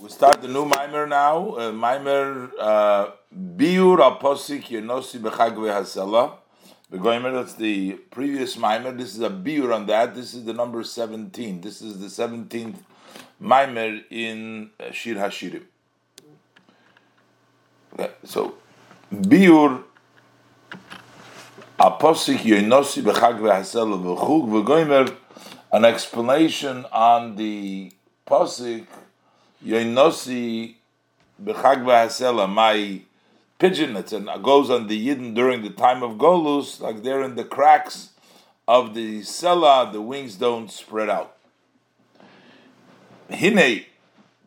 We'll start the new Maimer now. Maimer Biur Aposik Yenosi Bechagwe Hasela. That's the previous Maimer. This is a Biur on that. This is the number 17. This is the 17th Maimer in Shir Hashirim. Okay, so, Biur Aposik Yenosi Bechagwe Hasela V'chug V'goymer, an explanation on the Posik Yoinosi B'chag V'hasela, my pigeon, it goes on the Yidden during the time of Golus, like they're in the cracks of the Sela, the wings don't spread out. Hine,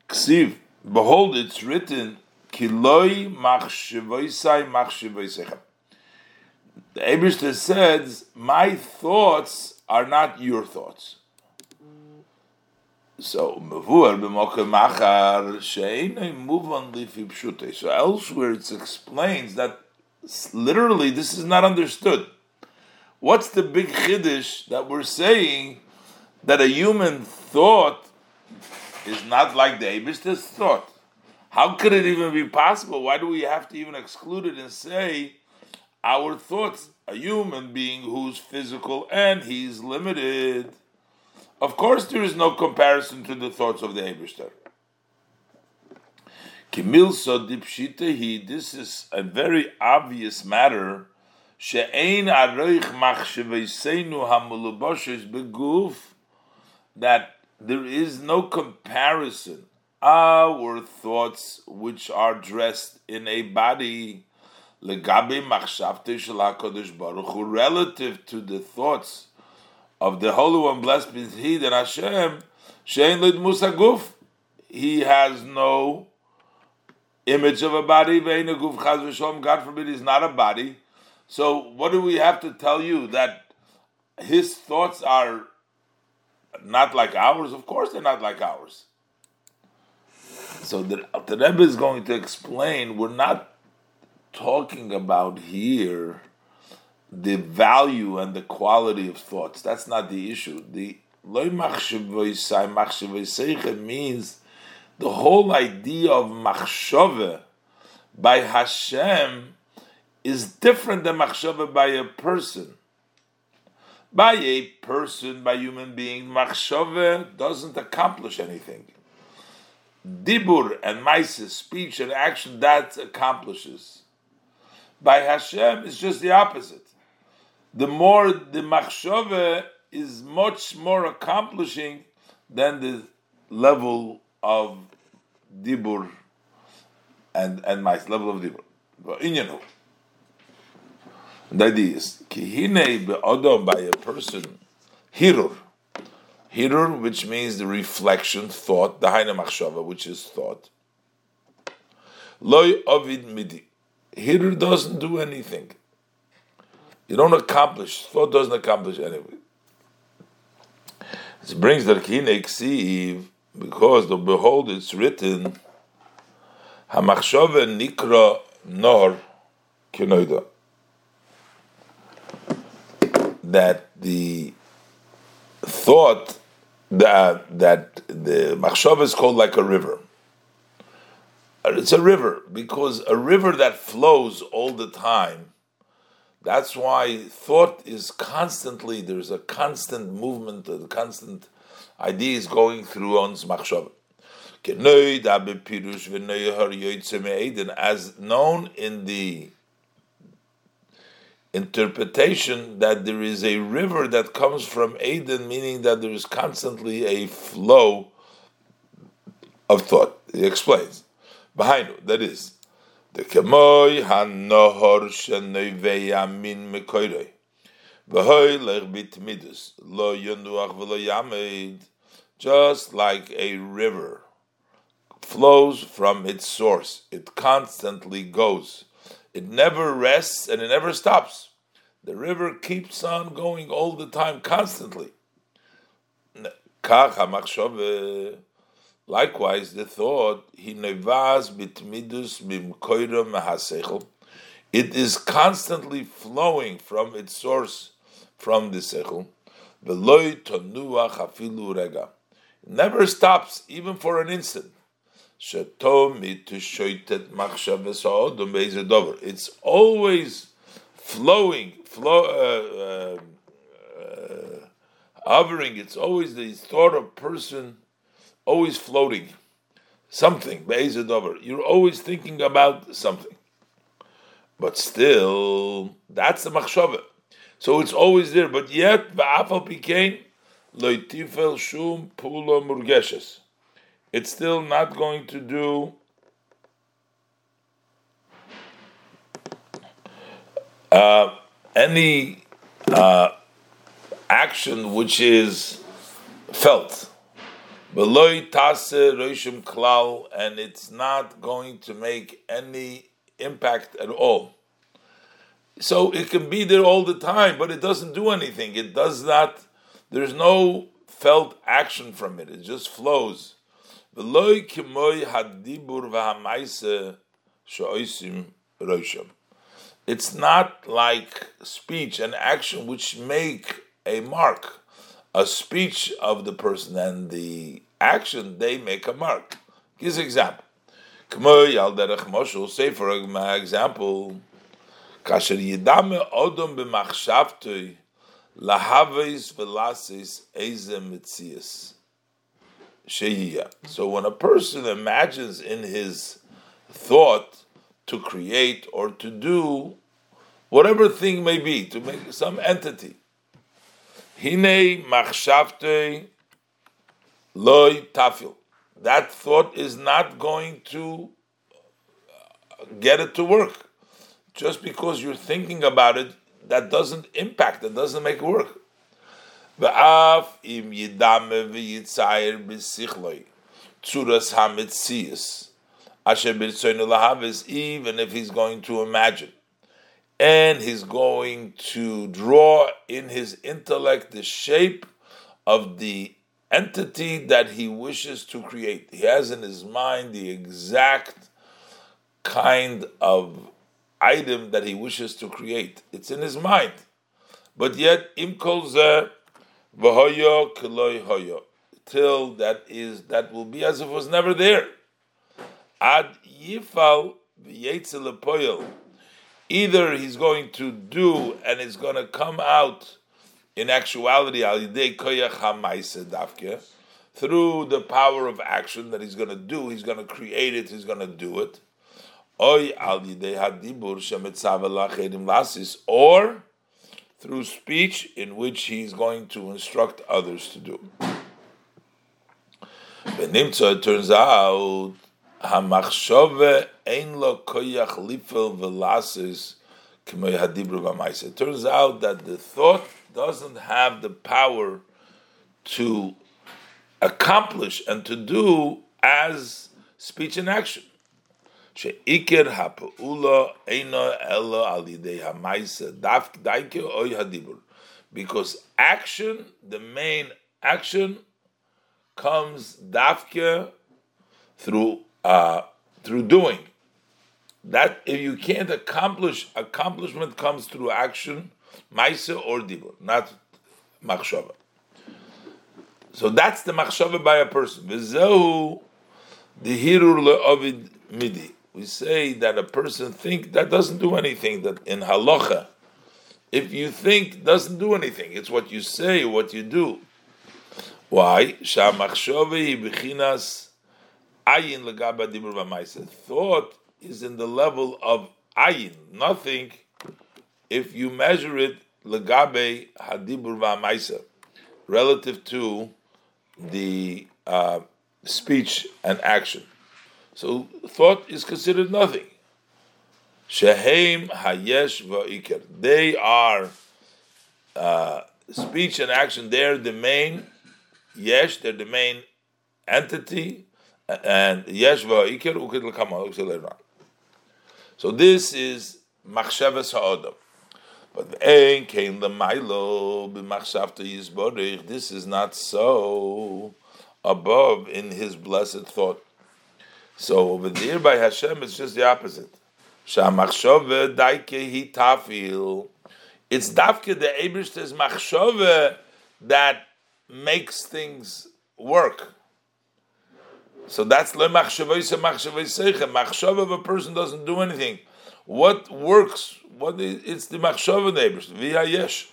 Ksiv, behold, it's written, Kiloi Machshevoisai Machshevoisechem. The Eibishter says, my thoughts are not your thoughts. So, elsewhere it explains that literally this is not understood. What's the big chiddush that we're saying that a human thought is not like the Eibishter's thought? How could it even be possible? Why do we have to even exclude it and say our thoughts? A human being who's physical and he's limited. Of course, there is no comparison to the thoughts of the Eibishter. Kimil so dipshitehi, this is a very obvious matter. She'ein aroich machsheveseinu hamuluboshes beguf, that there is no comparison. Our thoughts, which are dressed in a body, legabe machshavte shel HaKadosh Baruch Hu, relative to the thoughts of the Holy One, blessed be He, that Hashem, Shein Lid Musa Guf, He has no image of a body. Ve'ein Guf Chaz V'Shalom, God forbid, He's not a body. So what do we have to tell you that His thoughts are not like ours? Of course, they're not like ours. So the Rebbe is going to explain. We're not talking about here the value and the quality of thoughts. That's not the issue. The loy machshavosai machshavoseicha means the whole idea of machshava by Hashem is different than machshava by a person. By human being, machshava doesn't accomplish anything. Dibur and ma'aseh, speech and action, that accomplishes. By Hashem, it's just the opposite. The more the machshava is much more accomplishing than the level of dibur and my level of dibur. That is kihine be'odom, by a person, hirur, which means the reflection, thought, the haina machshava, which is thought. Loy ovid midi, hirur doesn't do anything. You don't accomplish. Thought doesn't accomplish anyway. This brings the Kine Ksiv, because the behold, it's written, Hamachshove Nikra Nor Kinoida, that the thought, that the Machshove is called like a river. It's a river, because a river that flows all the time. That's why thought is constantly, there's a constant movement, a constant idea is going through one's machshava. As known in the interpretation that there is a river that comes from Eden, meaning that there is constantly a flow of thought. He explains. Behind it, that is, the kemoy hanohor shenoiveya min mekoirei v'hoi lech bitmidus lo yonuach v'lo yamed, just like a river flows from its source, it constantly goes, it never rests and it never stops. The river keeps on going all the time, constantly. Kach hamachshove. Likewise, the thought, it is constantly flowing from its source, from the sechel. It never stops, even for an instant. It's always flowing, hovering. It's always the thought of person, always floating. Something, you're always thinking about something. But still, that's the machshava. So it's always there, but yet, it's still not going to do any action which is felt. And it's not going to make any impact at all. So it can be there all the time, but it doesn't do anything. It does not, there's no felt action from it. It just flows. It's not like speech and action which make a mark. A speech of the person and the action, they make a mark. Here's an example. Say for example, so when a person imagines in his thought to create or to do whatever thing may be, to make some entity, that thought is not going to get it to work. Just because you're thinking about it, that doesn't impact, that doesn't make it work. Even if he's going to imagine, and he's going to draw in his intellect the shape of the entity that he wishes to create. He has in his mind the exact kind of item that he wishes to create. It's in his mind. But yet, till that will be as if it was never there. Ad yifal v'yetze lepoel. Either he's going to do and it's going to come out in actuality through the power of action that he's going to do, he's going to create it, he's going to do it. Or through speech in which he's going to instruct others to do. It turns out it turns out that the thought doesn't have the power to accomplish and to do as speech and action. Because action, the main action, comes dafke through doing. That if you can't accomplish, accomplishment comes through action, maise or dibur, not machshava. So that's the machshava by a person. V'zehu dehirur le'ovid midi. We say that a person think that doesn't do anything. That in halacha, if you think doesn't do anything, it's what you say, what you do. Why? Shamachshava yibichinas. Ayin legaba dibur v'maisa. Thought is in the level of ayin, nothing. If you measure it legabe hadibur v'maisa, relative to the speech and action, so thought is considered nothing. Shehem hayesh v'ikar. They are speech and action. They're the main yesh. They're the main entity. And yeshva ikir ukid will come on later on. So this is machshavas ha'odam. But ein came the milo b'machshavta yisborich. This is not so above in his blessed thought. So over there by Hashem, it's just the opposite. Shamachshove daike he tafil. It's dafke the Eibishter's machshove that makes things work. So that's lemachshavoyse machshavoyseichem. Machshava of a person doesn't do anything. What works? What is, it's the machshava neighbors via yesh,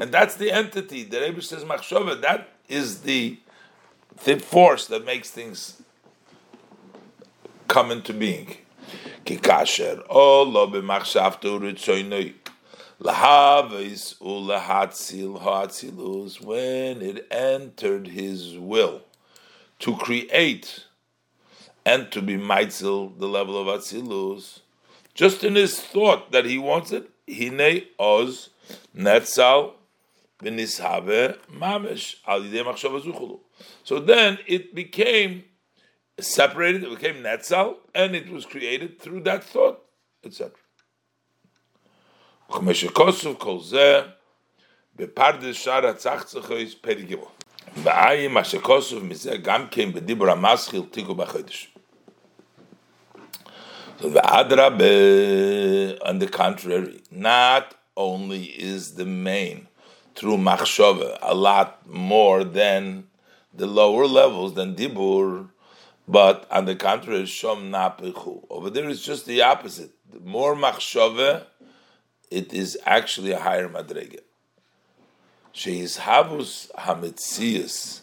and that's the entity. The neighbor says machshava. That is the force that makes things come into being. Kikasher Allah b'machshavto ritzoynoi lahavis ulahatzil haatzilus. When it entered his will to create and to be maitzil, the level of atzilus, just in his thought that he wants it, hinei oz netzal v'nishaber mamish al yidei machshava zuchulu. So then it became separated, it became netzal, and it was created through that thought, etc. So the adrabe, on the contrary, not only is the main through machshava a lot more than the lower levels than dibur, but on the contrary, shom napichu. Over there, it's just the opposite. The more machshava, it is actually a higher madrega. Sheis havus hametzius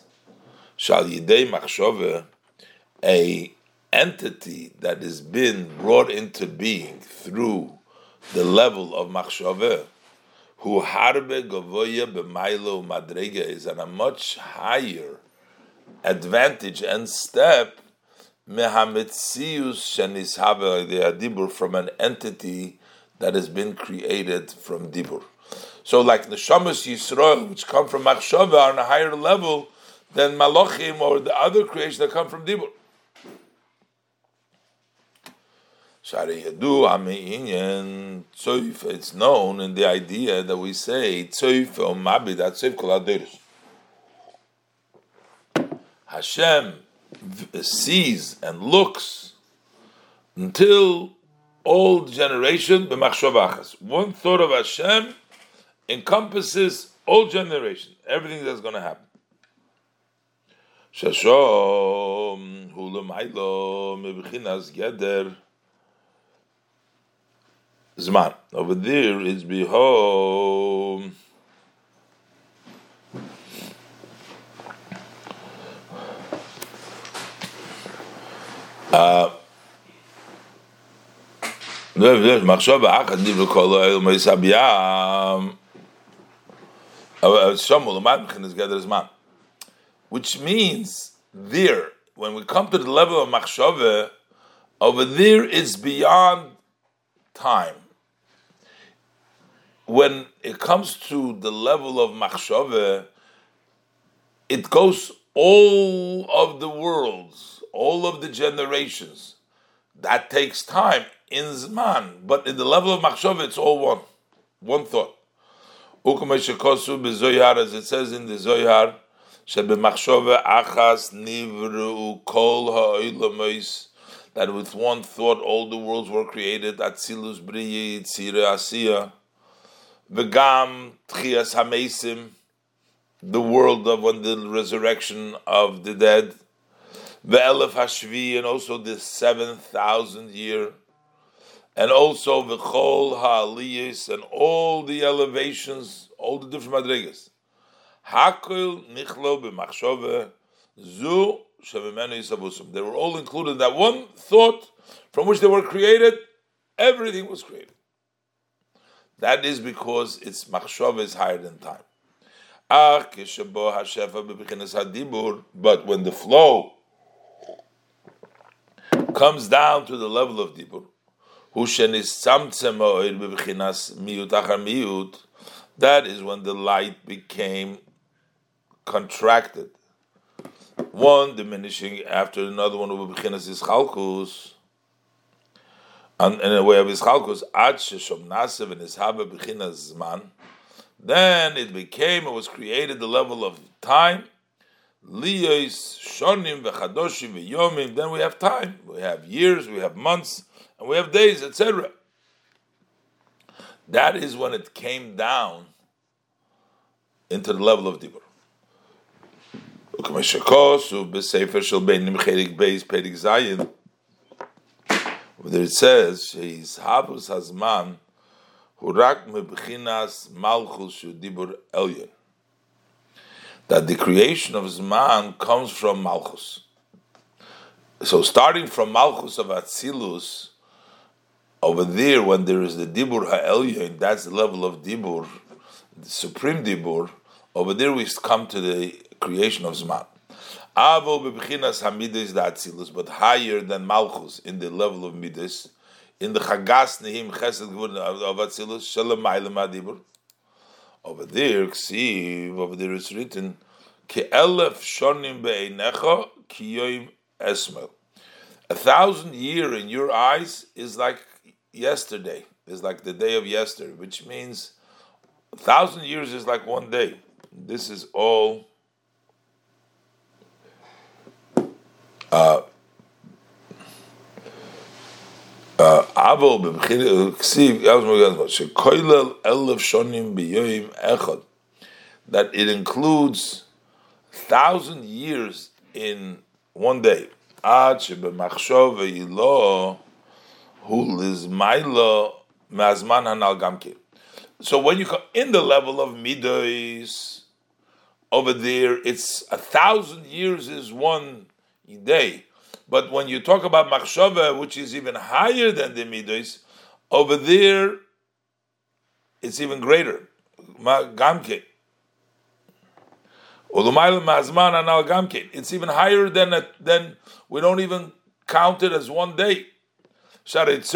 shal yidei machshava, a entity that has been brought into being through the level of machshava, who harbe gavoya b'mailo madrega, is on a much higher advantage and step mehametzius shenishave de'adibur, from an entity that has been created from dibur. So, like the Shamas Yisrael, which come from machshava, are on a higher level than malachim or the other creations that come from dibur. It's known in the idea that we say tzoif o mabid at tzoif kol haderes. Hashem sees and looks until all generation b'machshava achas. One thought of Hashem encompasses all generation, everything that's going to happen. Shashom hulam haylo mebchinas geder zman. Over there, it's behom. Which means there, when we come to the level of machshava, over there it's beyond time. When it comes to the level of machshava, it goes all of the worlds, all of the generations. That takes time in Zman, but in the level of machshava, it's all one thought. As it says in the Zohar, that with one thought all the worlds were created, Atzilus Briyi, Tzira Asiya, V'gam Tchias HaMeisim, the world of when the resurrection of the dead, Ve'elef Hashvi, and also the 7,000 year, and also V'chol Ha'aliyis, and all the elevations, all the different madrigas. Hakol Nichlo B'machshove Zu Shemimenu Yisabusum. They were all included in that one thought from which they were created. Everything was created. That is because its machshava is higher than time. But when the flow comes down to the level of dibur, that is when the light became contracted, one diminishing after another one, and in a way of ischalkus, then it became, it was created the level of time. Then we have time, we have years, we have months, and we have days, etc. That is when it came down into the level of dibur. Whether it says she's Havus Hazman Hurak Mebchinas Malchus Yudibur Elyon, that the creation of Zman comes from Malchus. So starting from Malchus of Atzilus, over there when there is the Dibur HaElyon, that's the level of Dibur, the supreme Dibur. Over there we come to the creation of Zman. Avo bebchinas hamidus da'atzilus, but higher than Malchus in the level of Midas, in the Chagas Nehim Chesed Gvur of Atzilus, Shalamaylam Adibur. Over there it's written, Ke'elef shonim be'einecho kiyoim esmel. 1,000 years in your eyes is like yesterday, is like the day of yesterday, which means 1,000 years is like one day. This is all that it includes 1,000 years in one day. So when you come in the level of Midas, over there it's 1,000 years is one day. But when you talk about Machshava, which is even higher than the Midas, over there it's even greater. It's even higher than we don't even count it as one day. Because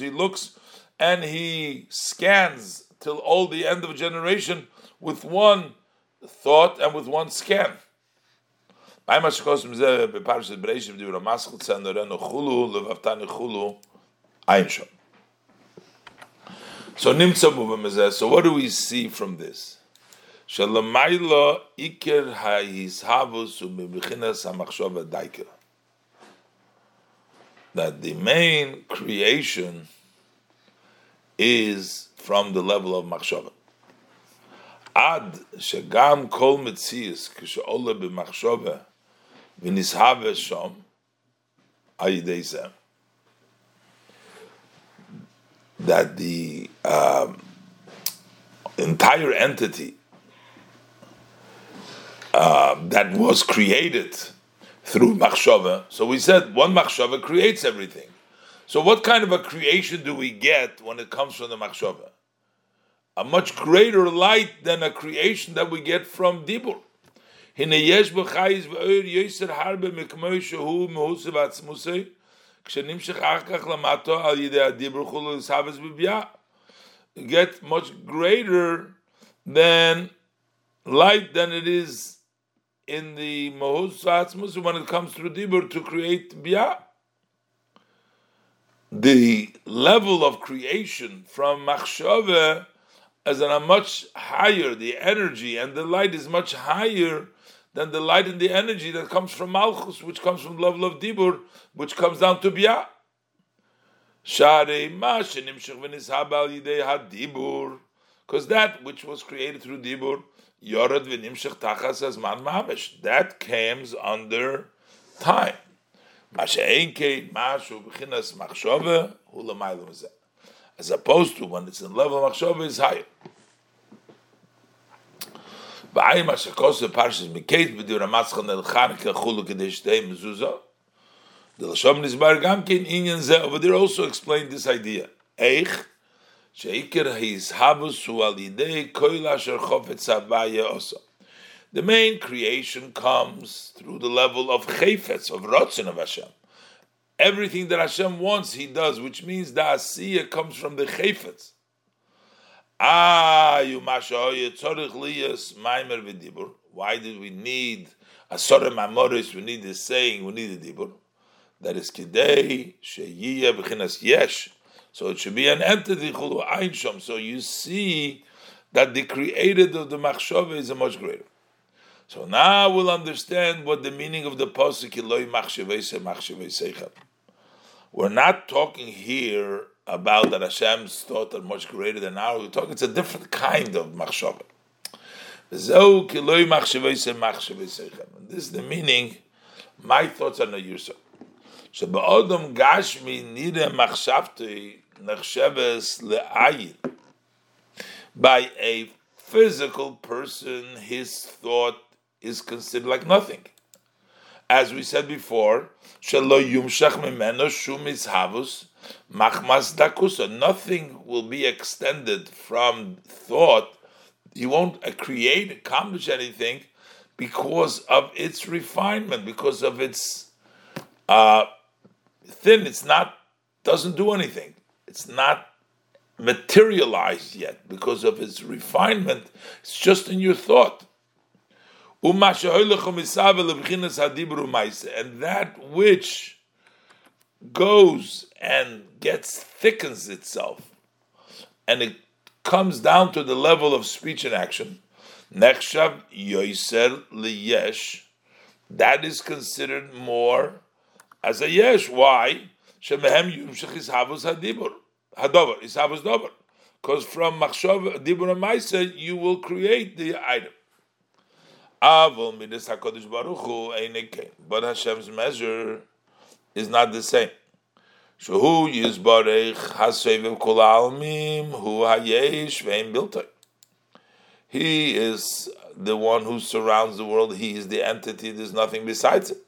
he looks and he scans till all the end of generation with one thought and with one scan. So what do we see from this? That the main creation is from the level of Machshava. Ad shagam kol metzius kishola b'machshava v'nishave shom ayidezem, that the entire entity that was created through Machshava. So we said one Machshava creates everything. So what kind of a creation do we get when it comes from the Machshava? A much greater light than a creation that we get from Dibur. Get much greater than light than it is in the Mahus Atzmus when it comes through Dibur to create Biyah. The level of creation from Machshava is on a much higher, the energy and the light is much higher than the light and the energy that comes from Malchus, which comes from the level of Dibur, which comes down to Biyah. Because that which was created through Dibur, Yorad v'nimshech tachas hazman mamash, that comes under time. As opposed to when it's in level of Machshava, it's higher. Over there also explained this idea. The main creation comes through the level of Chefetz, of Ratzon of Hashem. Everything that Hashem wants, He does, which means the Asiyah comes from the Chefetz. Why did we need Asorem Amoris? We need this saying, we need the Dibur. That is Kidei Sheyiyah B'chinas Yesh. So it should be an entity, Chulu Ain Shom. So you see that the created of the Machshava is a much greater. So now we'll understand what the meaning of the pasuk Eloi Machshavei Seichel. We're not talking here about that Hashem's thought are much greater than ours. We're talking it's a different kind of machshava. This is the meaning. My thoughts are not yours. So ba'odom gashmi nire machshavti nachsheves le'ayin. By a physical person, his thought is considered like nothing. As we said before, shelo yumshach mimeno shum izhavus machmas dakusa. Nothing will be extended from thought. You won't create, accomplish anything because of its refinement, because of its thin. It's not, doesn't do anything. It's not materialized yet because of its refinement. It's just in your thought. And that which goes and thickens itself, and it comes down to the level of speech and action, that is considered more as a yesh. Why? Because from machshav dibur ma'aseh you will create the item. But Hashem's measure is not the same. He is the one who surrounds the world. He is the entity. There's nothing besides him.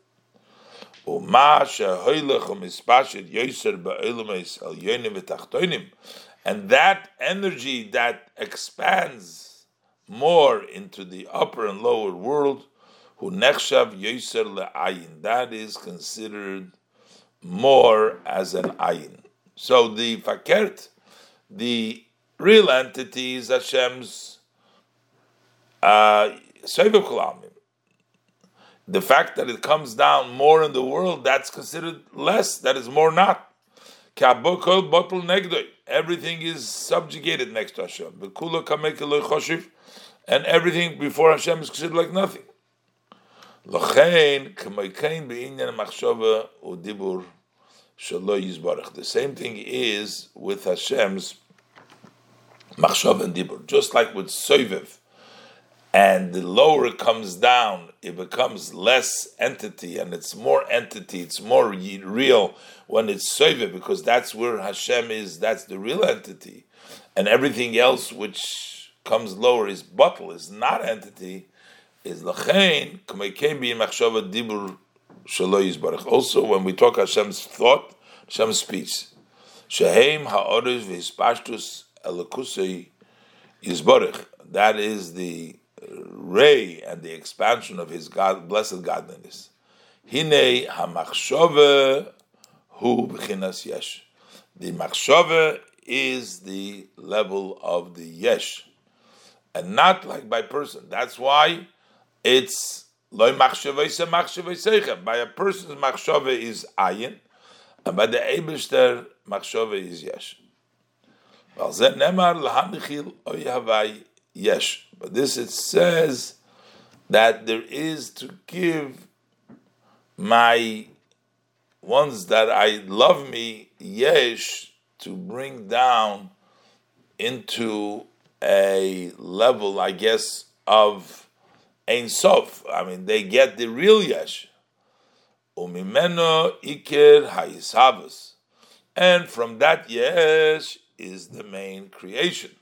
And that energy that expands more into the upper and lower world, who nechshav yoser le'ayin, that is considered more as an ayin. So the fakert, the real entity, is Hashem's soiv kolamim. The fact that it comes down more in the world, that's considered less. That is more not. Everything is subjugated next to Hashem. And everything before Hashem is considered like nothing. The same thing is with Hashem's machshav and dibur. Just like with soivev, and the lower comes down, it becomes less entity, and it's more entity, it's more real when it's soivev, because that's where Hashem is, that's the real entity. And everything else which comes lower, is bottle, is not entity, is lachain, k'meikem b'im achshava dibur shelo yizbarach. Also, when we talk Hashem's thought, Hashem's speech, sheheim ha'oresh v'hispashtus elokusei yizbarach, that is the ray and the expansion of His God, blessed godliness. Hinei ha'machshava hu b'chinas yesh. The machshava is the level of the yesh. And not like by person. That's why it's loy machshavayse machshavayseichem. By a person's machshava is ayin, and by the Eibishter machshava is yesh. But this it says that there is to give my ones that I love me yesh, to bring down into a level, I guess, of Ein Sof. I mean, they get the real yesh. Umimeno iker hayishavus, and from that yesh is the main creation.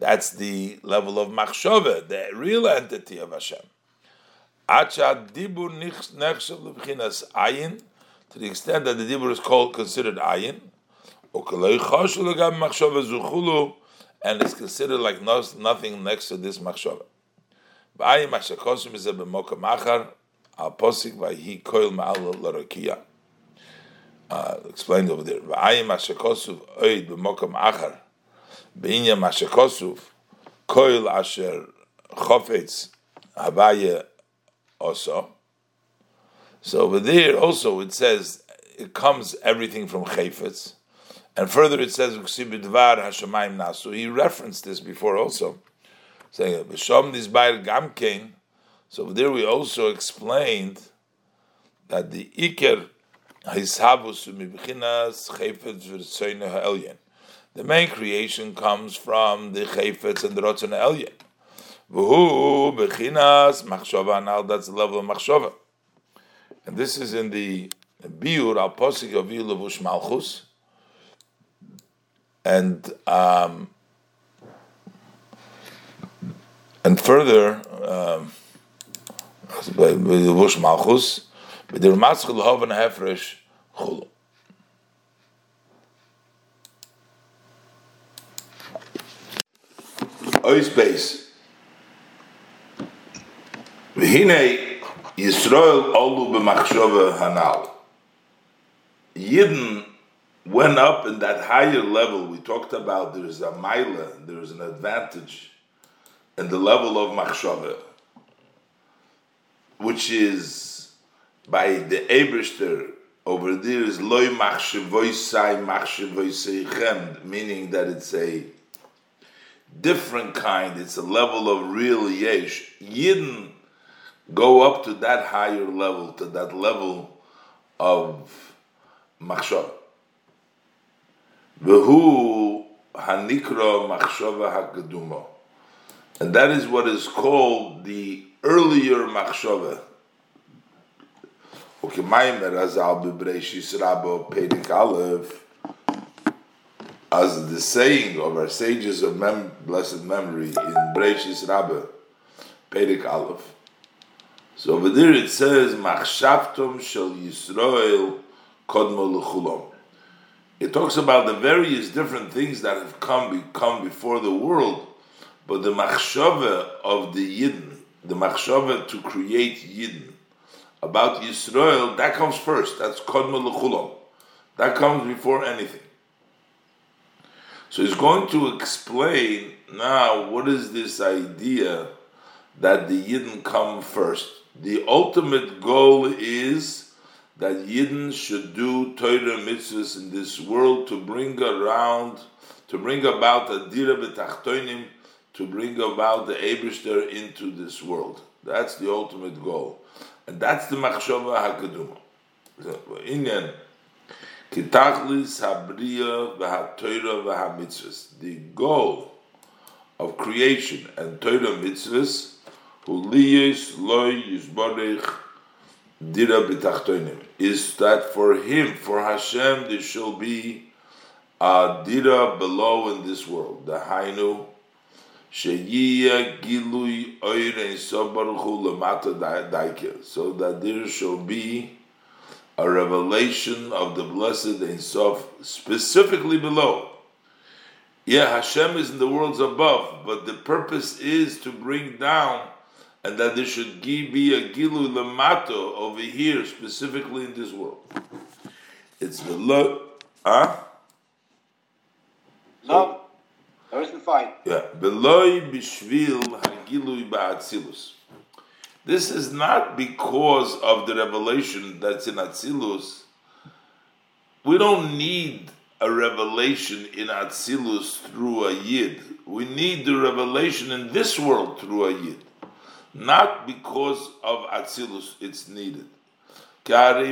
That's the level of machshava, the real entity of Hashem. Acha dibur nechshav lebchinas ayin, to the extent that the dibur is considered ayin. Okelei chashu legam machshava zuchulu. And it's considered like nothing next to this machshava. Explained over there. So over there also it says it comes everything from chayfetz. And further it says, he referenced this before also, saying, so there we also explained that the Iker the main creation comes from the Chayfetz and the Rotzen Elyon. V'hu bechinas machshava anal. That's the level of machshava, and this is in the biur al posik avi levush malchus, and further levush malchus b'dir maschil havan hefresh chulu. Ois base. V'hinei Yisrael olu b'machshava hanal. Yidden went up in that higher level we talked about. There is a maila, there is an advantage in the level of machshava, which is by the Eibishter. Over there is loy machshavoisai machshavoiseichem, meaning that it's a different kind, it's a level of real yesh. Yidden go up to that higher level, to that level of machshava. V'hu hanikra machshava hakadumo, and that is what is called the earlier machshava. Okay, Maimer Azal b'Breishis Rabba Pedik Aleph. As the saying of our sages of blessed memory in Breishis Rabbah, Perek Aleph. So over there it says, Machshavtom shel Yisrael kodmo l'chulom. It talks about the various different things that have come before the world, but the machshava of the Yidden, the machshava to create Yidden, about Yisrael, that comes first. That's kodmo l'chulom. That comes before anything. So he's going to explain now what is this idea that the Yidden come first. The ultimate goal is that Yidden should do Torah mitzvahs in this world to bring about the Dira B'Tachtonim, to bring about the Eibishter into this world. That's the ultimate goal. And that's the Machshava HaKaduma. Inyan. The goal of creation and Torah mitzvahs is that for him, for Hashem, there shall be a dira below in this world. The Hainu Gilui Daike, so that there shall be a revelation of the blessed Ein Sof specifically below. Yeah, Hashem is in the worlds above, but the purpose is to bring down, and that there should be a gilu lamato over here, specifically in this world. It's below, No, everything fine. Yeah, below bishvil hagilui ba'atzilus. This is not because of the revelation that's in Atzilus. We don't need a revelation in Atzilus through a Yid. We need the revelation in this world through a Yid. Not because of Atzilus it's needed. Because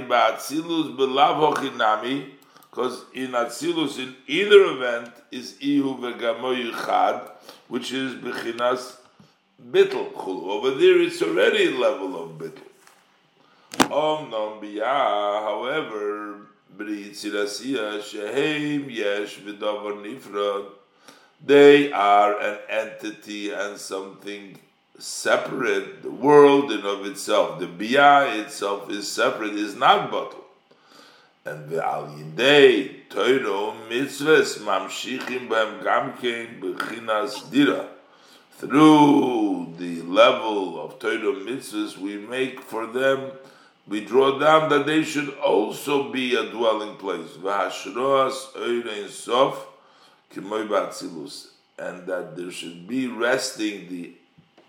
in Atzilus, in either event, is Ihu v'gamoy chad, which is Bechinas Bittel Chulu. Over there it's already a level of Bittel. Om non biyah, however, B'ritzirasiya sheheim yesh v'davar nifrad, they are an entity and something separate, the world in of itself. The biyah itself is separate, is not Bittel. And v'al yidei Torah mitzvahs mamshichim b'hem gamkein b'chinas dira. Through the level of Torah mitzvahs, we make for them, we draw down that they should also be a dwelling place. And that there should be resting the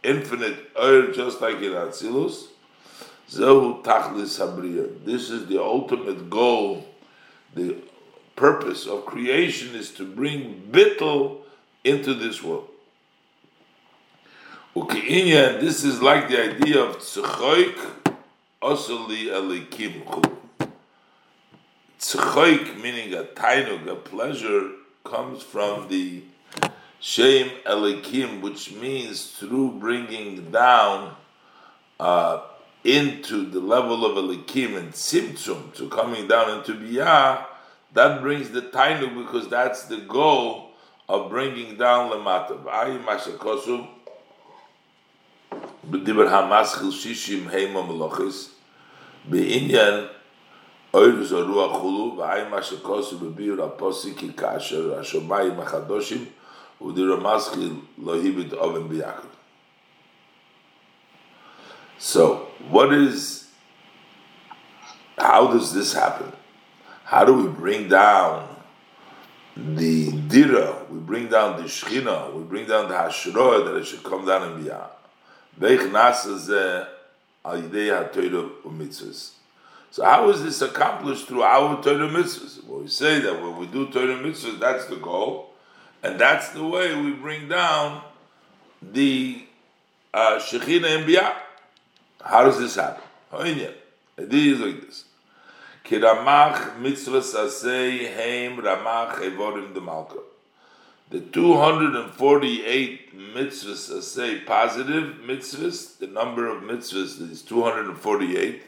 infinite Eir just like in Atzilus. This is the ultimate goal. The purpose of creation is to bring Bittul into this world. Uki'inya, this is like the idea of tzechoik osoli elikim chul. Tzechoik, meaning a tainug, a pleasure, comes from the Shem Elikim, which means through bringing down into the level of Elikim and Tzimtzum, to coming down into Biyah, that brings the Tainuk, because that's the goal of bringing down Lematav. Ayi Mashakosum, B'dibar HaMaschil Shishim Heima Melochis, B'inyan Oyrus Oruach Hulu, V'ayi Mashakosum B'biyur HaPosik Kikasher, HaShomayim HaChadoshim, so, how does this happen? How do we bring down the Dira? We bring down the Shechina, we bring down the Hashroah, that it should come down in Biyah. So how is this accomplished through our Torah mitzvahs? Well, we say that when we do Torah mitzvahs, that's the goal. And that's the way we bring down the Shekhinah and Biyah. How does this happen? It is like this. Ki Ramach mitzvah sasei heim Ramach evorim demalka. The 248 mitzvahs sasei, positive mitzvahs, the number of mitzvahs is 248,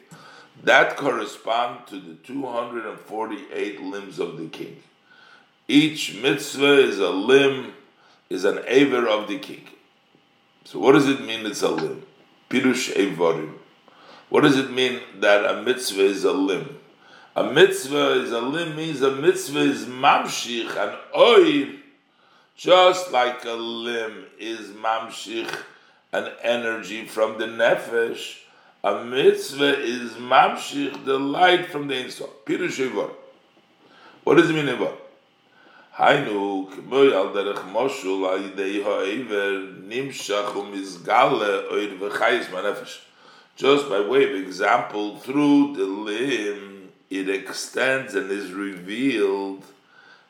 that correspond to the 248 limbs of the king. Each mitzvah is a limb, is an aver of the king. So what does it mean it's a limb? Pirush evorim. What does it mean that a mitzvah is a limb? A mitzvah is a limb means a mitzvah is mamshich, an oir, just like a limb is mamshich, an energy from the nefesh. A mitzvah is mamshich, the light from the inside. Pirush evorim. What does it mean evorim? Hainu k'moy al derech moshul al yidei ha'ever nimshach u'mizgale oir v'chayis manefesh. Just by way of example, through the limb, it extends and is revealed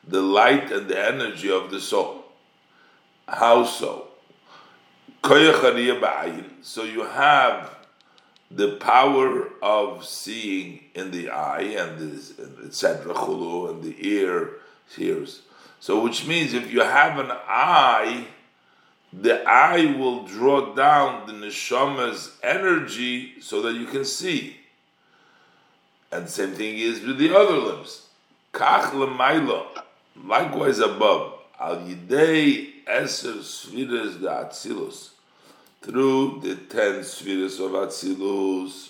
the light and the energy of the soul. How so? Koyach hariyah ba'ayin. So you have the power of seeing in the eye and etc. chulu and the ear hears. So, which means if you have an eye, the eye will draw down the neshama's energy so that you can see. And same thing is with the other limbs. Kach l'mayla, likewise above, al yidei eser sfiras de atzilus, through the 10 sfiras of atzilus,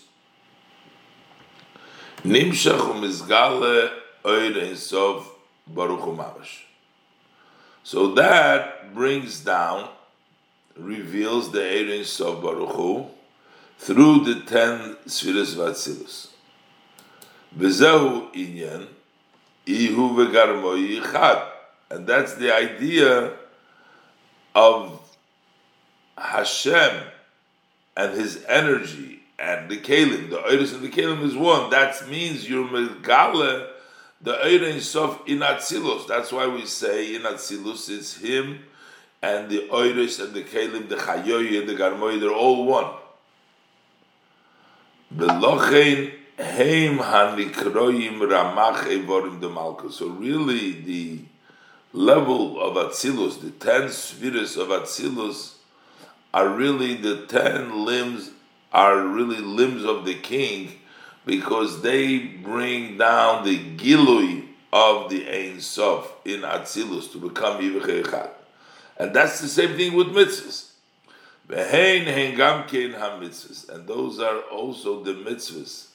nimshach u'mizgale oir einsof Baruch Hu Mamash. So that brings down, reveals the essence of Baruch Hu through the 10 Sfiras Vatzilus. V'zehu inyan ihu v'garmoi yichad, and that's the idea of Hashem and His energy and the kelim. The Eiris and the kelim is one. That means you're megale the Eirin Sof in Atzilus. That's why we say in Atzilus it's him and the Eiris and the Kelim, the Chayoy and the Garmoi, they're all one. Belochein heim hanikroyim ramach evorim de Malka. So really the level of Atzilus, the 10 spheres of Atzilus are really the 10 limbs, are really limbs of the king, because they bring down the gilui of the Ein Sof in Atzilus to become Yivchei Echad. And that's the same thing with mitzvahs. V'hein hein gam kein ha-mitzvahs. And those are also the mitzvahs.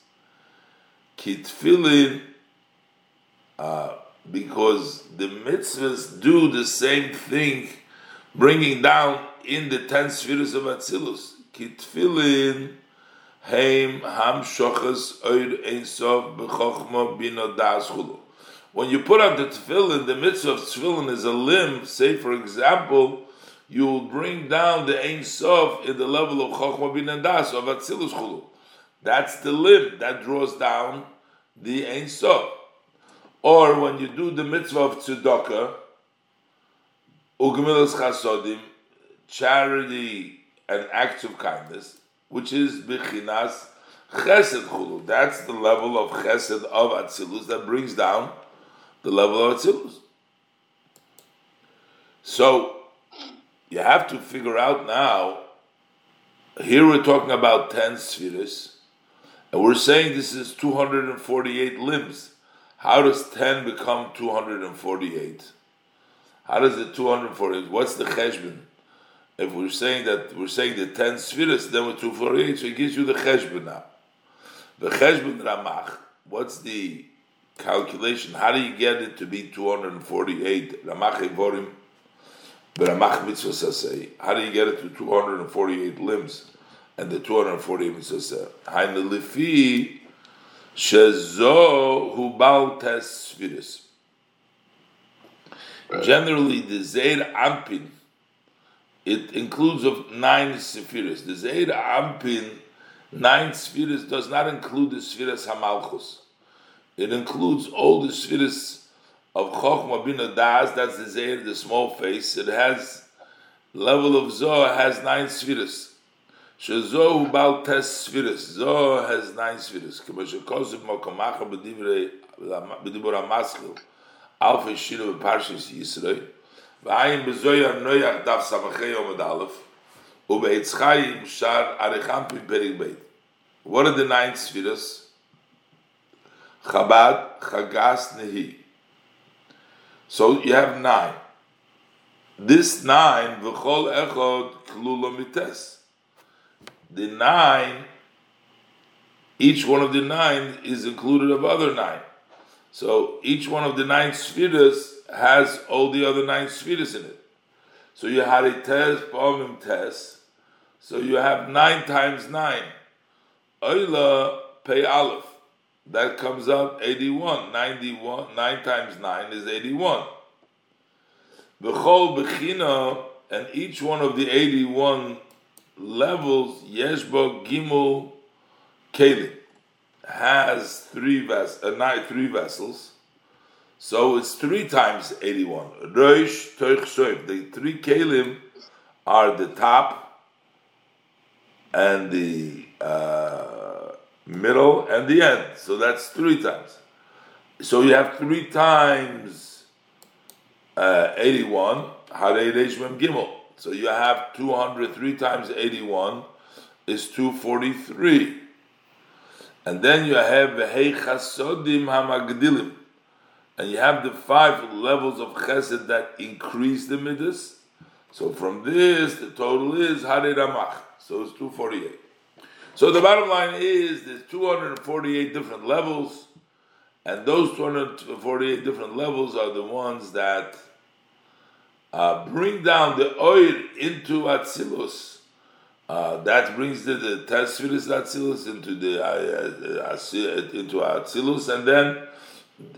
Ki tefillin, because the mitzvahs do the same thing, bringing down in the 10 spheres of Atzilus. Ki tefillin heim ham shochas oir ein sof b'chochma bino das chulu. When you put on the tefillin, the mitzvah of tefillin is a limb. Say, for example, you will bring down the ein sof in the level of chochma bino das of atzilus chulu. That's the limb that draws down the ein sof. Or when you do the mitzvah of tzedakah, ugemilas chasodim, charity and acts of kindness, which is Bechinas Chesed Chulu. That's the level of Chesed of Atzilus that brings down the level of Atzilus. So, you have to figure out now. Here we're talking about 10 spheres, and we're saying this is 248 limbs. How does 10 become 248? How does the 248? What's the cheshbon? If we're saying that we're saying the 10 spheres, then we're 248, so it gives you the cheshbon now. The cheshbon ramach. What's the calculation? How do you get it to be 248? Ramach evorim. How do you get it to 248 limbs and the 248 mitzvahs? Generally, the Zeir Ampin, it includes of 9 spheres. The Zeir Ampin, 9 spheres, does not include the spheres Hamalchus. It includes all the spheres of Chochmah Bina Das, that's the Zeir, the small face. It has, level of Zohar has 9 spheres. Shezoh Ubal Tes spheres. Zohar has 9 spheres. K'mashakosib Mokomacha B'dibur HaMaschil. Alfa Shira B'parshis Yisroi. V'ayim B'zoyar Noyach Daf Samachei Omad Aleph. U'be'itzchayim Shar Arichampin Perik Beit. What are the 9 spheres? Chabad Chagas Nehi. So you have 9. This 9, v'chol echod klulomites. The 9, each one of the 9 is included of other 9. So each one of the 9 spheres has all the other 9 spheres in it. So you had a test, pomim test. So you have 9 times 9. Oila pei aleph. That comes out 81. 91. 9 times 9 is 81. B'chol b'china, and each one of the 81 levels, yeshbo gimel kelim, has 3 vessels. So it's 3 times 81. Roish toich shoif. The 3 kelim are the top and the middle and the end, so that's 3 times. So you have 3 times 81. Harei Reish Mem Gimel. So you have 200. 3 times 81 is 243, and then you have Hei Chasodim Hamagdilim, and you have the 5 levels of Chesed that increase the midas. So from this, the total is Harei Ramach. So it's 248. So the bottom line is there's 248 different levels, and those 248 different levels are the ones that bring down the oil into Atzilus. That brings the Tesfiris Atzilus into the into Atzilus, and then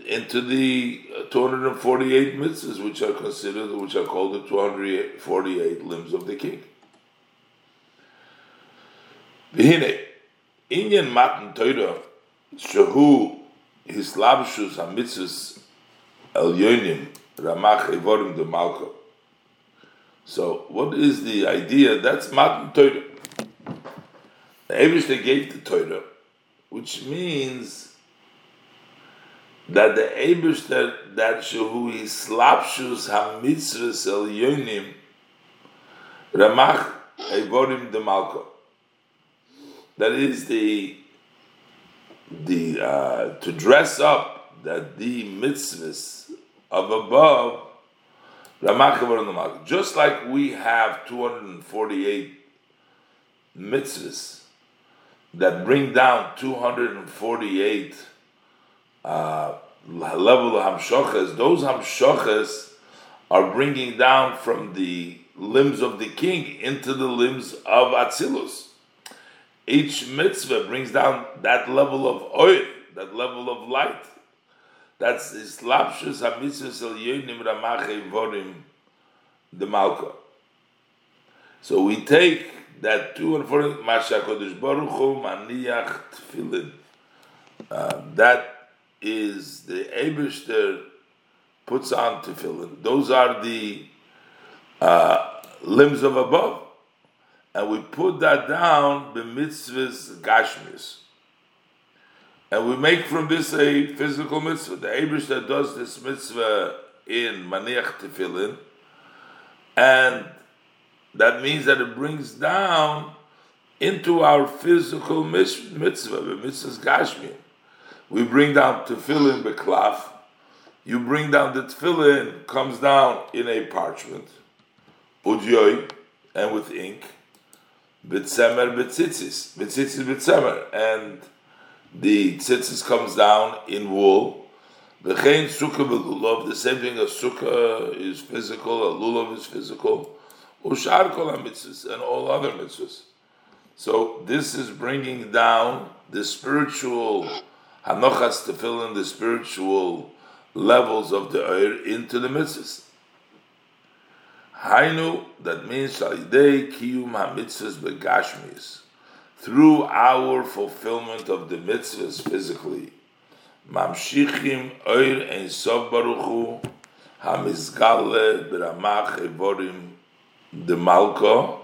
into the 248 mitzvahs, which are called the 248 limbs of the king. V'hine, inyan matan Torah, shehu hislabshus hamitzvus elyonim ramach evorim de malka. So, what is the idea? That's matan Torah. The Eibishter gave the Torah, which means that the Eibishter, that shehu hislabshus hamitzvus elyonim ramach evorim de malka. That is the to dress up that the mitzvahs of above, just like we have 248 mitzvahs that bring down 248 level of hamshochas. Those hamshochas are bringing down from the limbs of the king into the limbs of Atzilus. Each mitzvah brings down that level of oil, that level of light. That's Islapshus HaMitzvahs Elyonim Ramach Eivorim the Malka. So we take that 240 Masha Kodesh Baruch Hu Maniach Tefillin. That is the Eibishter puts on Tefillin. Those are the limbs of above. And we put that down, the mitzvahs gashmis. And we make from this a physical mitzvah. The Eibush that does this mitzvah in Maniach Tefillin, and That means that it brings down into our physical mitzvah, the mitzvah's gashmi. We bring down tefillin beklaf. You bring down the tefillin, comes down in a parchment, udyoy, and with ink, bitzemer bitzitzis, bitzitzis bitzemer, and the tzitzis comes down in wool. V'chein sukkah v'lulav, the same thing as sukkah is physical, a lulav is physical, ushar kol hamitzvahs, and all other mitzvahs. So this is bringing down the spiritual hanochas tefillin, the spiritual levels of the oir into the mitzvahs. Hainu, that means shalidei kiyum hamitzvahs begashmis, through our fulfillment of the mitzvahs physically. Mamshichim oir ein sof baruchu hamizgale b'ramach evorim demalko.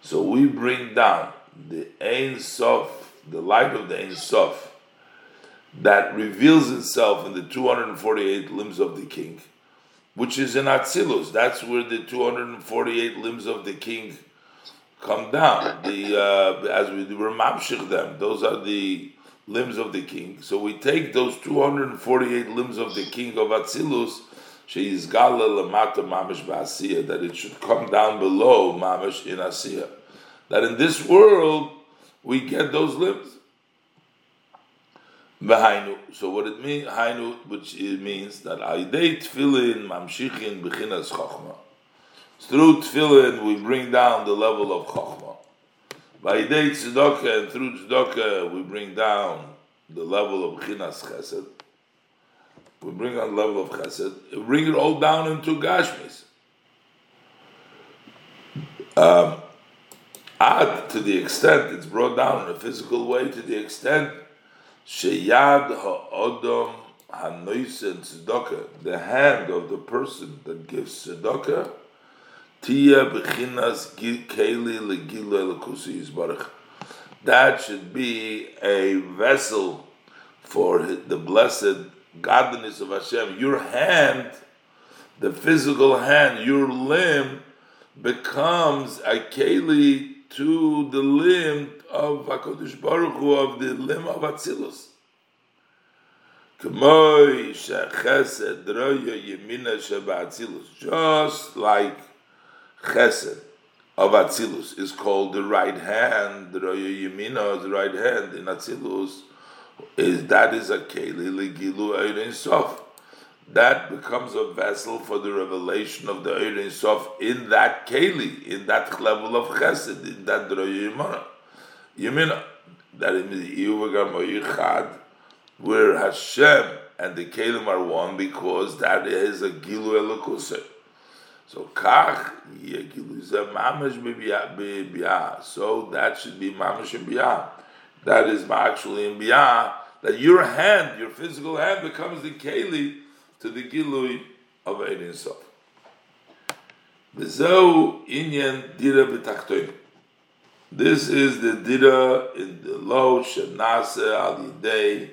So we bring down the ein sof, the light of the ein sof, that reveals itself in the 248 limbs of the king, which is in Atzilus. That's where the 248 limbs of the king come down. As we were mamshich them, those are the limbs of the king. So we take those 248 limbs of the king of Atzilus, sheizgala lamata mamish ba'asiyah, that it should come down below mamish in asiyah. That in this world, we get those limbs. So what it means, hainu, which it means that aidei tefillin mamshichin b'chinas chochma. Through tefillin we bring down the level of chochma. Aidei tzedakah, and through tzedakah we bring down the level of b'chinas chesed. We bring down the level of chesed. We bring it all down into gashmis. Ad, to the extent it's brought down in a physical way, to the extent Sheyad ha'odom ha'noisen tzedakah, the hand of the person that gives tzedakah, tiya b'chinas keli legilei l'kusi yisbarach. That should be a vessel for the blessed godliness of Hashem. Your hand, the physical hand, your limb, becomes a keli to the limb of HaKadosh Baruch Hu, of the limb of Atzilus. Just like Chesed of Atzilus is called the right hand, Roya Yemina, the right hand in Atzilus, that is a Keli Legilu Ein Sof. That becomes a vessel for the revelation of the Oir Ein Sof in that Keli, in that level of Chesed, in that Roya Yemina. You mean that in the Iyuvagam Yichad, where Hashem and the Kelim are one, because that is a Gilu Elokusay. So Kach Ye Gilu Zeh Mamash B'Biyah. So that should be Mamash in Biyah. That is actually in Biyah. That your hand, your physical hand, becomes the Keli to the Gilu of Ein Sof. V'Zehu Inyan Dira B'Tachtoin. This is the dira in the low shenase alidei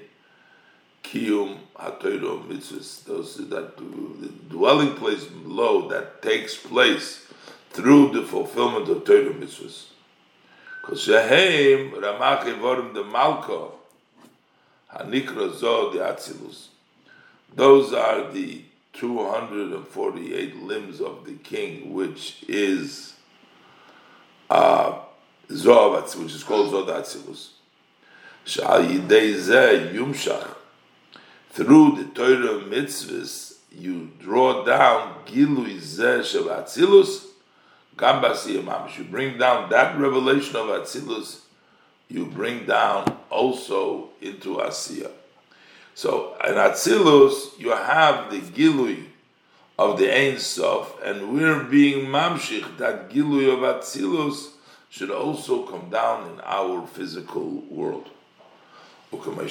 kiyum hatoiro mitzvahs. Those that the dwelling place below that takes place through the fulfillment of Torah mitzvahs. Kosheheim ramach evorim de malko hanikra zo de atzilus. Those are the 248 limbs of the king, which is Zovatz, which is called Zod Atzilus. Shal Yidei Zeh Yumshach. Through the Torah mitzvahs, you draw down Gilui Zeh Shel Atzilus, Gam B'Asiyah Mamish. You bring down that revelation of Atzilus, you bring down also into Asiyah. So in Atzilus, you have the Gilui of the Ein Sof, and we're being Mamshich, that Gilui of Atzilus should also come down in our physical world. So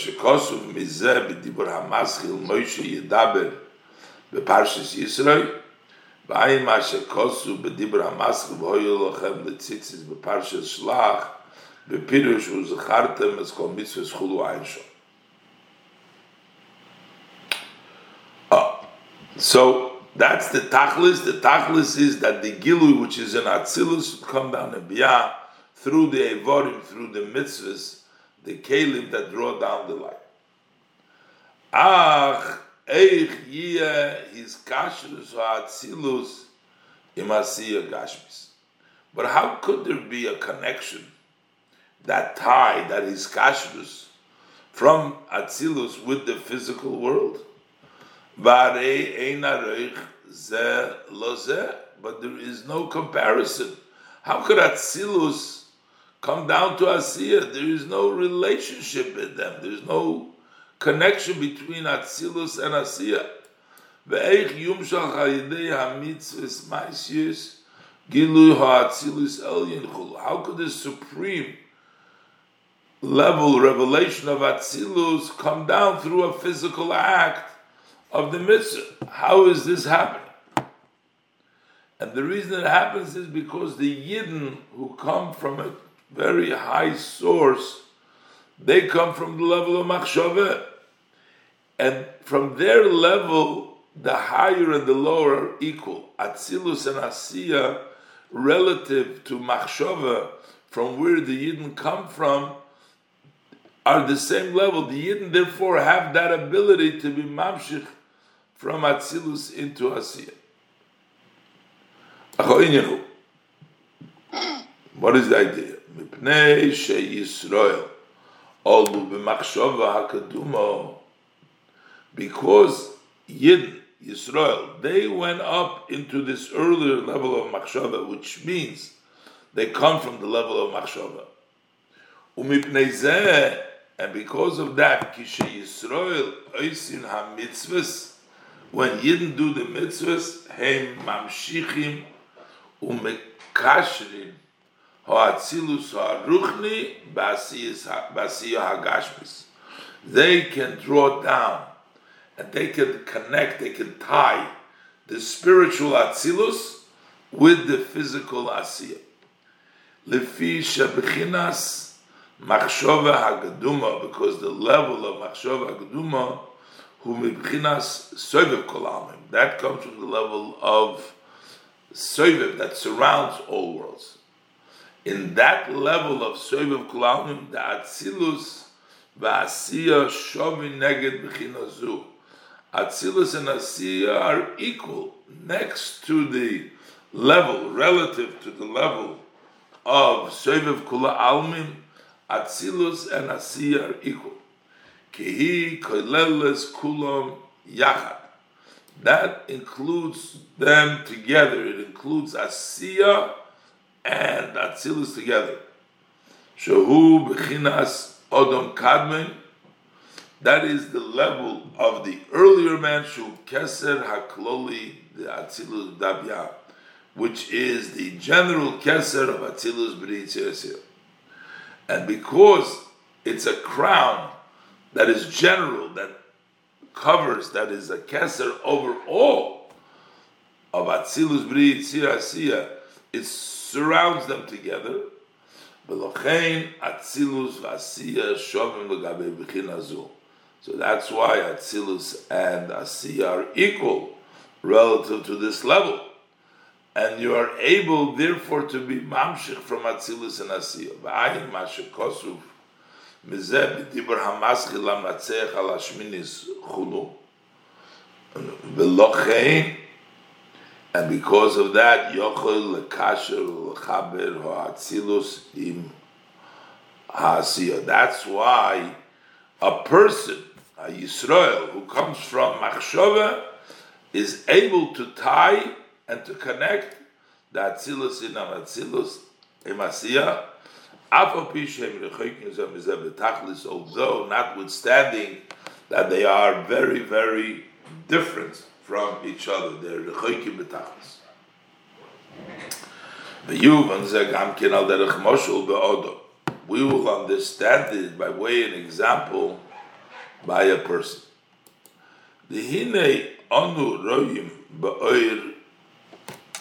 That's the Tachlis. The Tachlis is that the Gilui, which is in Atzilus, should come down in Biyah, through the Evorim, through the Mitzvahs, the Kelim that draw down the light. Ach, Eich Yiyeh, his Kashrus, Atzilus, Imasiyah Gashmis. But how could there be a connection, that tie, that is Kashrus, from Atzilus with the physical world? But there is no comparison. How could Atzilus come down to Asiyah? There is no relationship in them. There is no connection between Atzilus and Asiyah. How could the supreme level revelation of Atzilus come down through a physical act of the mitzvah? How is this happening? And the reason it happens is because the Yidden who come from a very high source, they come from the level of Machshaveh. And from their level, the higher and the lower are equal. Atzilus and Asiyah, relative to Machshaveh, from where the Yidden come from, are the same level. The Yidden therefore have that ability to be mamshich from Atzilus into Asiyah. What is the idea? Mipnei she Yisrael, although b'machshava hakadumo, because Yidden, Yisrael, they went up into this earlier level of machshava, which means they come from the level of machshava. Umipnei zeh, and because of that, Kishe Yisrael oisin ha-mitzvahs, when Yidden do the mitzvahs, heim mamshichim umekashrim ha-atzilus ha-ruchni b'asiyah ha-gashmis. They can draw down, and they can connect, they can tie the spiritual atzilus with the physical asiyah. Lefi shebechinas Machshava Hagduma, because the level of Machshava Hagduma, who mibchinas soivev kol amim, that comes from the level of soivev that surrounds all worlds. In that level of soivev kol amim, the Atzilus v'Asiyah shovi neged b'chinazu. Atzilus and Asiyah are equal next to the level, relative to the level of soivev kol amim. Atzilus and Asiyah are equal. Kehi koleles kulam yachad. That includes them together. It includes Asiyah and Atzilus together. Shehu b'chinas Odom kadmen. That is the level of the earlier man. Shehu keser hakloli the Atzilus dabya, which is the general keser of Atzilus b'ritziasiyah. And because it's a crown that is general, that covers, that is a keser over all of Atzilus B'ri Yitzir Asiyah, it surrounds them together. B'lochein Atzilus V'Asiyah Shovim L'gabei B'chinazu. So that's why Atzilus and Asiyah are equal relative to this level. And you are able, therefore, to be mamshich from Atzilus and Asiyah. V'ayin mashikosuv mizeh b'dibur hamaschil ha'matzeich al hashminis chulu v'lochein, and because of that, yochel lekasher lechaber ha'atzilus im ha'asiyah. That's why a person, a Yisrael, who comes from Machshava, is able to tie and to connect the Atzilus in Atzilus Emasiyah, although notwithstanding that they are very, very different from each other. They are Rechoikim B'Tachlis. We will understand it by way of an example by a person. The Hine Anu Royim Ba'oir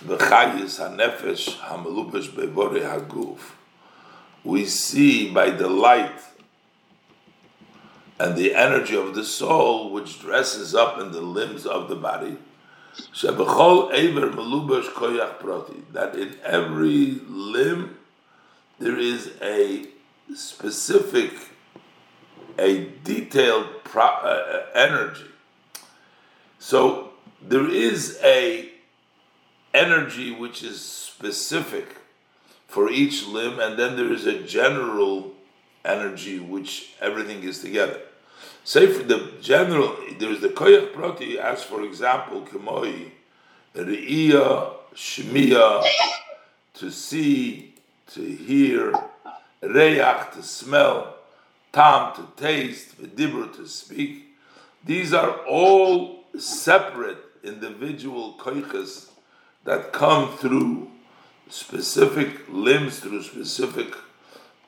V'chayis hanefesh hamelubesh bevori haguf. We see by the light and the energy of the soul, which dresses up in the limbs of the body. that in every limb there is a specific, a detailed energy. So there is a energy which is specific for each limb, and then there is a general energy which everything is together. Say for the general, there is the koyach prati, as for example, kemoi, re'iyah, shmiyah, to see, to hear, re'ach, to smell, tam, to taste, v'dibur, to speak. These are all separate individual koyches that come through specific limbs, through specific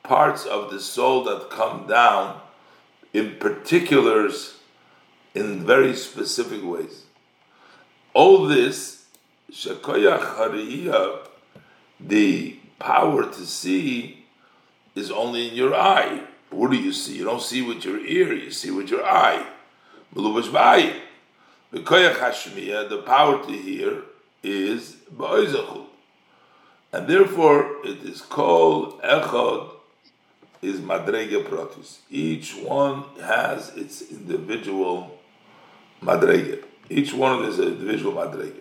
parts of the soul that come down in particulars, in very specific ways. All this, shekoyach hariyah, the power to see, is only in your eye. What do you see? You don't see with your ear, you see with your eye. Melubash ba'ayin. The koyach hashmiyah, the power to hear, is ba'oizachu. And therefore, it is called echod, is madrega pratis. Each one has its individual madrega. Each one is an individual madrega.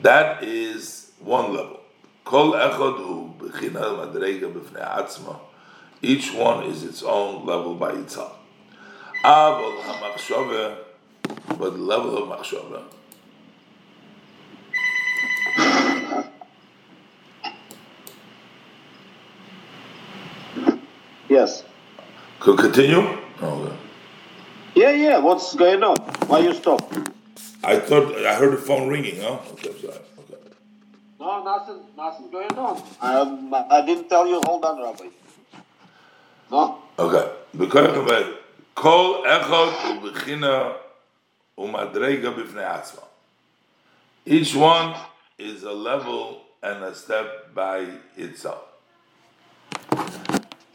That is one level. Kol echad hu b'china madrega b'fnei atzma. Each one is its own level by itself. Avol hamachshava, but the level of machshava. Yes. Could continue? Okay. Yeah. What's going on? Why you stop? I thought I heard the phone ringing. Huh? Okay, sorry. Okay. No, nothing going on. I didn't tell you. Hold on, Rabbi. No. Okay. Because of it, kol echad ubechina umadrega b'fnei atzma. Each one is a level and a step by itself.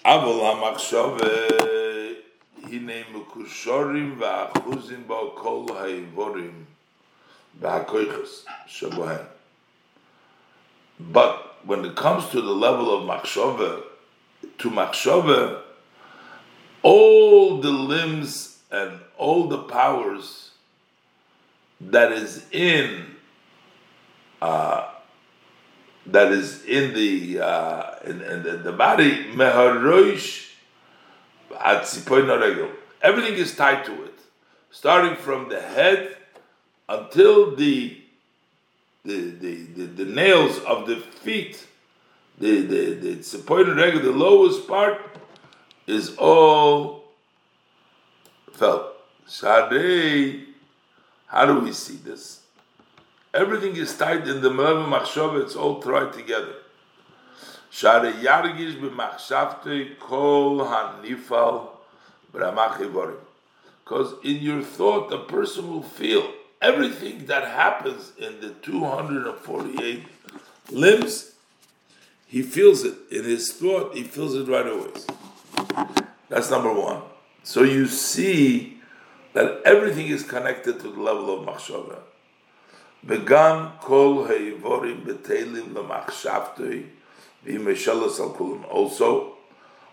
But when it comes to the level of machshava, all the limbs and all the powers that is in the body, meharoish atzipoy noregel. Everything is tied to it, starting from the head until the nails of the feet. The atzipoy noregel, the lowest part, is all felt. Sadei, how do we see this? Everything is tied in the level of machshava. It's all tied together. Share yargish b'machshavtei kol hanifal b'ramachivorim. Because in your thought, the person will feel everything that happens in the 248 limbs. He feels it in his thought. He feels it right away. That's number one. So you see that everything is connected to the level of machshava. Begam kol ha'ivorim betelim lamachshavtoi v'imeshelas al kulam. Also,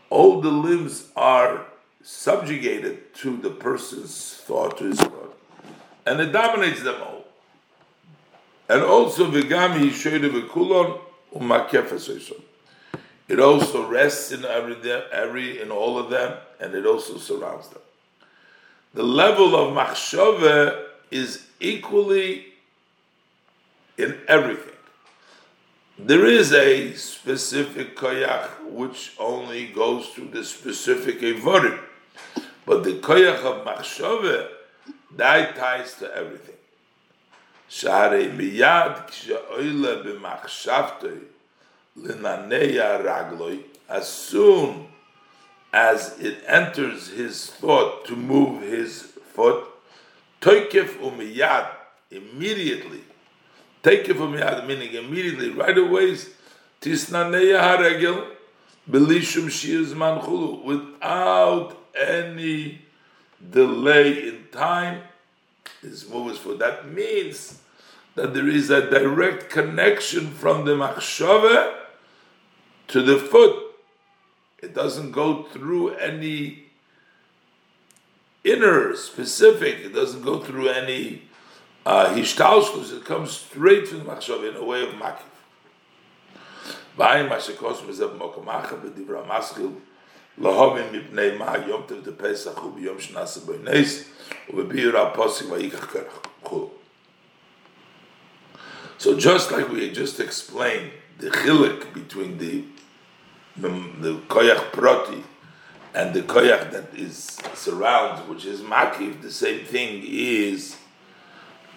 all the limbs are subjugated to the person's thought, to his thought, and it dominates them all. And also, v'gam hishoyde v'kulon umakefesoyson. It also rests in in all of them, and it also surrounds them. The level of machshava is equally in everything. There is a specific koyach which only goes through the specific evorim, but the koyach of machshava, that ties to everything. Sha'arei miyad k'sha'oyle b'machshavtoi l'naneya ragloi. As soon as it enters his thought to move his foot, toikef umiyad, immediately. Take it from Yad, meaning immediately, right away, Tisnaneya Haragil, Belishum Shiz Manchulu, without any delay in time, his move is for that. Means that there is a direct connection from the machshava to the foot. It doesn't go through any inner specific, it doesn't go through any hishtauskus, it comes straight from the machshava in a way of makif. So just like we just explained the chilek between the koyach proti and the koyach that is surrounds, which is makiv, the same thing is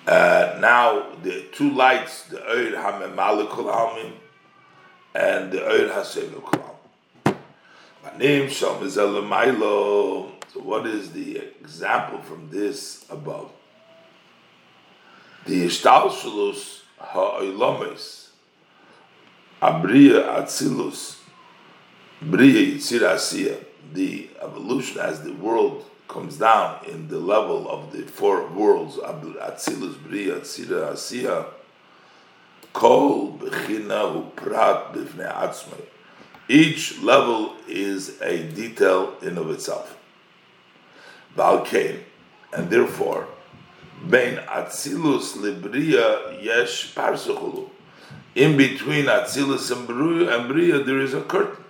now the two lights, the oir hamemalik kol almin and the oir hasenu kol almin. So what is the example from this above? The Ishtalshulus ha'oilomes abriya atzilus briya yitzirasiya. The evolution as the world comes down in the level of the four worlds atzilus briya yitzirasiya kol b'china uprat b'fnei atzmei. Each level is a detail in of itself. Balkein, and therefore, bein atzilus libriya yesh parsuchulu. In between atzilus and briya, there is a curtain.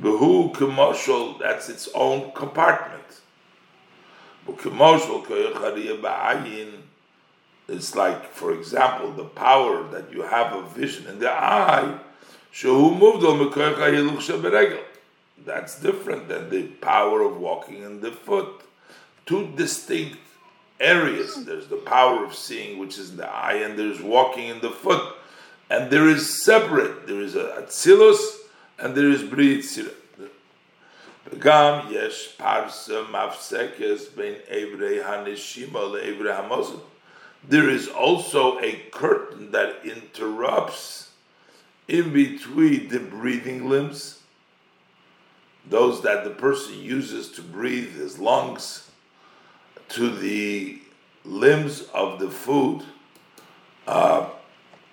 Behu kemoshol, that's its own compartment. Kemoshol koyachariya ba'ayin. It's like, for example, the power that you have of vision in the eye. That's different than the power of walking in the foot. Two distinct areas. There's the power of seeing, which is in the eye, and there's walking in the foot. And there is separate. There is atzilus, and there is britzira. There is also a curtain that interrupts in between the breathing limbs, those that the person uses to breathe, his lungs, to the limbs of the food, the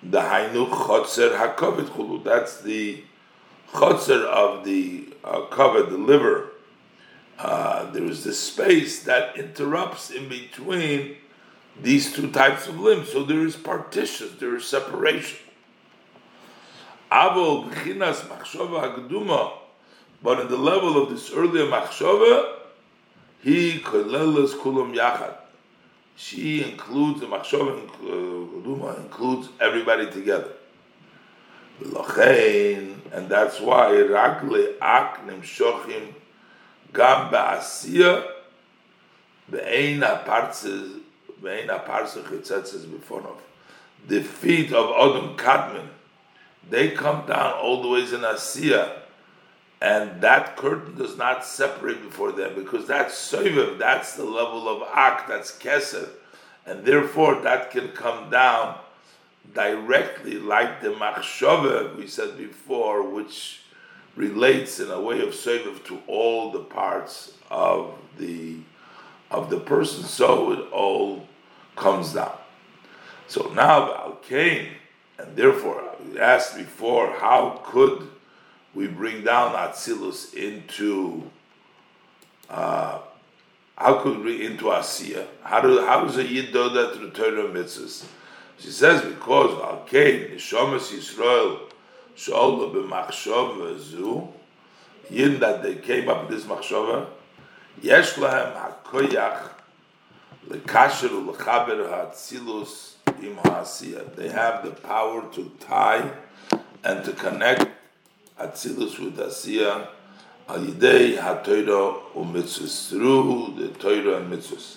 hainu chotzer hakoved chulu. That's the chotzer of the kavod, the liver. There is the space that interrupts in between these two types of limbs. So there is partitions, there is separation. Avol b'chinas machshava ha'keduma, but in the level of this earlier machshava, he koleles kulam yachad. She includes the machshava ha'keduma, includes everybody together. And that's why rak le'ak nimshochim gam ba'asiyah ve'ein ha'partzes chitzetzes b'fonov. The feet of Adam Kadmon, they come down all the ways in Asiya, and that curtain does not separate before them, because that's Soivev, that's the level of Ak, that's Keser, and therefore that can come down directly like the Machshava we said before, which relates in a way of Soivev to all the parts of the person, so it all comes down. So now Al-Kain, and therefore, we asked before, how could we bring down Atzilus into how could we into Asiya? How does a Yid do that to the Torah mitzvahs? She says, because Alkein Nishomas Yisrael Sha'olah b'machshava zu, Yid that they came up with this machshava, Yesh lahem hakoyach lekasher ulechaber ha'atzilus. They have the power to tie and to connect Atzilus with Asiya al yidei haTorah u'mitzvos, through the Torah and mitzvos.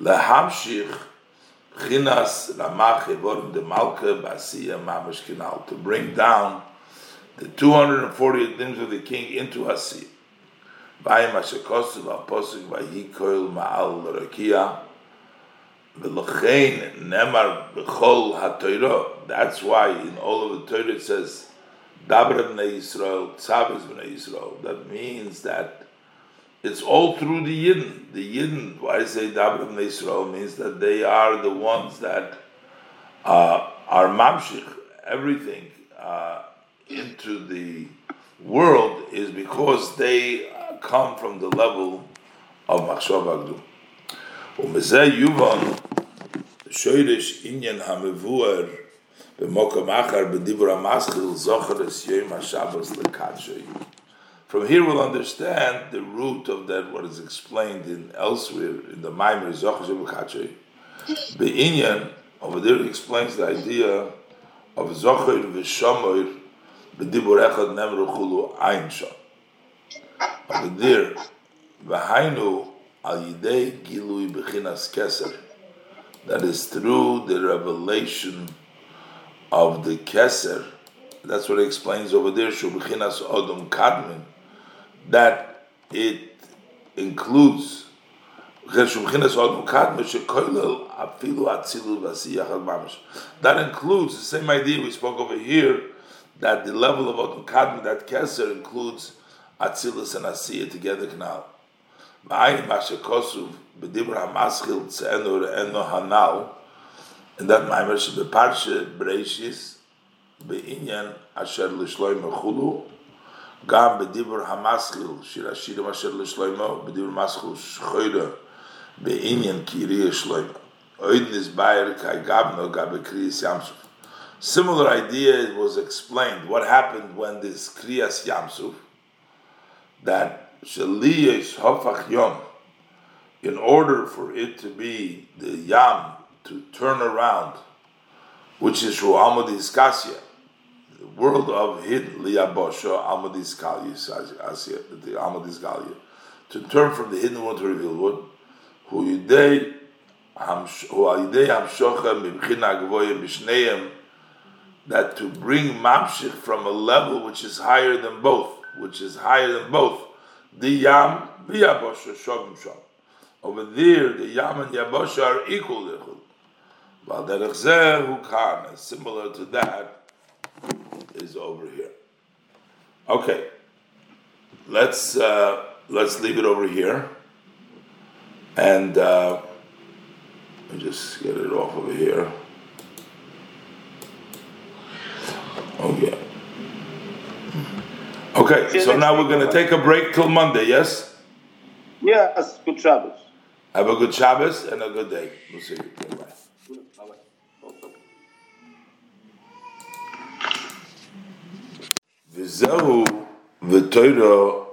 Lehamshich chinas ramach evorim demalka b'Asiya mamash kinal, to bring down the 240 limbs of the king into Asiya. Vayim hashekostiv ha'posuk vayikoil ma'al l'rakia. That's why in all of the Torah it says Dabra b'nei Yisrael, Tzavos b'nei Yisrael. That means that it's all through the Yidden. The Yidden, why I say Dabra b'nei Yisrael, means that they are the ones that are mamshich, everything into the world, is because they come from the level of Machshav Agdu. Umezeh Yuvan Shoyrish Inyan Hamevuar B'Mokam Achar B'Dibra Maschil Zocheres Yom HaShabbos L'Kadshayu. From here we'll understand the root of that, what is explained in elsewhere in the Maimer Zocheres Yom HaKadshayu. The Inyan over there explains the idea of Zocher V'Shomer B'Dibur Echad Nemruchulu Ayn Shom. Over there, V'Hainu Al Yidei Gilui B'Chinas Keser. That is through the revelation of the Keser. That's what it explains over there, Shubchinas Odom Kadmin, that it includes Shubchinas Odom Kadmin, Shekoilel Afilu Atzilu Vasiyach Mamash. That includes the same idea we spoke over here, that the level of Odom Kadmin, that Keser, includes Atzilus and Asiyah together now. Ma'ayin Mashakosuv B'dibra Maschil Tzenur Eno Hanal. And that Maimer should be Parsha Breishis B'inyan Asher L'Shloimeh Chulu Gam B'dibur HaMaschil Shir Hashirim Asher L'Shloimeh B'dibur Maschil Shchoyra B'inyan Kiri Shloimeh Oid Nizbayer Kai Gabno Gabe Kriyas Yamsuf. Similar idea was explained. What happened when this Kriyas Yamsuf, that Shaliyesh Hofach Yom, in order for it to be the Yam to turn around, which is Ru Amudis Kasya, the world of Hid Liabosho Amudis Kalya, the Amudis Kalya, to turn from the hidden world to revealed world, who Yidei Hamshocha Mibchina Gvoya Mishneim, that to bring Mamshich from a level which is higher than both, the Yam Liabosho Shobim Shom. Over there, the Yam and Yabosha are equal. Similar to that is over here. Okay, let's leave it over here, and let me just get it off over here. Okay. Okay. So now we're going to take a break till Monday. Yes. Yes. Good Shabbos. Have a good Shabbos and a good day. We'll see you. Bye. V'zehu v'toiro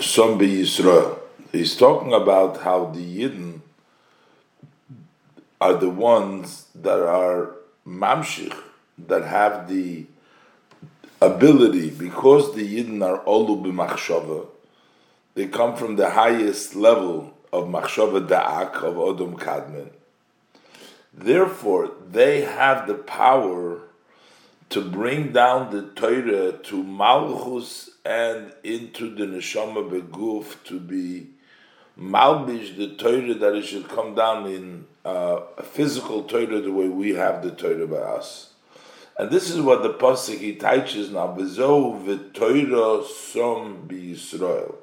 som b'Yisrael. He's talking about how the Yidden are the ones that are mamshich, that have the ability, because the Yidden are olu b'machshava, they come from the highest level of machshava da'ak, of odom kadmin. Therefore, they have the power to bring down the Torah to Malchus and into the Neshama Beguf, to be Malbish, the Torah, that it should come down in a physical Torah the way we have the Torah by us. And this is what the Pasuk he teaches now, V'zo v'Torah som b'Yisrael.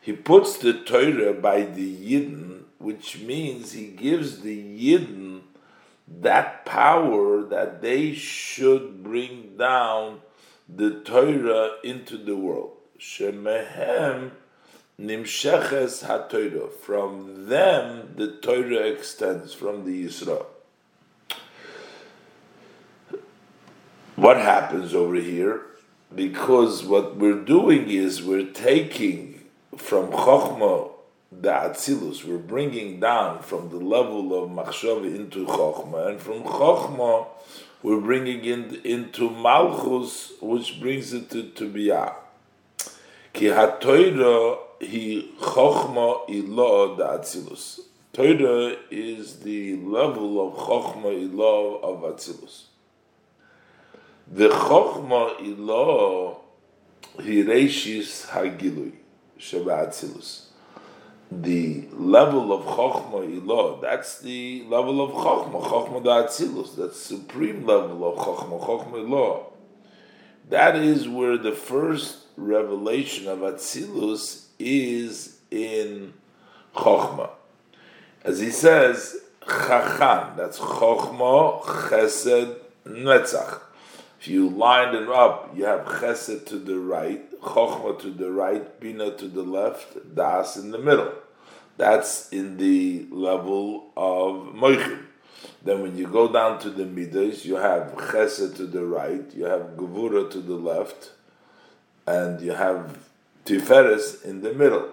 He puts the Torah by the Yidden, which means he gives the Yidden that power that they should bring down the Torah into the world. Shemehem nimsheches haTorah. From them the Torah extends, from the Yisrael. What happens over here? Because what we're doing is we're taking from Chochmah the Atzilus, we're bringing down from the level of Machshav into Chochmah, and from Chochmah we're bringing it into Malchus, which brings it to Biyah. Ki ha-Torah hi Chochmah ilo da Atzilus. Torah is the level of Chochmah ilo of Atzilus. The Chochmah ilo hi reishis ha-Gilui sheba Atzilus. The level of Chochmah Ilah, that's the level of Chochmah, Chochmah Da'atzilus, that's supreme level of Chochmah, Chochmah Ilah. That is where the first revelation of Atzilus is in Chochmah. As he says, chacham. That's chochmo, chesed, netzach. If you line it up, you have chesed to the right, chochma to the right, bina to the left, das in the middle. That's in the level of moichin. Then when you go down to the midas, you have chesed to the right, you have gevura to the left, and you have tiferes in the middle.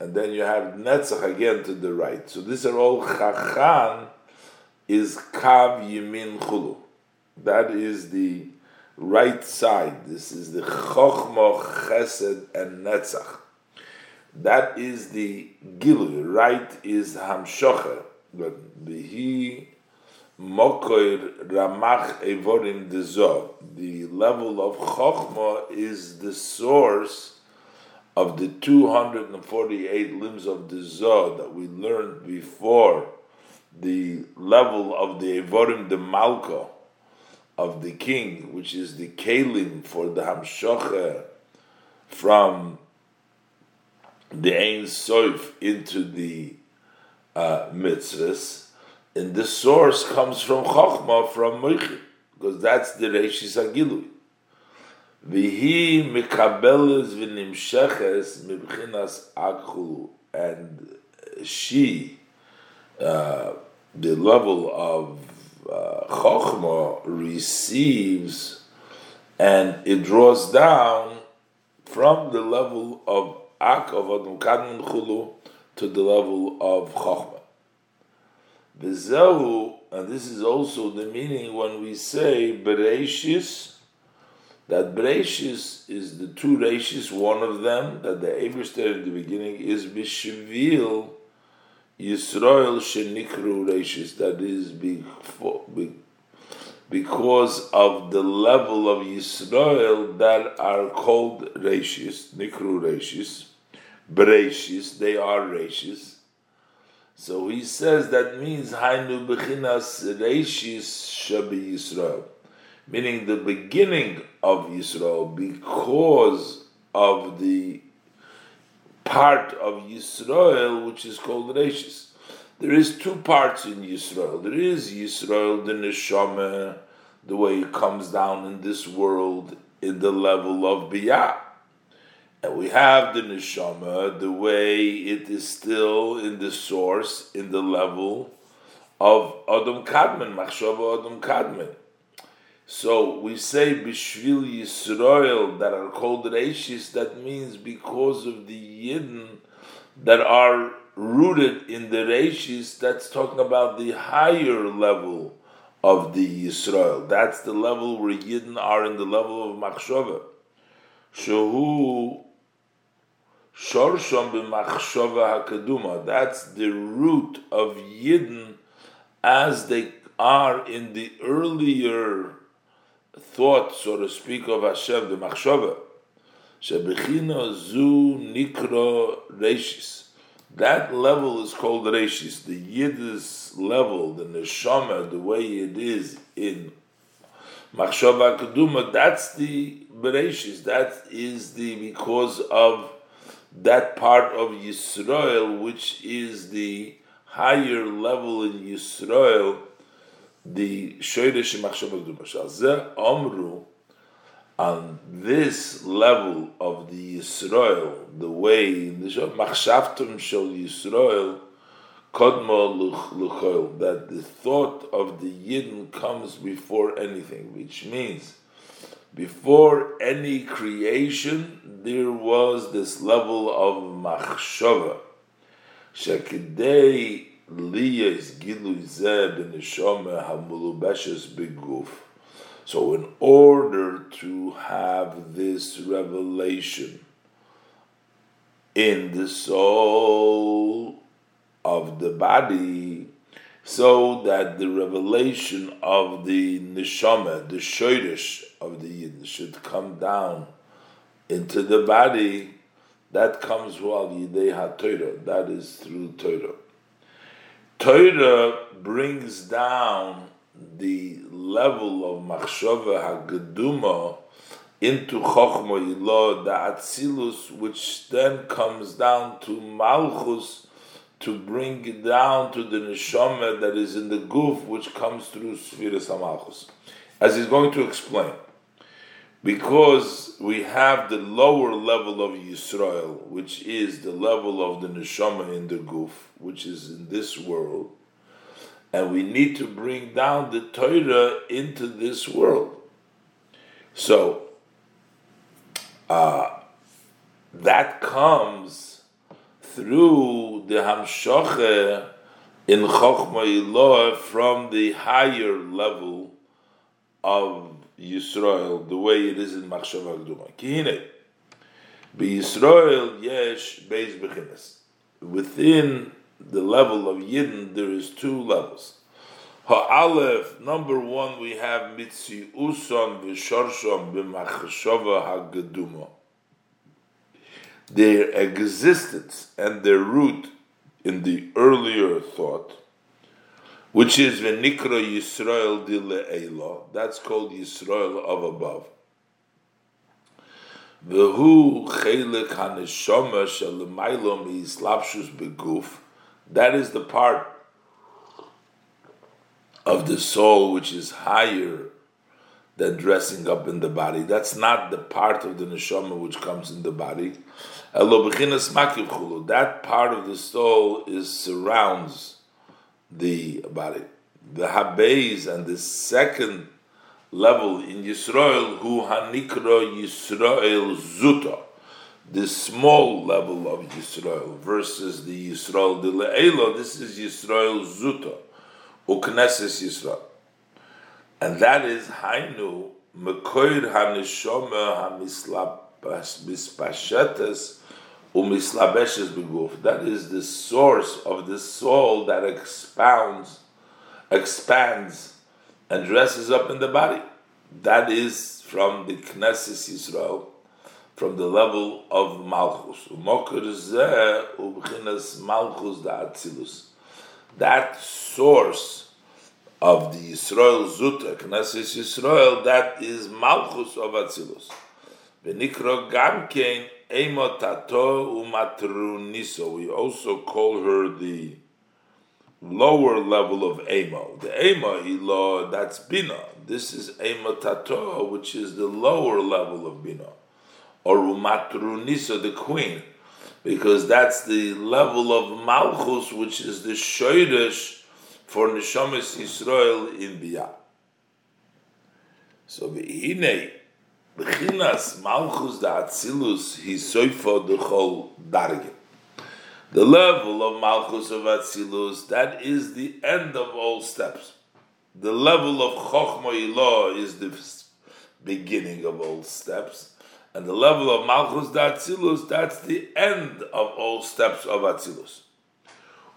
And then you have netzach again to the right. So these are all chachan is kav yimin chulu. That is the right side. This is the chochmo, chesed, and netzach. That is the gilu. Right is hamshocher. But the he mokoir ramach evorim dezov. The level of chochmo is the source of the 248 limbs of the Zoh that we learned before. The level of the Evorim, the Malko, of the king, which is the Kelim for the Hamshocher, from the Ein Sof into the Mitzvahs, and the source comes from Chochmah, from Moichi, because that's the Reishis HaGilui. Vihi mikabeles v'nimsheches mibchinas akhu, and she, the level of chochma, receives and it draws down from the level of akavadukadun chulu to the level of chochma. V'zehu, and this is also the meaning when we say bereishis. That Bereshis is the two Reishis, one of them, that the Eberster in the beginning is Bishvil Yisrael Shenikru Reishis, that is because of the level of Yisrael that are called Reishis, Nikru Reishis, Bereshis, they are Reishis. So he says that means Hainu Bechinas Reishis Shabi Yisrael, meaning the beginning of Yisrael, because of the part of Yisrael which is called Reishis. There is two parts in Yisrael. There is Yisrael, the Neshama, the way it comes down in this world in the level of Biyah. And we have the Neshama, the way it is still in the source, in the level of Adam Kadmon, Machshava Adam Kadmon. So we say Bishvil Yisrael that are called Reishis, that means because of the Yidden that are rooted in the Reishis, that's talking about the higher level of the Yisrael. That's the level where Yidden are in the level of Machshava. Shehu Shorshom b'Machshava HaKaduma. That's the root of Yidden as they are in the earlier thought, so to speak, of Hashem, the Machshava, Shebechina zu nikro Reishis. That level is called Reishis. The Yiddish level, the Neshama, the way it is in Machshava Keduma, that's the Reishis. That is the because of that part of Yisrael, which is the higher level in Yisrael. The Shoydesh Machshava Keduma Shazeh Amru, on this level of the Yisrael, the way in the Machshavtum Shel Yisrael Kodmo Luchol, that the thought of the Yidden comes before anything, which means before any creation there was this level of Machshava. Shekidei Liyas Gilu Zeb and Neshama Hamulubeshes Beguf. So, in order to have this revelation in the soul of the body, so that the revelation of the Neshama, the Shoyrish of the Yidden, should come down into the body, that comes while Yidei HaTorah, that is through Torah. Torah brings down the level of Machshava HaGeduma into Chochma Yilah, the Atzilus, which then comes down to Malchus, to bring it down to the neshama that is in the guf, which comes through Sfiras HaMalchus, as he's going to explain. Because we have the lower level of Yisrael, which is the level of the neshama in the guf, which is in this world, and we need to bring down the Torah into this world. So, that comes through the Hamshoche in Chochmah Iloah from the higher level of Yisrael, the way it is in Machshava Keduma. Ki hine, b'Yisrael yesh beis b'chinas. Within the level of Yidden, there is two levels. Ha'alef, number one, we have mitziuson v'shorshon b'machshava hakeduma. Their existence and their root in the earlier thought, which is v'nikra Yisrael dile'eila, that's called Yisrael of above. V'hu chelek haneshama shelemaylo mi'islapshus beguf, that is the part of the soul which is higher than dressing up in the body. That's not the part of the neshama which comes in the body. That part of the soul surrounds the body. The habeis and the second level in Yisrael, hu hanikra Yisrael zuta, the small level of Yisrael versus the Yisrael de le'elo. This is Yisrael zuta. Ukneses Yisrael. And that is Hainu Mekoir Hanishoma Hamispashetes Umislabeshes Beguf. That is the source of the soul that expands and dresses up in the body. That is from the Knesses Yisrael, from the level of Malchus. Umokir Zeh Ubchinas Malchus Da'atzilus. That source of the Yisrael Zuta, Knesses Yisrael, that is Malchus of Atzilus. V'nikro Gamkein Emotato Umatruniso. We also call her the lower level of Emo. The Emo Ilo, that's Bina. This is Emotato, which is the lower level of Bina. Or Umatruniso, the queen. Because that's the level of Malchus, which is the Shoyresh for Neshamas Yisrael in Bia. So v'hinei b'chinas Malchus da'atzilus hisoifo d'chol dargim. The level of Malchus of Atzilus, that is the end of all steps. The level of Chochmah Iloah is the beginning of all steps. And the level of Malchus Da'atzilus, that's the end of all steps of Atzilus.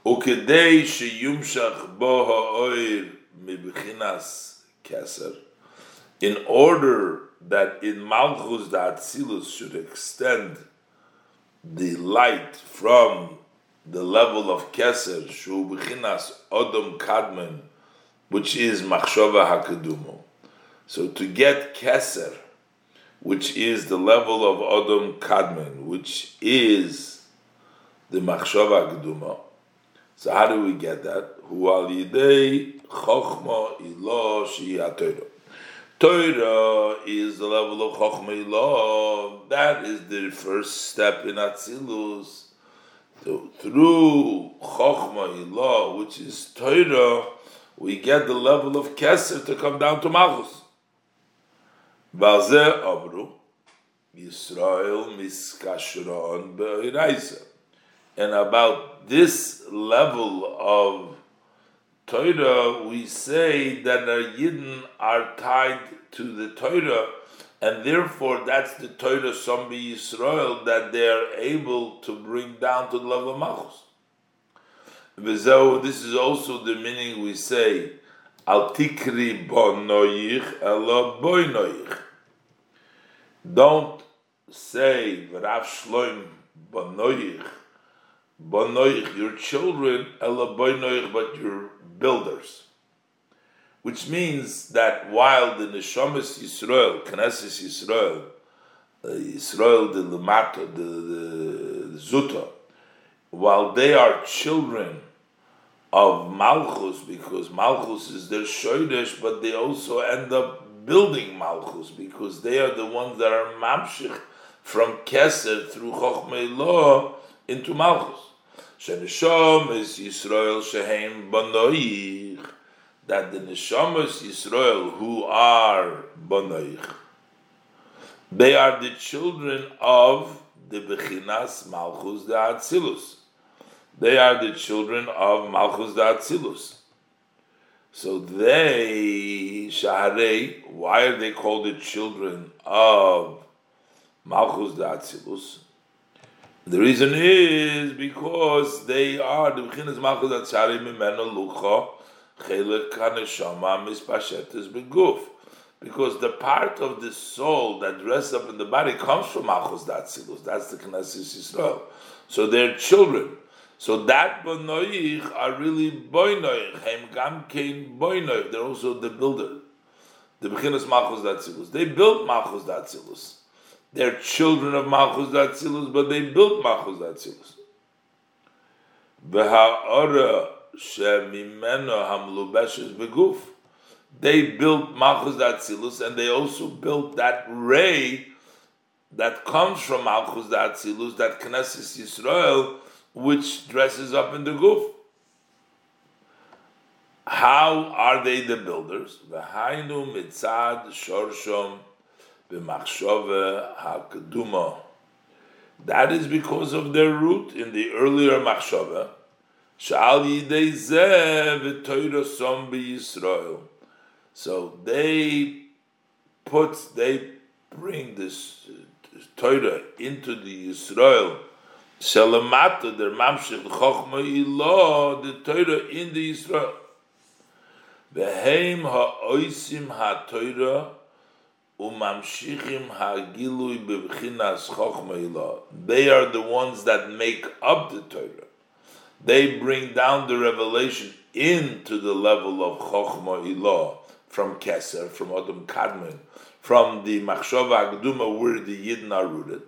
Ukedei sheyumshach bo ha'oir mibchinas keser. In order that in Malchus Da'atzilus should extend the light from the level of keser, shu b'chinas odom kadmen, which is machshava ha'kedumo. So to get keser, which is the level of Odom Kadmen, which is the Machshava Keduma. So how do we get that? Hu al yidei Chochmah Iloah shehi haTorah. Torah is the level of Chochmah Iloah. That is the first step in Atzilus. So through Chochmah Iloah, which is Torah, we get the level of Keser to come down to Malchus. Balzeh Avru, Yisrael Miskashron Be'iraisa. And about this level of Torah, we say that our Yidden are tied to the Torah, and therefore that's the Torah Sombi Yisrael that they are able to bring down to the level of Malchus. This is also the meaning we say, Al Tikri Bonoich Ela Boinoich. Don't say Rav Shloim Bonoich, Bonoich, your children, Ela Boinoich, but your builders. Which means that while the Neshamas Yisrael, Knesses Yisrael, Yisrael de Lamato, the Zuta, while they are children of Malchus, because Malchus is their Shodesh, but they also end up building Malchus, because they are the ones that are Mamshich from Keser through Chochmei Lo into Malchus. Sheneshom is Yisrael Shehem Banoich, that the Neshamas Yisrael who are Banoich, they are the children of the Bechinas Malchus Da'atzilus. They are the children of Malchus Da'atzilus. So they, Shaharei, why are they called the children of Malchus Da'atzilus? The reason is because they are the Bechinas Malchus Da'atzilus Mimeno Lucha Chelek HaNeshama Mispashetes Beguf. Because the part of the soul that rests up in the body comes from Malchus Da'atzilus. That's the Knesset Yisrael. So they're children. So that Bonoich are really Bonoich. Heim Gam Kein Bonoich. They're also the builder. The Bechinas Malchus Da'atzilus. They built Malchus Da'atzilus. They're children of Malchus Da'atzilus, but they built Malchus Da'atzilus. V'ha'ora she'mimeno hamlubeshes beguf. They built Malchus Da'atzilus, and they also built that ray that comes from Malchus Da'atzilus, that Knesset Yisrael, which dresses up in the Guf. How are they the builders? V'hainu mitzad shorshom b'machshove ha'keduma. That is because of their root in the earlier machshove. She'al yidei zeh v'toyrosom b'Yisrael. So they bring this Torah into the Yisrael. Shalamato, their mamshich chochma ilah, the Torah in the Yisrael. V'heim ha'oisim ha'Torah u'mamshichim ha'gilui b'vchinas chochma ilah. They are the ones that make up the Torah. They bring down the revelation into the level of chochma ilah. From Keser, from Adam Kadmon, from the Machshava Akduma where the Yidden are rooted.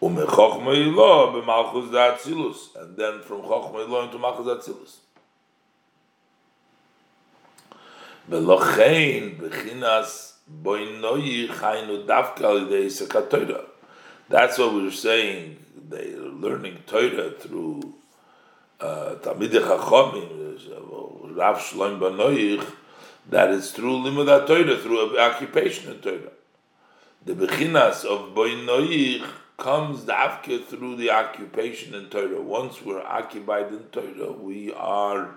Umechochma Ilah b'Malchus Da'atzilus, and then from Chochma Ilah into Malchus Da'atzilus. Velochein b'chinas boinoyi chaynu davka alidei seka Torah. That's what we're saying. They're learning Torah through Tamidei Chachomim, Rav Shlomo Banoich. That is through Limud Torah, through occupation of Torah. The Bechinas of Boinoich comes Davke through the occupation in Torah. Once we're occupied in Torah, we are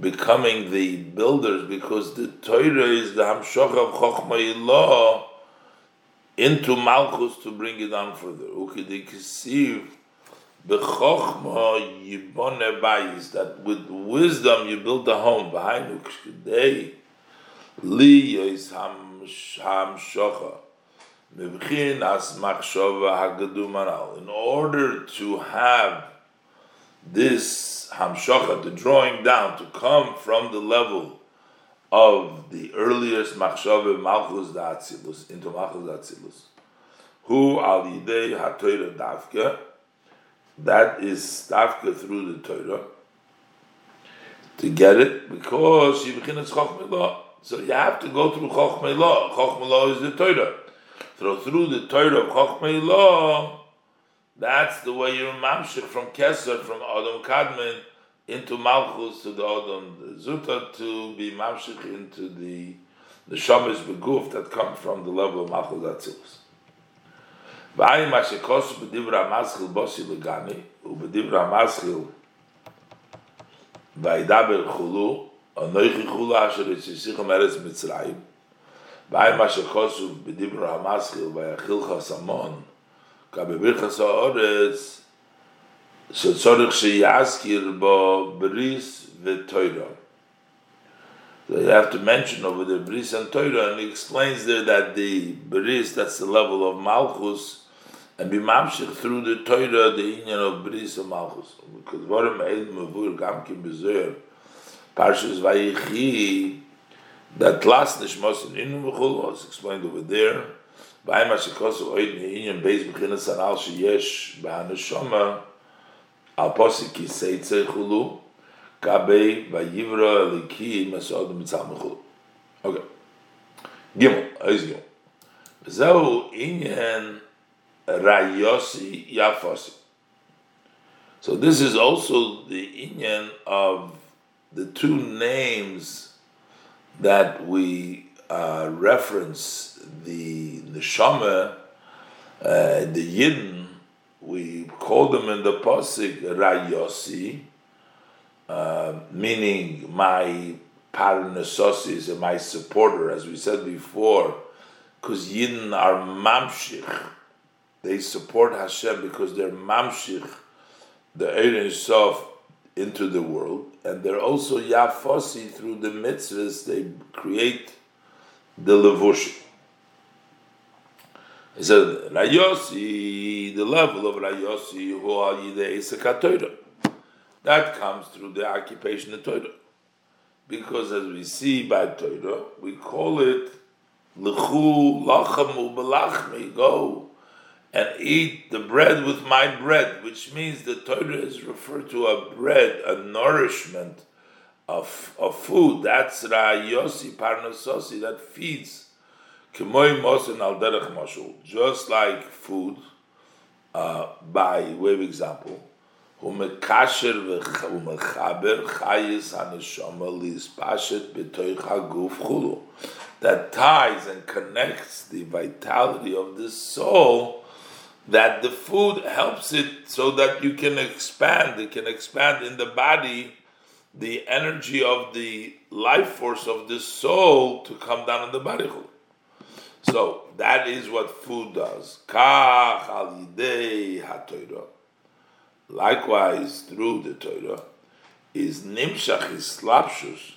becoming the builders, because the Torah is the Hamshach of Chochma Ilah into Malchus to bring it down further. Ukidikisiv B'chochma yibone bayis, that with wisdom you build a home behind you. K'shkidei li yois hamshocha mevchin as machshova hagadumanal. In order to have this hamshocha, the drawing down, to come from the level of the earliest machshova Malchus Da'atzilus into Malchus Da'atzilus, who al yidei ha'Torah davke. That is stavka through the Torah to get it, because Yibchinus Chochmei Lo. So you have to go through Chochmei Lo. Chochmei Lo is the Torah. So through the Torah of Chochmei Lo, that's the way you're mamshich from Keser, from Adam Kadmon into Malchus, to the Adam Zuta, to be mamshich into the Shabbos Beguf that comes from the level of Malchus Atzilus. V'ayim hashekos b'divra maschil bosi legani u'b'divra maschil v'aydaber chulu anoichi chulu asher yitzisichom eretz Mitzrayim v'ayim hashekos b'divra maschil v'yachil chasamon k'bebirchas ha'oretz shetzorich sheyaskir bo bris v'toira. So you have to mention over the bris and Torah, and he explains there that the bris, that's the level of Malchus, and be mamshich through the Torah, the union of bris and Malchus. Because Vorim Eid Mavur Gamkin Bezoyer, Parshas Vayechi, that last Nishmos in Inu Mechul was explained over there. Vayim HaShekosu Oid Ne'inyan Beis B'chinas Anal Sheyesh B'haneshoma Al Posiki say Tsechulu, Kabe, Vayivra, Liki, Masod, Mitzamachulu. Okay. Gimel, Aizgimel. Zau Inyan Rayosi Yafosi. So this is also the inyan of the two names that we reference the neshama, the yidden. We call them in the pasuk Rayosi, meaning my parnesosis and my supporter, as we said before, because yidden are mamshich. They support Hashem because they're mamshich, the Ein Sof, into the world, and they're also Yafosi through the mitzvahs, they create the levush. He said, Rayosi, the level of Rayosi, who are Yidei Seka Torah. That comes through the occupation of Torah. Because as we see by Torah, we call it Lechu Lachamu Belachmi, go and eat the bread with my bread, which means the Torah is referred to a bread, a nourishment of food. That's Rayosi Parnasosi, that feeds. Just like food, by way of example, that ties and connects the vitality of the soul, that the food helps it so that you can expand. It can expand in the body, the energy of the life force of the soul to come down in the body. So that is what food does. Likewise, through the Torah, is nimshach is slapshus,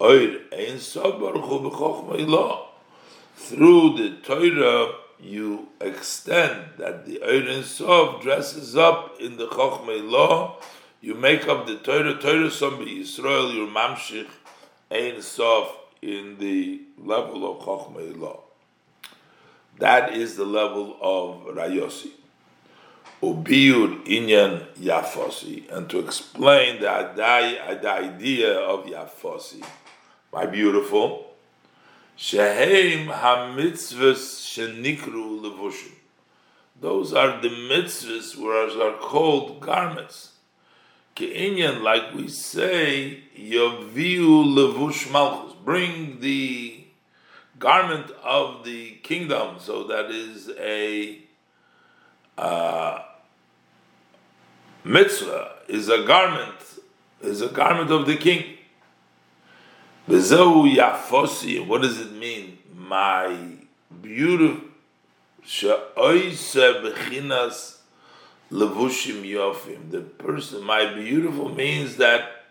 oir ein sober hu b'chochma ilo. Through the Torah, you extend that the Ein Sof dresses up in the Chochmei Law. You make up the Torah Sombi Yisrael, your Mamshich Ein Sof in the level of Chochmei Law. That is the level of Rayosi. Ubiur Inyan Yafosi. And to explain the idea of Yafosi, my beautiful, Sheheim ha-mitzvahs shenikru levushim. Those are the mitzvahs which are called garments. Ke'inyan, like we say, yaviu levush malchus. Bring the garment of the kingdom. So that is a mitzvah, is a garment of the king. V'zehu yafosi. What does it mean? My beautiful she'oiseh b'chinas levushim yofim. The person, my beautiful, means that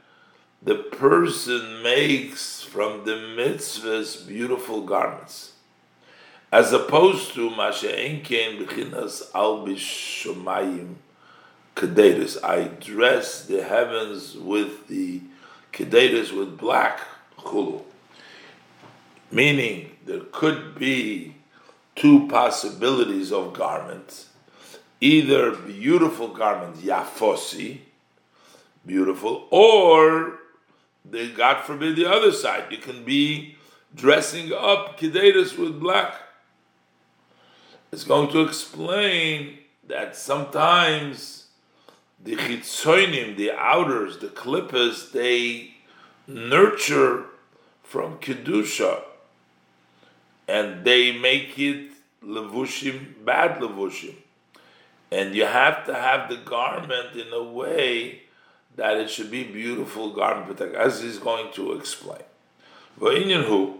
the person makes from the mitzvahs beautiful garments, as opposed to ma'she'enkein b'chinas albish shomayim kedeiros. I dress the heavens with the kedeiros, with black. Meaning, there could be two possibilities of garments. Either beautiful garment, yafosi, beautiful, or, God forbid, the other side. You can be dressing up kedeiros with black. It's going to explain that sometimes the chitzonim, the outers, the klippas, they nurture from kedusha, and they make it levushim, bad levushim, and you have to have the garment in a way that it should be beautiful garment, as he's going to explain. V'inyanhu,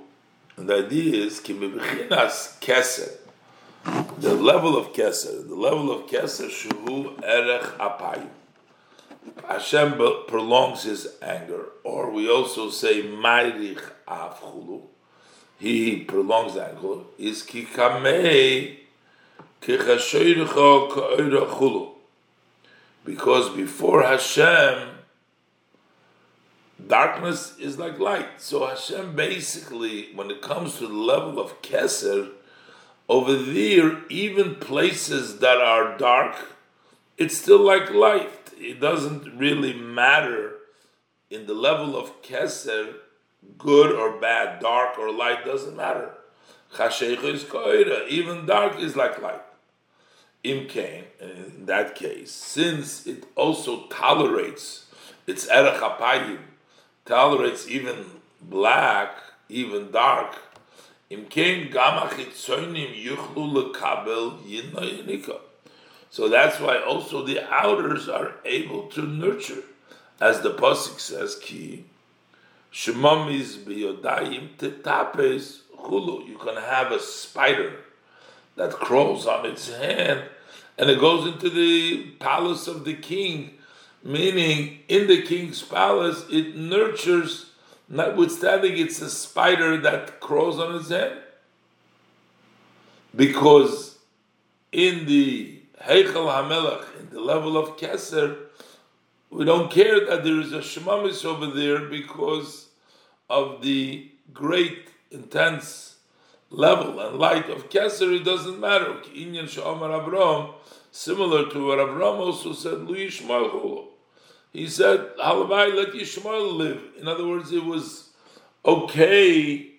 the idea is ki mibichinas keser, the level of keser shuhu erech apayim. Hashem prolongs his anger, or we also say Mairich Avchulu. He prolongs the anger. Is ki kamei ki chashoyricho ka'oyrachulu. Because before Hashem, darkness is like light. So Hashem basically, when it comes to the level of Keser, over there, even places that are dark, it's still like light. it doesn't really matter in the level of keser, good or bad, dark or light, doesn't matter. Chasheich is koira, even dark is like light. Im kain, in that case, since it also tolerates, its erech hapayim, tolerates even black, even dark, im kain gam achitzonim yuchlu lekabel yinoi nika. So that's why also the outers are able to nurture, as the pasuk says, ki shemamis biyodayim tetapes hulu. You can have a spider that crawls on its hand, and it goes into the palace of the king, meaning in the king's palace, it nurtures, notwithstanding it's a spider that crawls on its hand. Because in the Heichel HaMelech, in the level of Keser, we don't care that there is a Shemamis over there because of the great, intense level and light of Keser, it doesn't matter. Inyan Sha'amar Abraham, similar to what Abraham also said, Lu Yishmael Holo. He said, Halavai, let Yishmael live. In other words, it was okay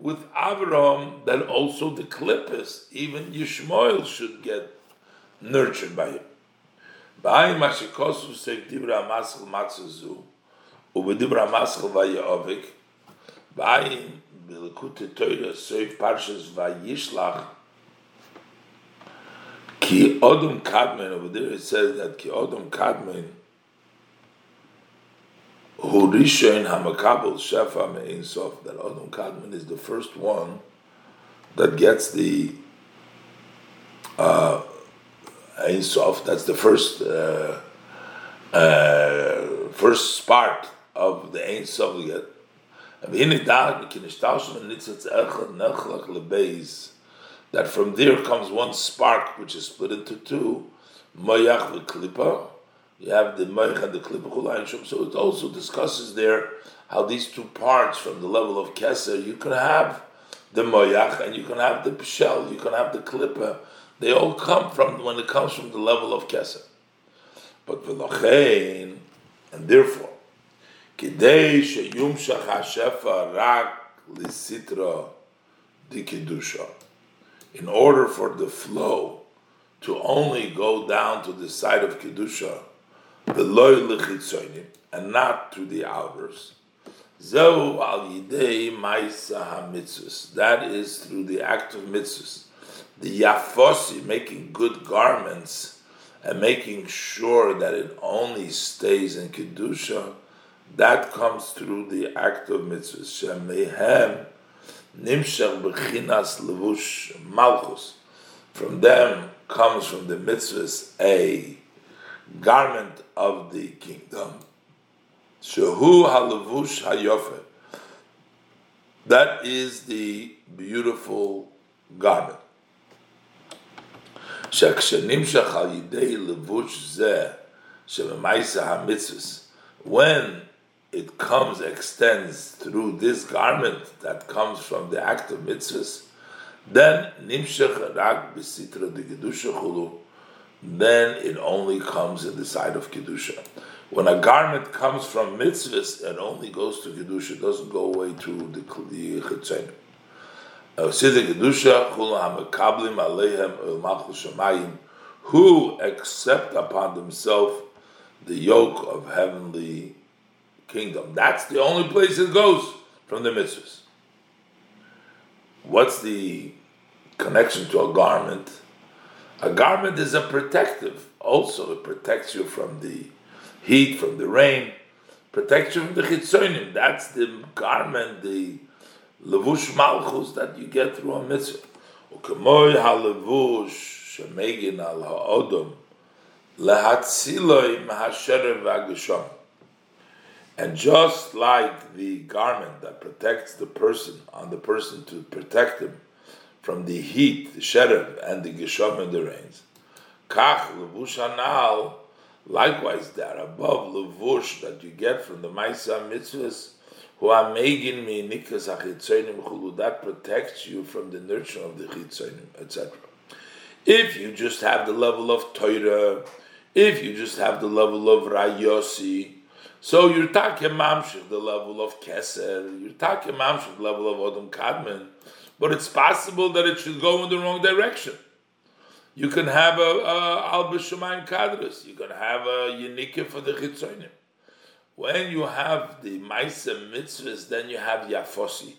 with Abraham that also the Klippus, even Yishmael should get nurtured by him. Ba'ayim HaShekosu Seif Dibra HaMaschel Matzuzu Ube Dibra HaMaschel Vaya'ovik Ba'ayim Bilkute Torah Seif Parshas Vayishlach Ki Odom Kadmen. Over there it says that Ki Odom Kadmen Hu Rishon HaMakabel Shefa Me'Ein Sof, that Odom Kadmen is the first one that gets the Ein Sof, that's the first spark of the Ein Sof. That from there comes one spark which is split into two. Moyach and Klipa. You have the Moyach and the Klipa. So it also discusses there how these two parts from the level of Keser, you can have the Moyach and you can have the Pshel, you can have the Klipa. They all come from, when it comes from the level of Keser. But v'lochein, and therefore, kidei sheyumshach hashefa rak lisitra dikidusha. In order for the flow to only go down to the side of Kedusha, v'loy l'chitzonim, and not to the outers. Zehu al yidei ma'isa hamitzvus. That is through the act of mitzvus. The yafosi, making good garments and making sure that it only stays in Kedusha, that comes through the act of mitzvahs. Shemehem nimshach b'chinas levush malchus. From them comes from the mitzvahs a garment of the kingdom. Shehu halevush hayofe. That is the beautiful garment. When it comes, extends through this garment that comes from the act of mitzvahs, then it only comes in the side of Kedusha. When a garment comes from mitzvahs, it only goes to Kedusha, it doesn't go away through the Chetzain. Who accept upon themselves the yoke of heavenly kingdom. That's the only place it goes from the mitzvahs. What's the connection to a garment? A garment is a protective. Also, it protects you from the heat, from the rain, protects you from the chitzonim. That's the garment, the levush malchus that you get through a mitzvah. Ukemoy halevush shemegin al haodom lehatziloi mahasherem v'agisham. And just like the garment that protects the person, on the person to protect him from the heat, the sherem, and the gisham and the rains, kach levush hanal, likewise that above levush that you get from the ma'isa mitzvahs, that protects you from the nurture of the chitzonim, etc. If you just have the level of Torah, If you just have the level of Rayosi, so you're talking mamshich the level of Keser, you're talking mamshich the level of Odom Kadmon, but it's possible that it should go in the wrong direction. You can have a Al B'Shemayim Kadrus, you can have a Yenikah for the Chitzonim. When you have the Maaseh Mitzvahs, then you have Yafosi.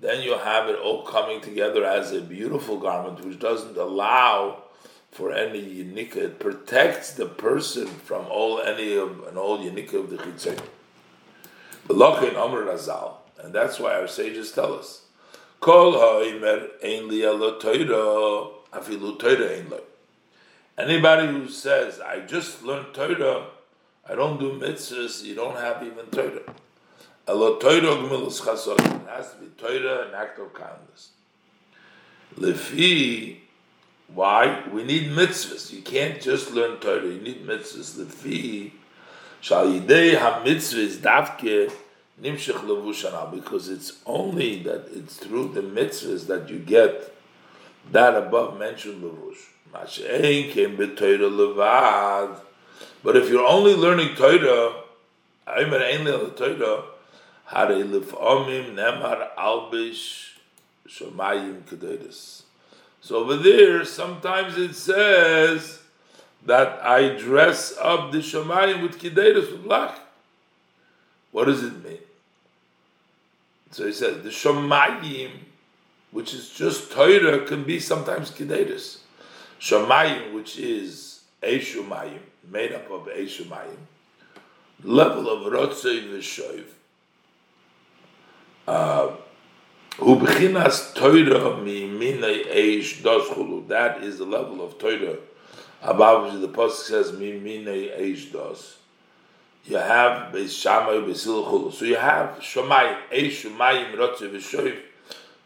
Then you have it all coming together as a beautiful garment, which doesn't allow for any Yenikah. It protects the person from all Yenikah of the Chitzonim. B'lochein Omer Razal, and that's why our sages tell us, Kol ha'imer ein li alo Torah, afilu Torah ein lo. Anybody who says, I just learned Torah, I don't do mitzvahs, you don't have even Torah. Elo Torah gmilus chasod. It has to be Torah, an act of kindness. Lefi, why? We need mitzvahs. You can't just learn Torah, you need mitzvahs. Lefi, shal yidei ha-mitzvahs davke nimshich levushana, because it's only that it's through the mitzvahs that you get that above mentioned levush. Ma'ashe'en kem b'Torah levad. But if you're only learning Torah, so over there, sometimes it says that I dress up the Shemayim with Kedeiros, with lach. What does it mean? So he says, the Shemayim, which is just Torah, can be sometimes Kedeiros. Shemayim, which is Eshumayim, made up of Eshumayim, level of Rotzei V'Shoiv, Ubchinas Torah Miminei Eish Doschulu. That is the level of Torah above which the pasuk says Miminei Eish Dos. You have Beis Shammai Besil Chulu. So you have Shomayim Eish Shomayim Rotzei V'Shoiv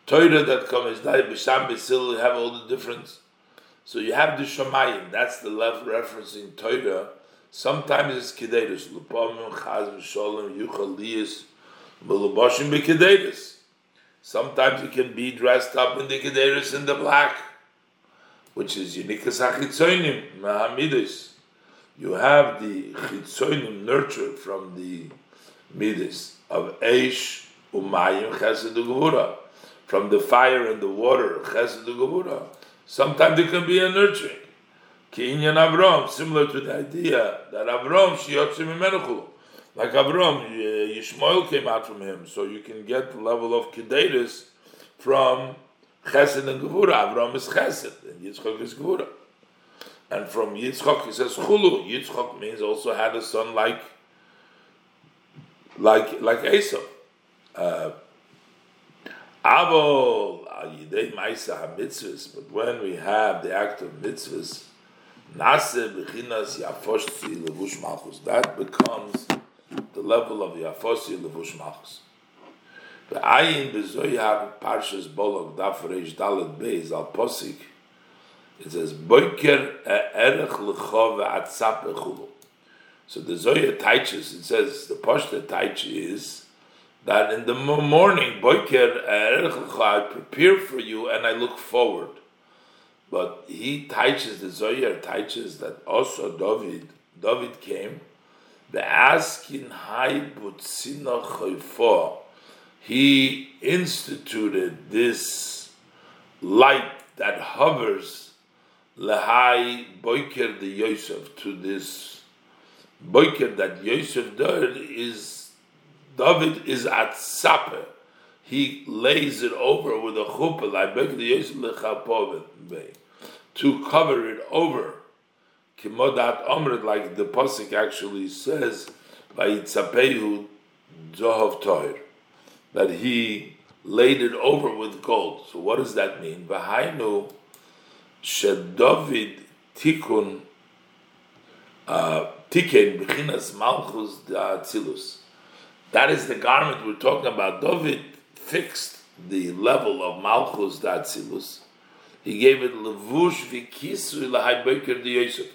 Torah that comes Dai B'Sham Besil. You have all the difference. So you have the Shomayim. That's the level referencing Torah. Sometimes it's Kedeiros, Lupamim, Chaz, V'Sholem, Yuchaliyas, Melubashim, B'Kedeiros. Sometimes you can be dressed up in the Kedeiros in the black, which is Yenikas HaChitzonim, Mahamidis. You have the Chitzonim nurtured from the Midis of Eish, Umayim, Chesed U'Gevura, from the fire and the water, Chesed U'Gevura. Sometimes it can be a nurturing. Kinyan Avram, similar to the idea that Avram, Shiyotzi Mimenuchu. Like Avram, Yishmael came out from him, so you can get the level of Kedeiros from Chesed and Gevura. Avram is Chesed, and Yitzchak is Gevura. And from Yitzchak, he says Chulu. Yitzchak means also had a son like Esau. Avol, Yidei Maisa HaMitzvahs, but when we have the act of mitzvahs, that becomes the level of Yafosi Levush Malchus. The Ayin B'Zohar Parshas Bolog Daf Reish Dalet Beis Al Posik. It says Boiker Erech L'Chov Atzap Echulu. So the Zohar teaches. It says the Pashta teaches that in the morning Boiker Erech L'Chov, I prepare for you and I look forward. But he teaches, the Zohar teaches that also David came, the askin hai butzina chayfo, he instituted this light that hovers lehai boiker the Yosef, to this boiker that Yosef did is, David is at sapeh. He lays it over with a chuppah, to cover it over. Kimodat omrit, like the pasuk actually says, vayitzapehu zohov toir, that he laid it over with gold. So what does that mean? V'hainu shedavid tikun tiken b'chinas malchus da'atzilus. That is the garment we're talking about. David fixed the level of Malchus Datzilus. He gave it Levush Vikisri Lahai Boker de Yosef.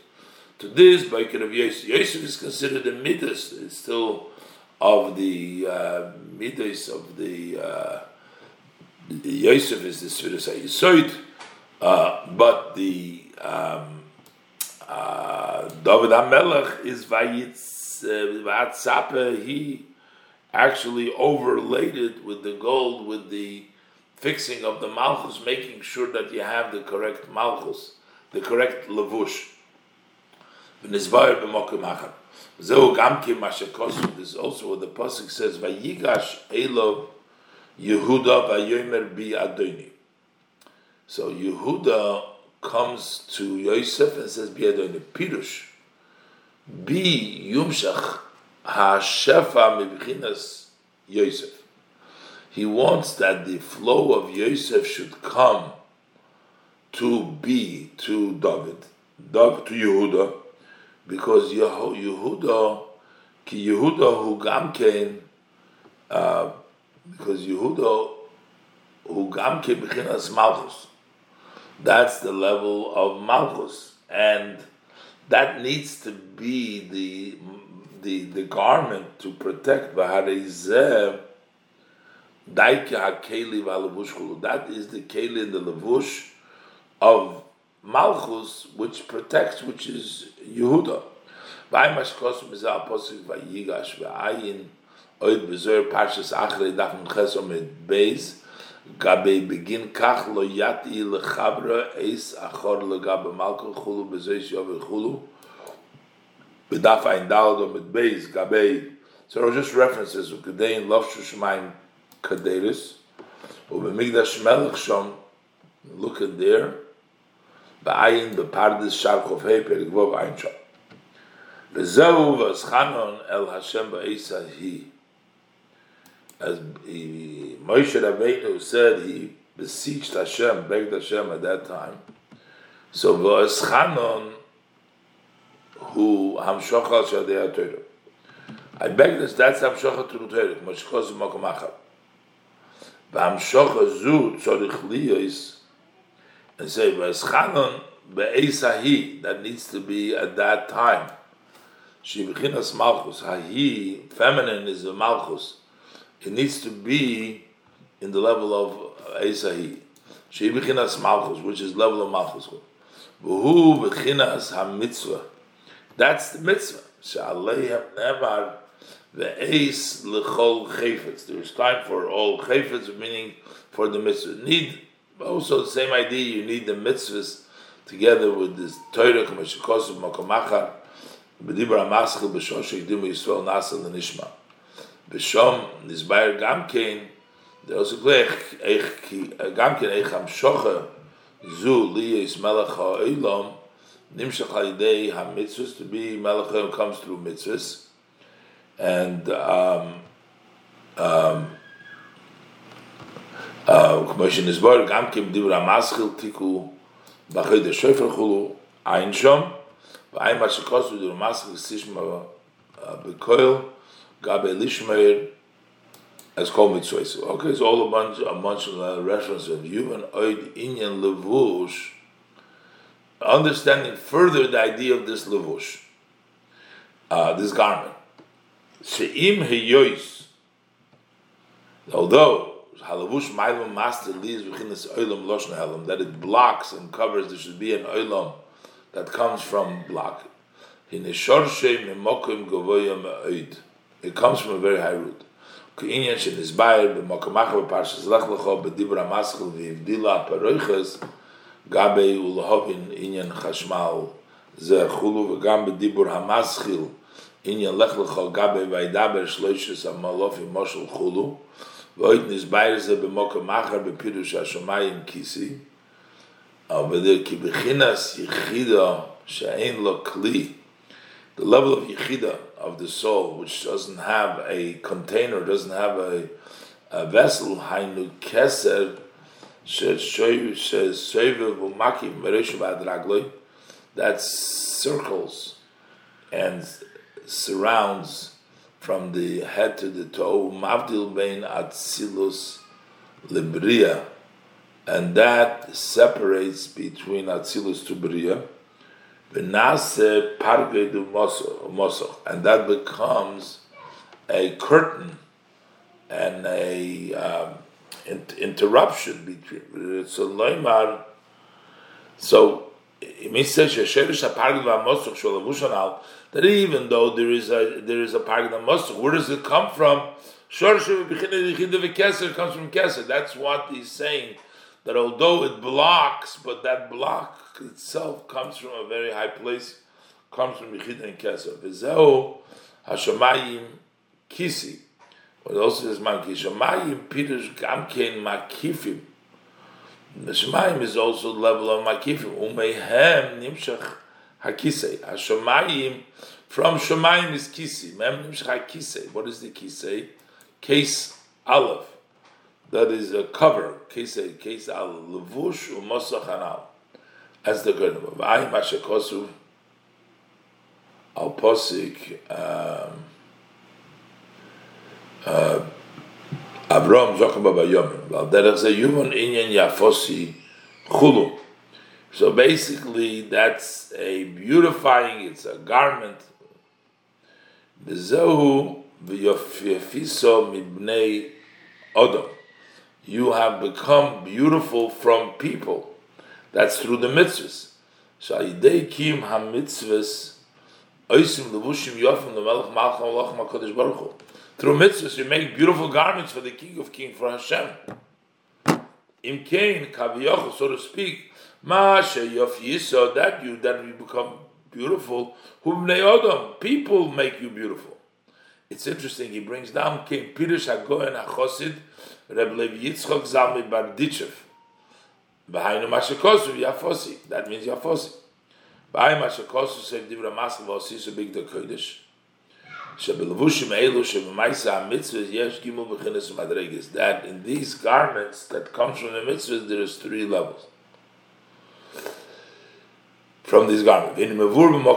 To this Boker of Yosef. Yosef is considered a Midas. It's still of the Midas of the Yosef is the Sfiras HaYisoid, but the David HaMelech is Vayitzapeh, he actually overlaid it with the gold, with the fixing of the Malchus, making sure that you have the correct Malchus, the correct Levush. V'nizbayer b'mokim achar. Zehu gamki mashakosu. This is also what the Pasuk says, Vayigash Elov Yehuda Vayomer bi Adoni. So Yehuda comes to Yosef and says, bi Adoni, Pirush, bi Yumshach HaShefa Mibchinas Yosef. He wants that the flow of Yosef should come to David, to Yehuda, because Yehuda who gamke b'chinas Malchus. That's the level of Malchus, and that needs to be the garment to protect Vaharizeh. That is the keli in the levush of Malchus, which protects, which is Yehuda. So it just references Ukedein Lofshu Shemaim Kaderis, Ubemigdash Melech Shom. Look at there. Ba'ayin bePardes Sharkov Hey Perigvov Ayin Shom. V'zehu v'aschanon El Hashem ba'Eisa He. As Moshe Rabbeinu said, he beseeched Hashem, begged Hashem at that time. So v'aschanon who Hamshochal Shadei HaTorah. I beg this. That's Hamshochal to Torah. Mashkos Makom Achar. And say that needs to be at that time. Shivchinas Malchus Hahi, feminine is the Malchus. It needs to be in the level of Eisahi. Shivchinas Malchus, which is level of Malchus. V'hu v'chinas HaMitzvah. That's the Mitzvah. Sha'aleihem nevar. The ace lechol chayfetz. There is time for all chayfetz, meaning for the mitzvah. Need also the same idea. You need the mitzvahs together with this Torah. Kamashikosu makomachar b'dibra maschil b'shom sheikdimu Yisrael nasal l'nishma b'shom nizbayer gamkein. They also say gamkein eich hamshocha zu liyis melech ha'olam nimshach alidei hamitzvahs, to be melech ha'olam comes through mitzvahs. And commotion is born. Gamkim dibra maschil tiku b'chid the shofar chulu ein shom v'ayn matshikosu dibra maschil sishma b'koil gabe lishmeir as kol mitzvos. Okay, it's all a bunch of references of human oid inyan levush. Understanding further the idea of this levush, this garment. She'im heyois. Although halavush ma'ilum master leaves within this oilam loshna halam, that it blocks and covers, there should be an oilam that comes from block. It comes from a very high root. In Yalech Lechol Gabe Vaidaber Shloishes Amalofi Moshul Chulu, Void Nizbayze B'Mokem Achar B'Pirush Hashomayim Kisi, Aveder Ki B'Chinas Yichida She'ein Lo Kli, the level of Yichida of the soul, which doesn't have a container, doesn't have a vessel. Hainu Keser She'Soyve V'Makim Mereshu V'Adragloi, that circles and surrounds from the head to the toe, mavdil bein atzilus lebria, and that separates between atzilus to bria, benase parge du mosoch, and that becomes a curtain and a interruption between. So that even though there is a paragam mosuk, where does it come from? It comes from Keser. That's what he's saying. That although it blocks, but that block itself comes from a very high place, comes from Yechidah and Keser. V'zehu hashamayim kisi. But also says monkey shamayim pirush gamkein makifim. The shamayim is also the level of makifim. Umehem nimshach hakisei. Hashamayim from shamayim is kisi. Mem nimshach hakisei. What is the kisei? Case aleph. That is a cover. Kisei case aleph. Levush u'mosach hanal. As the Gemara. V'ayim hashakosu al posik. Abraham Zocham Baba Yomim. So basically, that's a beautifying, it's a garment. You have become beautiful from people. That's through the mitzvahs. Through mitzvahs, you make beautiful garments for the King of Kings, for Hashem. Imkein kaviyoch, so to speak, ma sheyof yiso, that you become beautiful. Hum neodom, people make you beautiful. It's interesting. He brings down King Pirush Hagoen Hachosid, Reb Levi Yitzchok Zalmi Barditchev. B'hainu mashikosu yafosi. That means yafosi. B'hainu mashikosu save divra masel v'osisu big the kodesh. That in these garments that comes from the mitzvahs, there is three levels. From these garments. Elsewhere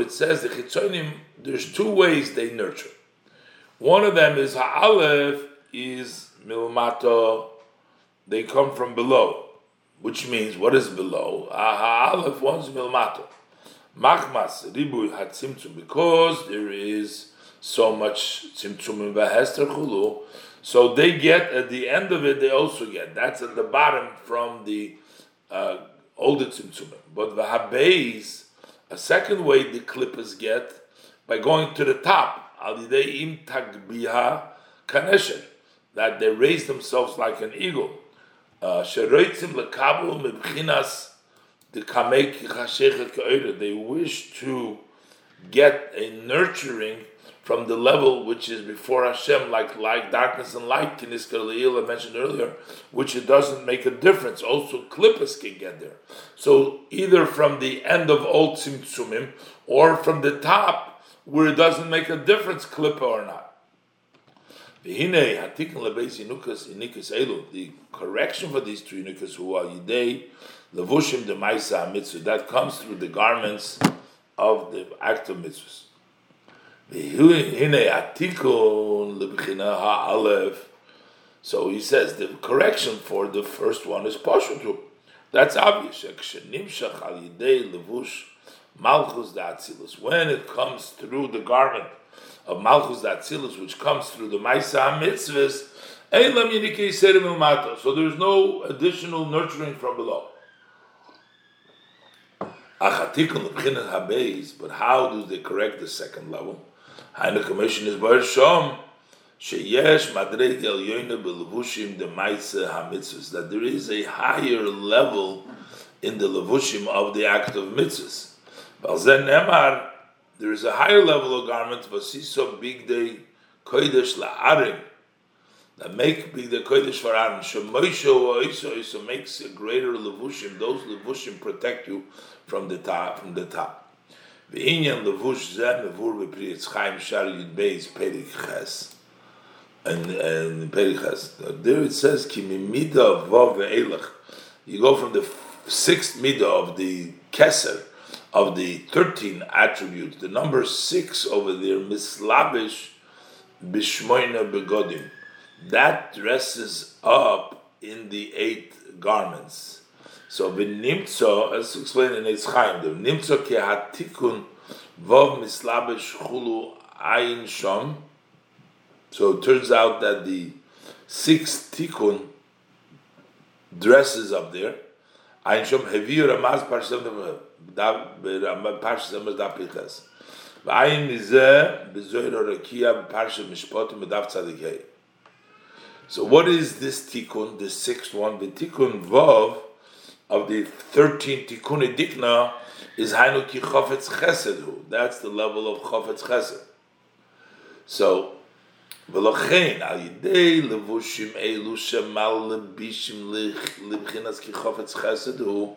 it says the chitzonim, there's two ways they nurture. One of them is ha'alef, is milmato, they come from below. Which means, what is below? Ha'alef one's milmato. Machmas ribuy hatzimtzum, because there is so much tzimtzum in v'hester chulu, so they get at the end of it. They also get that's at the bottom from the older tzimtzum. But v'habeis, a second way the clippers get by going to the top. Alidei im tagbiha kanesher, that they raise themselves like an eagle. Sheroitzim lekabu mibchinas. They wish to get a nurturing from the level which is before Hashem, like darkness and light, I mentioned earlier, which it doesn't make a difference. Also, klippas can get there. So either from the end of old Tzimtzumim or from the top, where it doesn't make a difference, klippa or not. The correction for these two Yinukas who are Yidei, Levushim de Maisa Mitzvah, that comes through the garments of the act of mitzvahs. So he says the correction for the first one is Pashutu. That's obvious. When it comes through the garment of Malchus Datzilus, which comes through the Maisa Mitzvahs, so there is no additional nurturing from below. But how do they correct the second level? The commission is by Shom sheyesh madreg elyoyne belevushim demaisa hamitzvos, that there is a higher level in the levushim of the act of mitzvos. Balzen emar, there is a higher level of garments vasiso bigdei kodesh la'arim, that make bigdei kodesh for arim shemoisho oiso, makes a greater levushim. Those levushim protect you from the top, And Perichas, there it says, you go from the sixth midah of the Keser, of the 13 attributes, the number 6 over there, Mislabish Bishmoina Begodim, that dresses up in the 8 garments. So v'nimtzo, as explained in Eitz Chaim, the v'nimtzo kehatikun vov mislabesh chulu ayin shom. So it turns out that the 6th tikkun dresses up there. So what is this tikkun, the sixth one? The tikkun vav of the 13 tikkun dikna is hainu ki chofetz chesed. That's the level of chofetz chesed. So v'lochein al yidei levushim elu shemal lebishim libchinas ki chofetz chesed.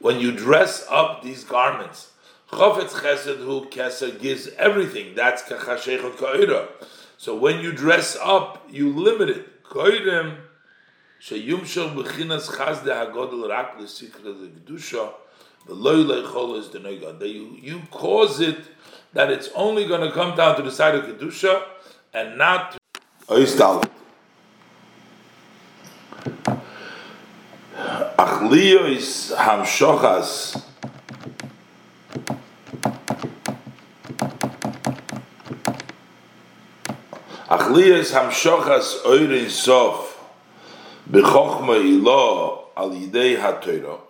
When you dress up these garments, chofetz chesed hu keser gives everything. That's kachasheichot ka'ira. So when you dress up, you limit it. Koidem sheyumshol b'chinas chaz dehagodel rak l'sikra l'gdusha v'loy leichol is denoigad. You cause it that it's only going to come down to the side of kedusha and not to oistal. Achlio is hamshochas. Achlias hamshochas oirin sof b'chochma ilo al yidei haTorah.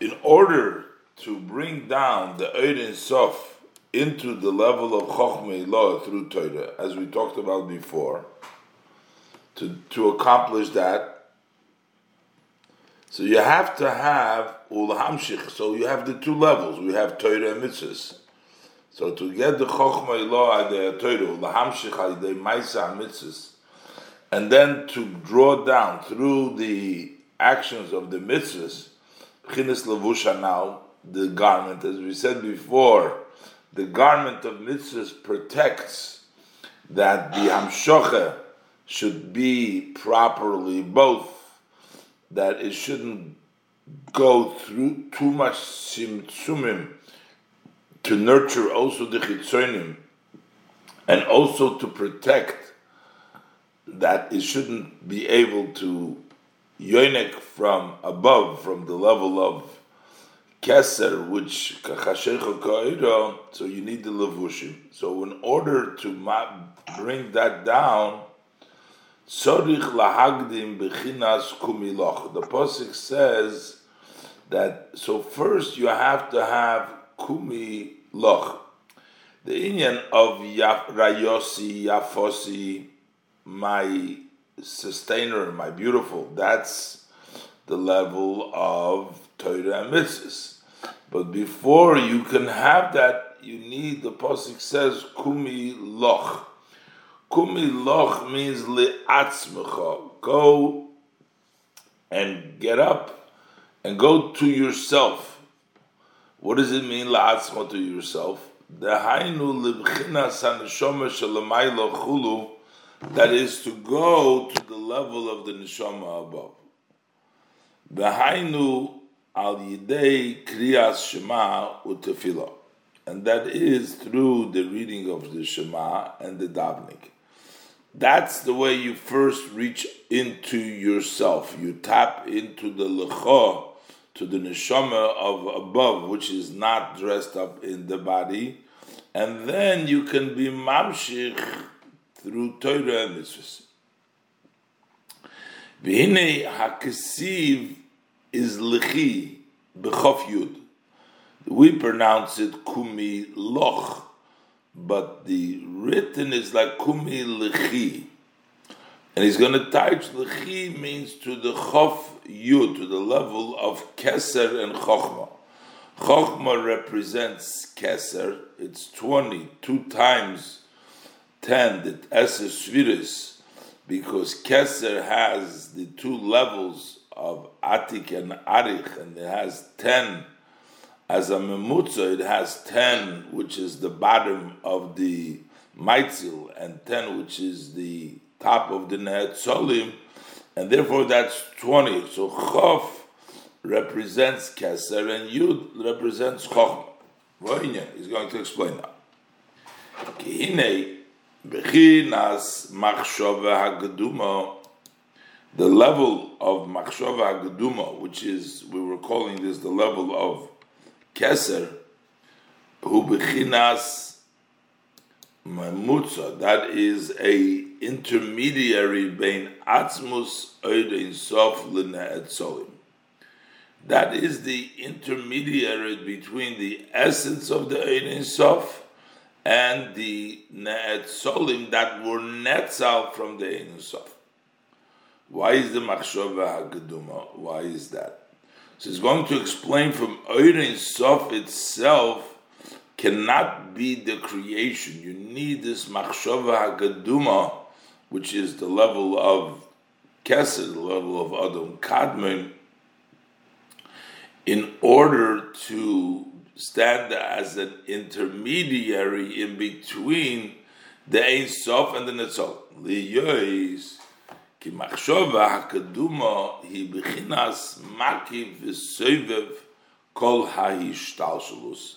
In order to bring down the oirin sof into the level of chochma ilo through Torah, as we talked about before, to accomplish that, so you have to have ulhamshich. So you have the two levels. We have Torah and mitzvahs. So to get the chokhmah ilah the Torah, the hamshich the ma'isa mitzvahs, and then to draw down through the actions of the mitzvahs, chinas levusha now the garment, as we said before, the garment of mitzvahs protects that the hamshocha should be properly both, that it shouldn't go through too much simtsumim, to nurture also the chitzonim, and also to protect that it shouldn't be able to yoinek from above, from the level of keser, which kachashecho ka'ira, so you need the levushim. So in order to bring that down, tzorich lahagdim bechinas kumiloch. The pasuk says that, so first you have to have Kumi Loch. The Inyan of Rayosi, Yafosi, my sustainer, my beautiful, that's the level of Torah and mitzvahs. But before you can have that, you need, the Pasuk says, Kumi Loch. Kumi Loch means Le'atzmecha. Go and get up and go to yourself. What does it mean, la'atzmo, to yourself? That is to go to the level of the neshama above. Dehainu al yidei kriyas shema u'tefila, and that is through the reading of the Shema and the davening. That's the way you first reach into yourself. You tap into the lecha, to the neshama of above, which is not dressed up in the body, and then you can be mamshich through Torah and mitzvahs. V'hinei hakesiv is lechi b'chof yud. We pronounce it kumi loch, but the written is like kumi lechi. And he's going to touch lechi means to the chof yud, to the level of keser and chokhmah. Chokhmah represents keser. It's 22 times 10, the eser sviris, because keser has the two levels of atik and arich, and it has 10 as a memutza. It has 10, which is the bottom of the maitzil, and 10, which is the top of the Ne'etzolim, and therefore that's 20. So Chof represents Keser and Yud represents Chochmah. Roinyan is going to explain now. Kihine bechinas machshava hageduma, the level of machshava hageduma, which is, we were calling this the level of Keser, hu bechinas Mamutza, that is a intermediary bein atzmus oidein sof l'ne'etzolim. That is the intermediary between the essence of the oidein sof and the ne'etzolim that were netzal from the oidein sof. Why is the machshava ha'geduma? Why is that? So it's going to explain from oidein sof itself cannot be the creation. You need this machshava hagaduma, which is the level of Kesed, the level of Adam Kadmon, in order to stand as an intermediary in between the Ein Sof and the Netzol. Liyois ki machshava hagaduma hi bechinas makiv v'soivev kol ha'ishtalshelus.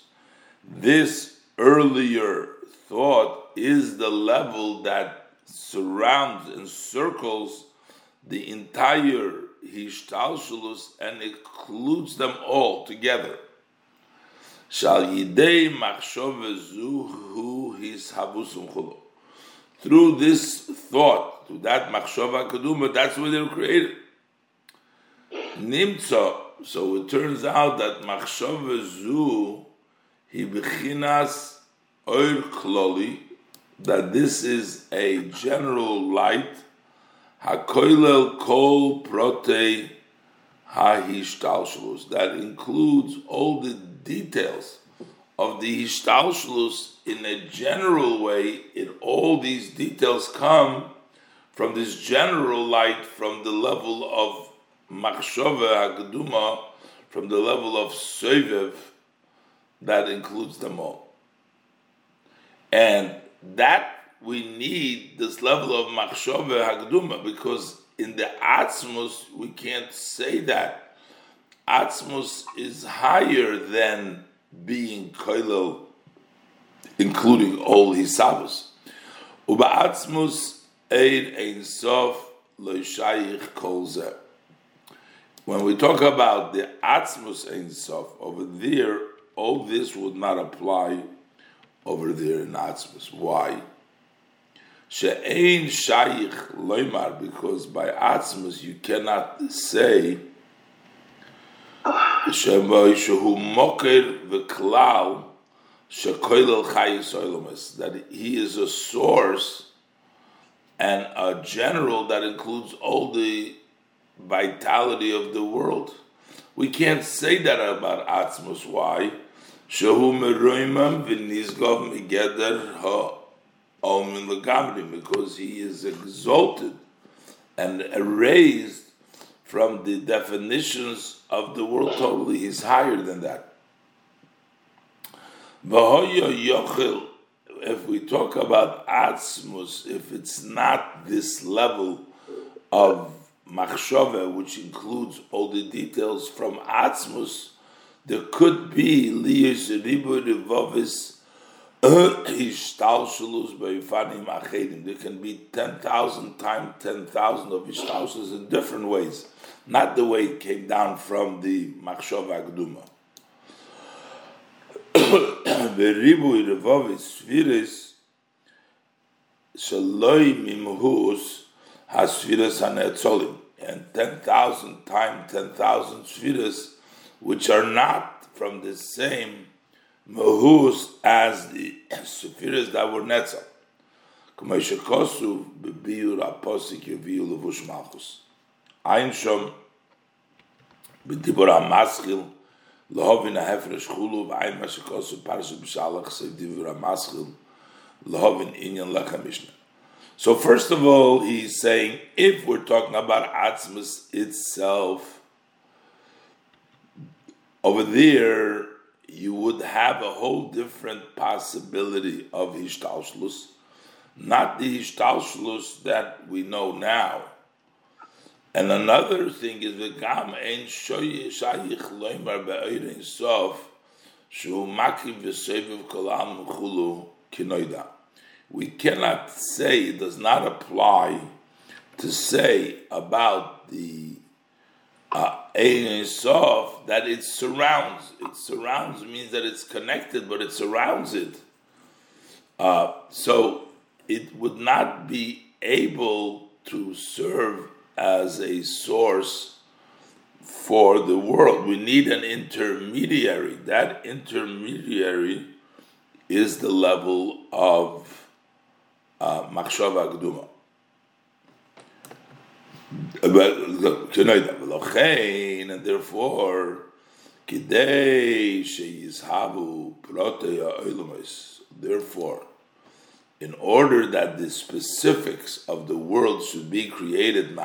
This earlier thought is the level that surrounds and circles the entire hishtalshelus and includes them all together. Shal yidei machshove zuhu his habusum chulo. Through this thought, through that machshova kaduma, that's where they were created. Nimtza. So it turns out that machshove zuhu Hibichinas oir kloli, that this is a general light, hakoilel kol protei ha'hishtalshelus, that includes all the details of the hishtalshelus in a general way. In all these details come from this general light, from the level of machshava ha'geduma, from the level of sovev, that includes them all. And that we need this level of machshava hagduma, because in the atzmus we can't say that. Atzmus is higher than being koilel, including all his sabos. Uba atzmus ein ein sof loishayich kol zeh. When we talk about the atzmus ein sof over there, all this would not apply over there in Atzmus. Why? She'ein shayich loymar, because by Atzmus you cannot say shehu moker v'klal shekoilel chayis oilamis, that he is a source and a general that includes all the vitality of the world. We can't say that about Atzmus. Why? Because he is exalted and erased from the definitions of the world totally. He's higher than that. If we talk about Atzmus, if it's not this level of machshava, which includes all the details from Atzmus, there could be liyos ribu revavis hishtalshelus beifanim achedim. There can be 10,000 times 10,000 of hishtalshelus in different ways, not the way it came down from the machshava hagduma. Veribu revavis sfiris shaloi mimhus hasfiras hanetzolim, and 10,000 times 10,000 sfiras, which are not from the same mahus as the sfiras that were netzal. K'meshikosu b'biur aposik yoviu levush malchus. Ein shom b'dibur ha'maschil lehovin ha'hefresh chulu v'ayin mashikosu parashu b'shalach sev dibur ha'maschil lehovin inyan lachamishna. So first of all, he's saying, if we're talking about Atzmus itself, over there you would have a whole different possibility of hishtalshelus, not the hishtalshelus that we know now. And another thing is v'gam ein shayich loymar be'orein sof shehu makiv v'sovev kol ha'olam chulu kinoida. We cannot say, it does not apply to say about the Ein Sof that it surrounds. It surrounds means that it's connected, but it surrounds it. So it would not be able to serve as a source for the world. We need an intermediary. That intermediary is the level of Machshava Keduma. And therefore, in order that the specifics of the world should be created from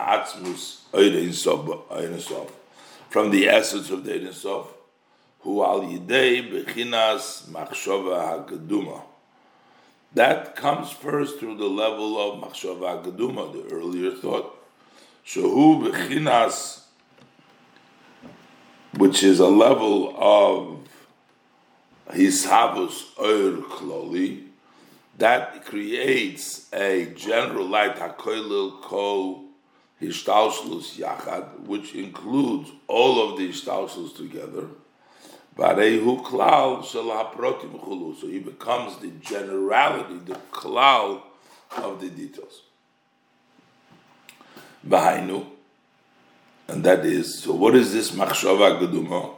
the essence of the Ein Sof, that comes first through the level of Machshava Keduma, the earlier thought. Shehu Bechinas, which is a level of Hishavus Oir Kloli, that creates a general light, HaKoilil Kol Hishtaushlus Yachad, which includes all of the Hishtaushlus together. Varehu Klal Shel HaProtim Chulu. So he becomes the generality, the klal of the details. Bahainu, and that is, so what is this Machshava Keduma?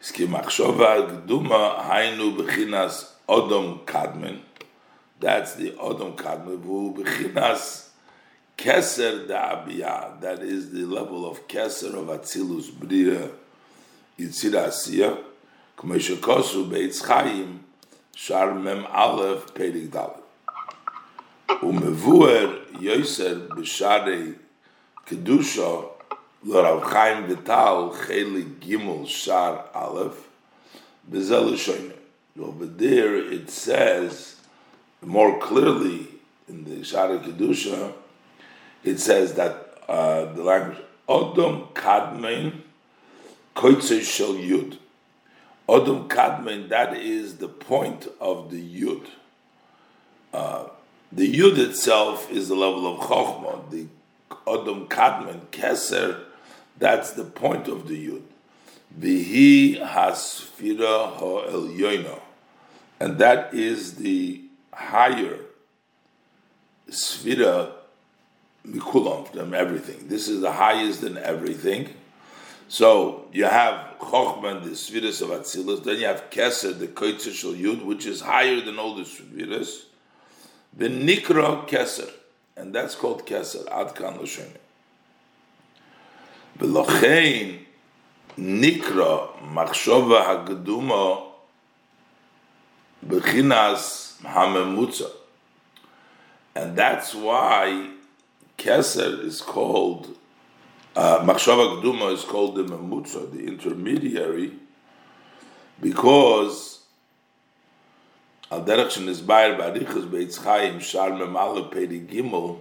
It's ki Machshava Keduma Hainu Bechinas Odom Kadmen. That's the Odom Kadmen. Vu Bechinas Keser Da'abiyah. That is the level of Keser of Atzilus Bria Yitzira Asiya. K'meshekosu Beitz Chaim Shar Mem Aleph Perik Dalet. Umevuer Yoser B'Sharei Kedusha, L'Rav Chaim Vital, Chelik Gimel, Shar Aleph, B'zeh L'shoyne. Over there it says, more clearly, in the Shara Kedusha, it says that the language, Odom Kadmein, Koitzei Shel Yud. Odom Kadmein, that is the point of the Yud. The Yud itself is the level of Chochmah, the Odom Kadmen Keser, that's the point of the Yud. Vihi Hasfira Ho Elyoino, and that is the higher Sfira Mikulam, from everything. This is the highest in everything. So you have Chochman, the Sfiras of Atzilus, then you have Keser, the Koitzer Shel Yud, which is higher than all the Sfiras. V'nikra Keser. And that's called Keser, Ad Kan L'Sheni. V'lochein nikra Machshava HaKeduma B'chinas HaMemutza. And that's why Keser is called, Machshava HaKeduma is called the Memutza, the intermediary, because Al-Derech is Bayer Barichus Beitz Chaim Shar Memale Peri Gimel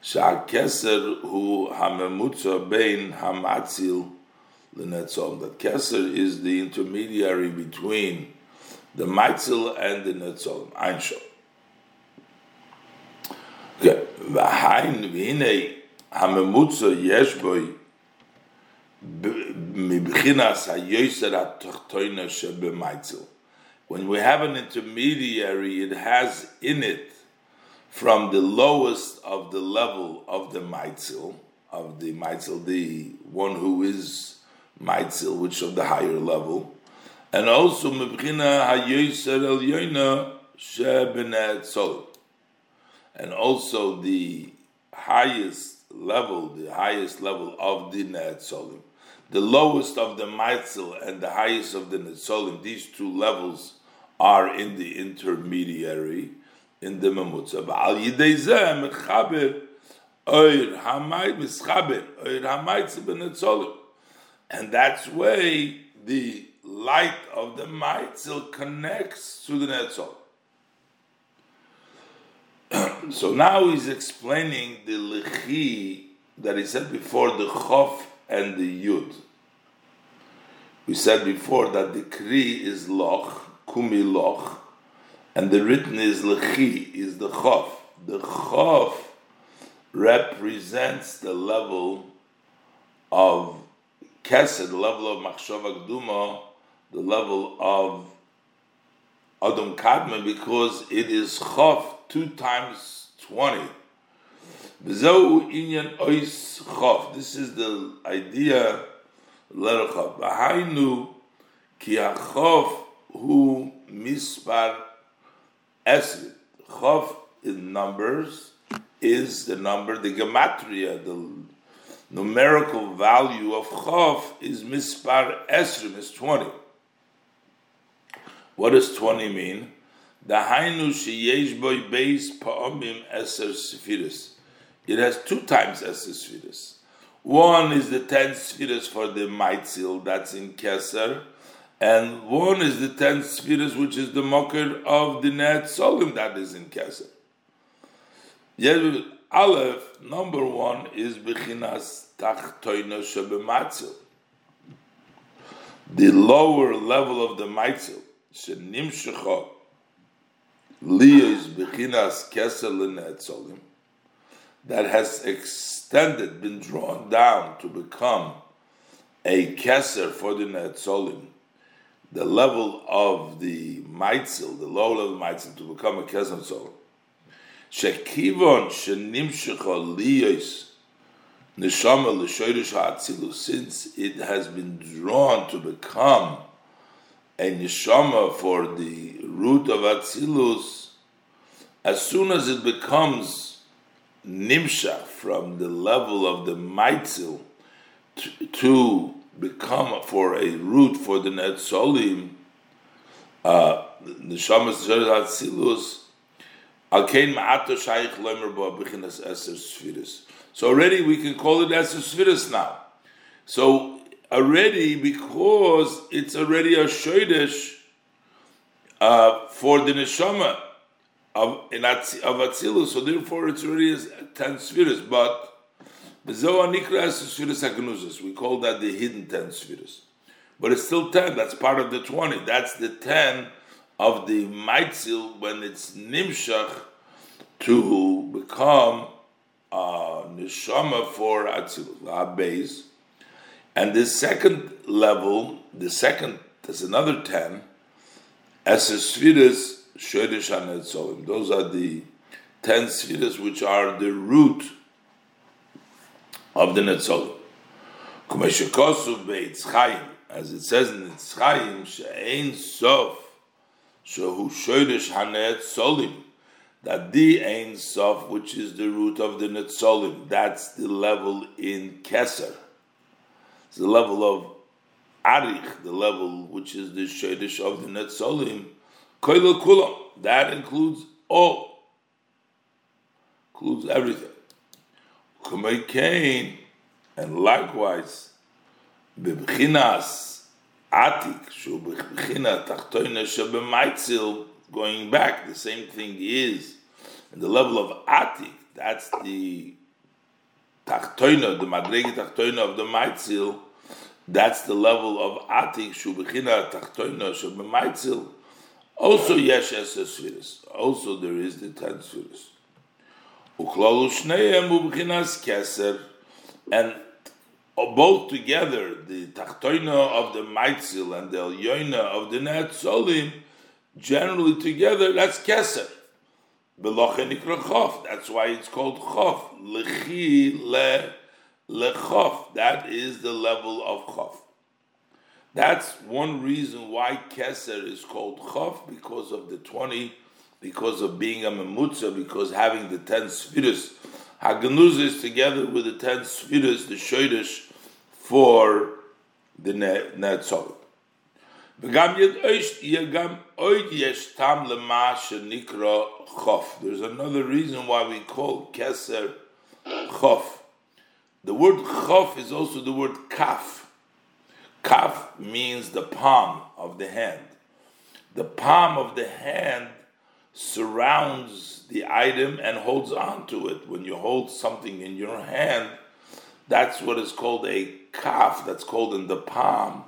Shah Keser Hu HaMemutza Bein HaMatzil L'Netzom. That Keser is the intermediary between the Matzil and the Netzom. Ein Shom. Okay. V'hain v'hinei HaMemutza Yesh Boi Mibchinas HaYoser HaTachtoina Shebe Matzil. When we have an intermediary, it has in it from the lowest of the level of the Maitzil, the one who is Maitzil, which of the higher level, and also Mibchina HaYoser Elyoina Shebineh Tzol, and also the highest level of the Netzolim. The lowest of the Maitzil and the highest of the Netzolim, these two levels are in the intermediary, in the Memutza. Al Yidei Zeh Mechaber Oir HaMaitzil B'Netzolim. And that's way the light of the Maitzil connects to the Netzolim. So now he's explaining the Lechi that he said before, the Chof and the Yud. We said before that the Kri is Loch, Kumi Loch, and the written is Lechi, is the Chof. The Chof represents the level of Kesed, the level of Machshava Keduma, the level of Adam Kadman, because it is Chof 2 times 20. B'zeu inyan ois Chof. This is the idea. Letter Chof. B'hainu ki haChof hu mispar esrit. Chof in numbers is the number, the gematria, the numerical value of Chof is mispar esrim, is 20. What does 20 mean? Dahainu sheyesh boy beis pa'omim eser sefirus. It has 2 times eser sefirus. One is the 10 sefirus for the maitzil, that's in Keser, and one is the 10 sefirus, which is the mocker of the netzolim, that is in Keser. Yes, Aleph, number 1, is Bechinas Tachtoino Shebematzil, the lower level of the Maitzil, Shenimshecho, Liyah is Bechinas Kesel L'Netzolim, that has extended, been drawn down to become a Keser for the Netzolim, the level of the Maitzil, the lower level of the Maitzil, to become a Keser Netzolim. Shekivon shenimshecho liyos neshama l'shoyrish ha'atzilu, since it has been drawn to become a neshama for the root of atzilus, as soon as it becomes nimsha from the level of the maitzil to become for a root for the netzolim, neshama l'shoyrish ha'atzilu. So already we can call it Eser Sefirus now. So already, because it's already a Shodesh for the Neshama of Atzilus, so therefore it's already 10 Sefirus, but we call that the hidden 10 Sefirus. But it's still 10, that's part of the 20, that's the 10 of the Maitzil when it's Nimshach to become Neshama for Atzilus, Abayis. And the second level, there's another 10, Eser Sefirus, Shodesh HaNetzolim. Those are the 10 sefirus which are the root of the Netzolim. Kumeshikosu beItzchayim, as it says in Itzchayim, She'ein Sof, Shehu Shodesh HaNetzolim, that the Ein Sof, which is the root of the Netzolim, that's the level in Keser. It's the level of Arich, the level which is the Shodesh of the Netzolim, Koil Kulam, that includes all, includes everything. Kumei Kain, and likewise, Bibchinas, Atik, Shubchina, Tachtoina, Shebemaitzil, going back, the same thing is, at the level of Atik, that's the Tachtoina, the Madregi Tachtoina of the Maitzil, that's the level of Atik, Shubchina, Tachtoina, Shebemaitzil, also Yesh Eser Sefirus, also there is the 10 sefirus. Uklalu Shneim, Ubchinas Keser, and both together, the Tachtoina of the Maitzil and the Elyoina of the Netzolim, generally together, that's Keser. Belochen Nikra Chof, that's why it's called Chof. Lechi lechof, that is the level of Chof. That's one reason why Keser is called Chof, because of the 20, because of being a Memutza, because having the 10 sefirus. Haganuz is together with the 10 sefirus, the Shodesh, for the Netzolim. There's another reason why we call Keser Chof. The word Chof is also the word Kaf. Kaf means the palm of the hand. The palm of the hand surrounds the item and holds on to it. When you hold something in your hand, that's what is called a kaf, that's called in the palm,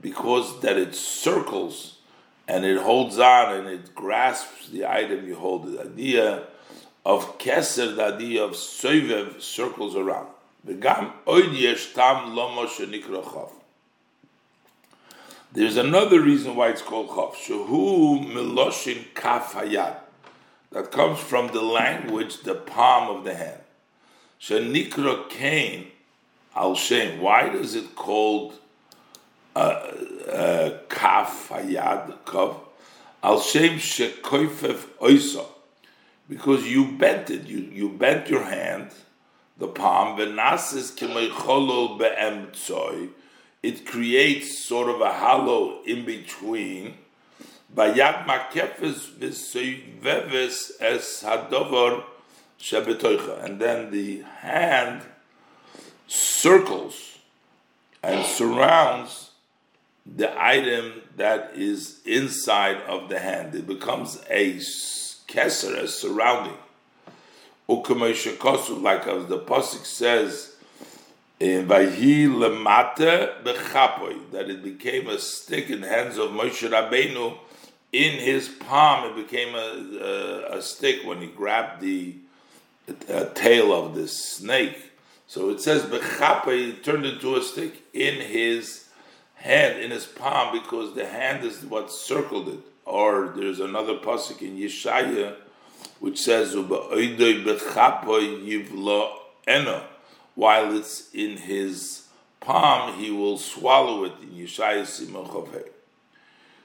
because that it circles and it holds on and it grasps the item you hold. The idea of keser, the idea of soivev, circles around. There's another reason why it's called Chav. Shehu miloshin kaf hayad. That comes from the language, the palm of the hand. Shenikra kain al shem. Why is it called kaf hayad? Kaf al shem shekoifef oisa. Because you bent it. You bent your hand, the palm. Venasis kemecholol beemtsoy. It creates sort of a hollow in between. Bayad makefes v'seiveves es hadover shebetoicha. And then the hand circles and surrounds the item that is inside of the hand. It becomes a keser, a surrounding. U'kemeshikosu, like as the pasuk says, that it became a stick in the hands of Moshe Rabbeinu. In his palm, it became a stick when he grabbed the tail of this snake. So it says, it turned into a stick in his hand, in his palm, because the hand is what circled it. Or there's another pasuk in Yeshaya, which says, while it's in his palm, he will swallow it in Yeshaya Simon Chofei.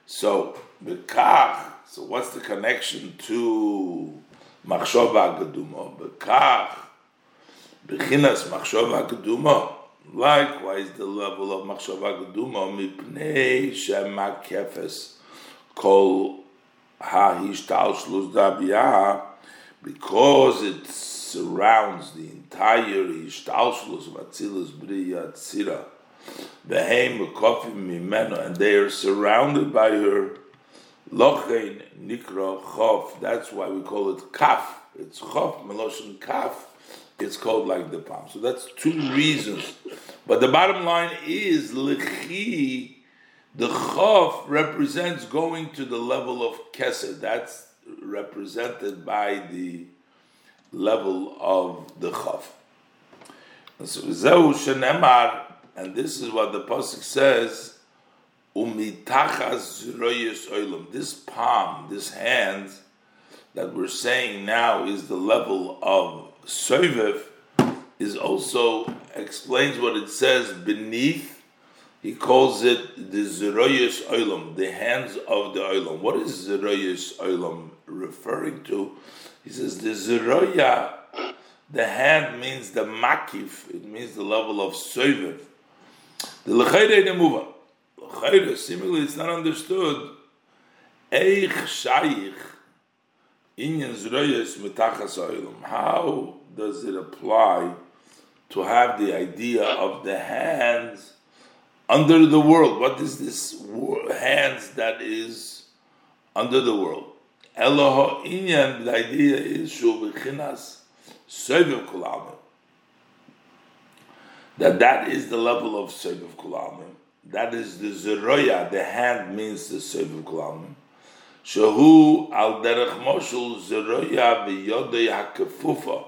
So what's the connection to Machshova Keduma? Bekach, Bechinas Machshova Keduma. Likewise, the level of Machshova Keduma, Mipnei Shema Kefes, Kol HaHishtal Shluz Dabiyah, because it's surrounds the entire Hishtalshlus Vatzilus Briya Tzira, Behem Kofi Mimeno, and they are surrounded by her. Lochein Nikra Chof. That's why we call it Kaf. It's Chof Meloshin Kaf. It's called like the palm. So that's two reasons. But the bottom line is Lechi. The Chof represents going to the level of Kesed. That's represented by the level of the Chav. And this is what the pasuk says, this palm, this hand that we're saying now is the level of Sovev, is also explains what it says beneath. He calls it the Zeroyes Olam, the hands of the Olam. What is Zeroyes Olam referring to? He says the Zeroya, the hand means the Makif, it means the level of Sovev. The L'chayre Nemuva. L'chayre, seemingly it's not understood. Eich Shaich, Inyan Zeroyes Mitachas Olam. How does it apply to have the idea of the hands under the world? What is this hands that is under the world? Eloho inyan. The idea is shuvichinas soviv kulamim. That is the level of soviv kulamim. That is the zeroya. The hand means the soviv kulamim. Shehu al derech moshul zeroya v'yodei hakefufa.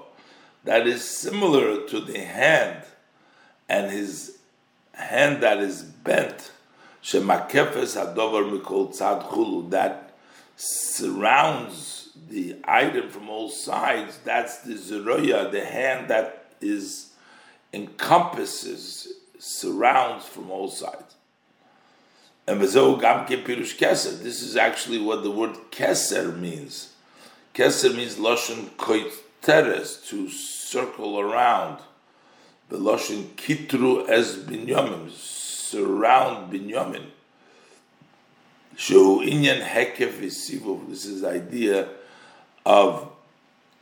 That is similar to the hand and his hand that is bent, shemakefes hadover mikol tzad chulu, that surrounds the item from all sides. That's the zeroya, the hand that is encompasses, surrounds from all sides. And v'zehu gam kepirush keser. This is actually what the word keser means. Keser means loshen koiteres, to circle around. The Loshin Kitru as Binyamin, surround Binyamin. Shehu Inyan Hekef Isivu. This is the idea of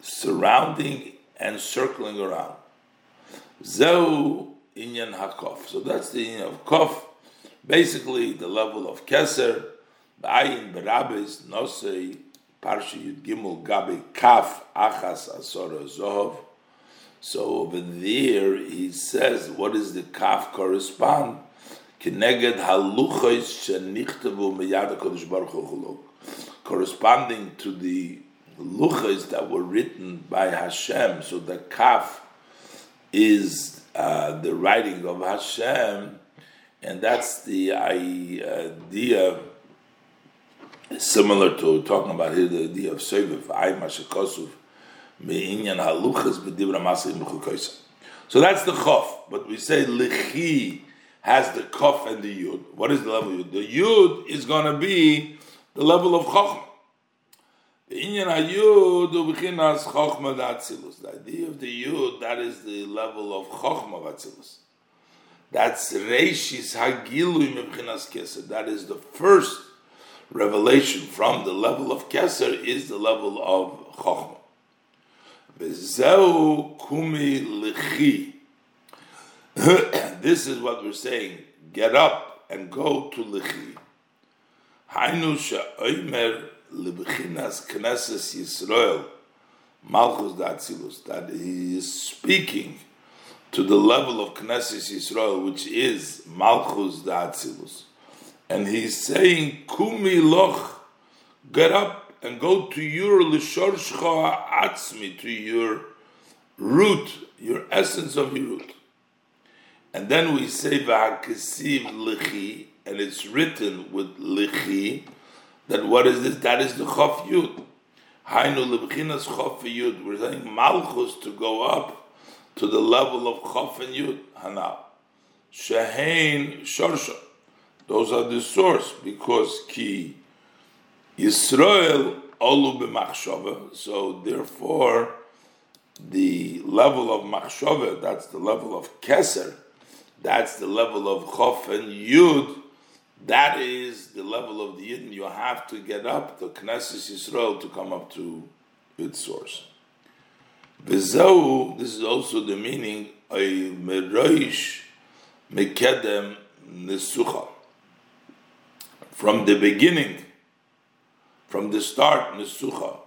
surrounding and circling around. Zehu Inyan Hakof. So that's the Inyan of Kof. Basically, the level of Keser, Ba'ayin Berabes, Nosei, Parshi Yud Gimel, Gabi Kaf, Achas, Asora, Zohov. So over there, he says, what does the kaf correspond? Corresponding to the luchos that were written by Hashem. So the kaf is the writing of Hashem, And that's the idea similar to talking about here, the idea of Soviv, Ayma Shekosuf, Me'inyan Haluchas, B'dibra Masai Mechukoysa. So that's the Chof, but we say Lechi has the Kof and the Yud. What is the level of Yud? The Yud is going to be the level of Chochmah. The Inyan HaYud u'b'chinas Chochmah d'Atzilus. The idea of the Yud, that is the level of Chochmah d'Atzilus. That's Reishis HaGilui m'b'chinas Keser. That is the first revelation from the level of Keser is the level of Chochmah. V'zeu kumi l'chi. This is what we're saying. Get up and go to l'chi. Hainu she'omer l'b'chinas Knesses Yisrael Malchus d'Atzilus. That he is speaking to the level of Knesses Yisrael, which is Malchus d'Atzilus. And he's saying, Kumi loch, get up and go to your l'shorshcha atzmi, to your root, your essence of your root. And then we say, V'hakesiv l'chi, and it's written with l'chi, that what is this? That is the chof yud. Hainu l'b'chinas chof yud. We're saying malchus to go up to the level of chof and yud. Hana. Shehein shorsha. Those are the source, because ki Yisrael olu b'machshava. So therefore, the level of machshava, that's the level of keser, that's the level of chof and yud, that is the level of the yidden. You have to get up to Knesset Yisrael to come up to its source. V'zehu, this is also the meaning, ay meroish mekedem nesucha. From the beginning, from the start, Nesucha.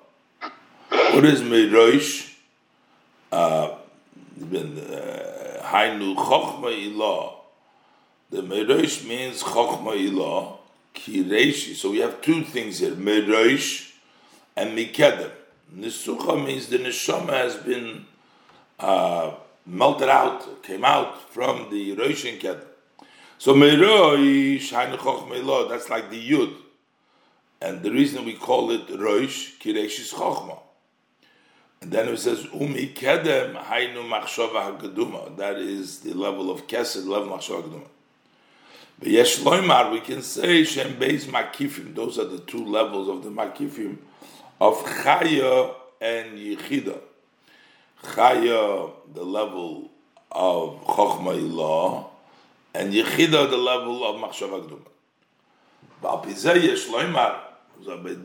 What is Meirosh? Hainu Chochma Ilah. The Meirosh means Chochma Ilah, Ki Reishi. So we have two things here, Meirosh and Mikedem. Nesucha means the Neshama has been melted out, came out from the Reish and Kedem. So Meirosh, Hainu Chochma Ilah, that's like the Yud. And the reason we call it Rosh, Kiresh is Chochma. And then it says, Umi Kedem, Hainu Machshava HaGeduma. That is the level of Kesed, the level of Machshava HaGeduma. But Yesh Loimar, we can say, Shem Beis Makifim. Those are the two levels of the Makifim, of Chaya and Yechida. Chaya, the level of Chochma Ilah, and Yechida, the level of Machshava HaGeduma.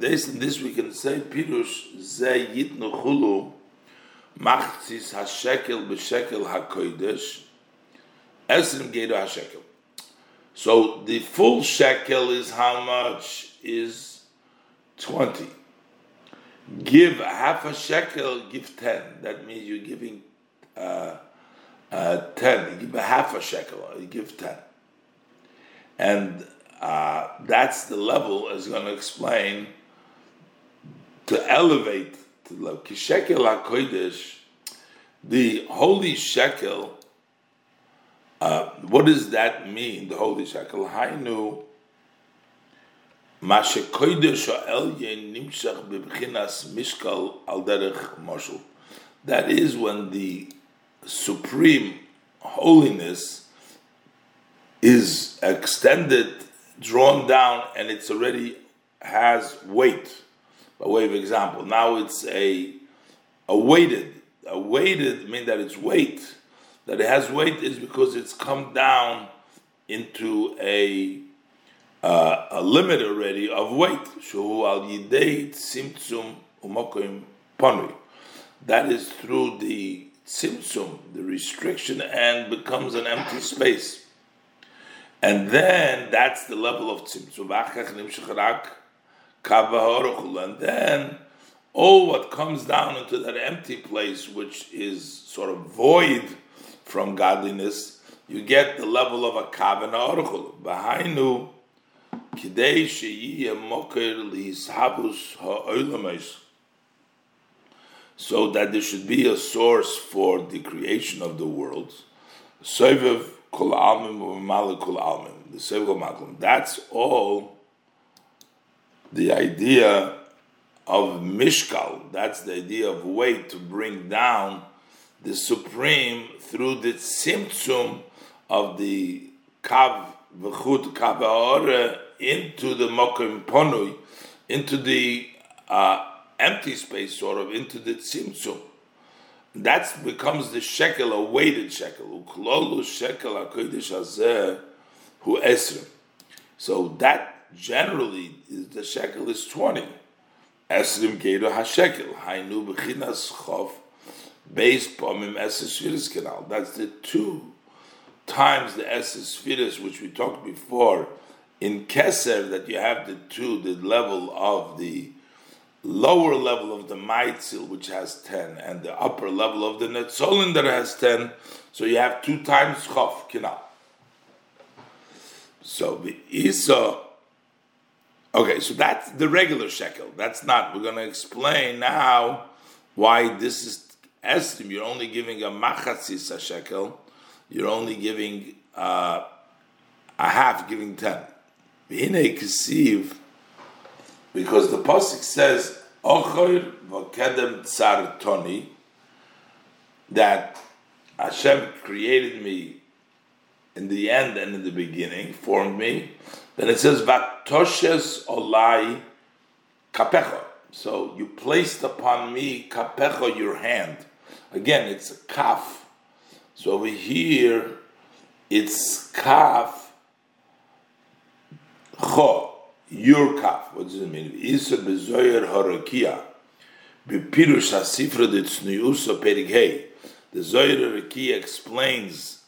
This we can say Pirush Ze Yitnu Chulu Machtzis Hashekel B'Shekel HaKodesh Esrim Geiru HaShekel. So the full shekel is how much? Is 20. Give half a shekel, give 10. That means you're giving 10. You give a half a shekel, you give 10. And that's the level, is going to explain, to elevate to the level. Shekel HaKodesh, the holy shekel, what does that mean, the holy shekel? Hainu, Mashe Kodesh HaElyen Nimshach B'B'chinas Mishkal Al Derech Moshul. That is when the supreme holiness is extended, drawn down, and it's already has weight. By way of example, now it's a weighted. A weighted means that it's weight. That it has weight is because it's come down into a limit already of weight. Shehu al yidei tzimtzum umokim ponui. That is through the tzimtzum, the restriction, and becomes an empty space. And then that's the level of tzimtzum. And then all what comes down into that empty place, which is sort of void from godliness, you get the level of a kavana oruchul. B'hainu kidei she'yeh moker li'shabus ha'olamais. So that there should be a source for the creation of the world. Soviv Kol Almim Umala Kol Almim, the Sevil Maklum. That's all the idea of Mishkal. That's the idea of weight, to bring down the Supreme through the Tzimtzum of the Kav V'chut Kav Ha'oreh into the Mokim Ponui, into the empty space, sort of, into the Tzimtzum. That becomes the shekel, a weighted shekel. Uklolu shekel hakodesh hazeh hu esrim. So that generally is the shekel is 20. Esrim keido hashekel hainu b'chinas chof based pomim eses sfiras canal. That's the 2 times the eses sfiras which we talked before in Keser, that you have the 2, the level of the lower level of the Maitzil, which has 10, and the upper level of the Netzolin that has 10, so you have 2 times Chof, Kinal. So the Isa, okay, so that's the regular shekel. That's not, we're going to explain now why this is Esrim. You're only giving a Machatzis a shekel, you're only giving a half, giving 10. V'hinei kesiv, because the pasuk says "Ocher v'kedem tzartoni," that Hashem created me in the end and in the beginning, formed me. Then it says "Vatoshes olai kapecho," so you placed upon me kapecho, your hand. Again, it's a kaf. So over here, it's kaf cho. Your kaf. What does it mean? Isa bezoyer harakia bepirush hasifra detzniusa perighei. The Zoyer Harakia explains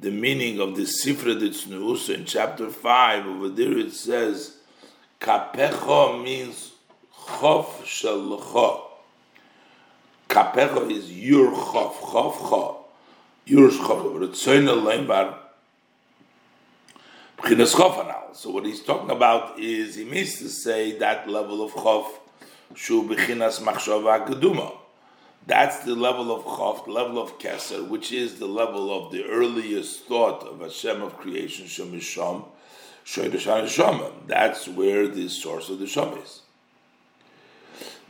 the meaning of the sifra detzniusa in chapter 5. Over there it says kapecho means chof shalcho. Kapecho is your chof, chof cho, your chof. Retzoyna leimbar. So what he's talking about is, he means to say that level of Chof, Shu Bechinas Machshava Keduma. That's the level of Chof, the level of Keser, which is the level of the earliest thought of Hashem, of creation, Shemishom, Shoydeshan Shom. That's where the source of the Shom is.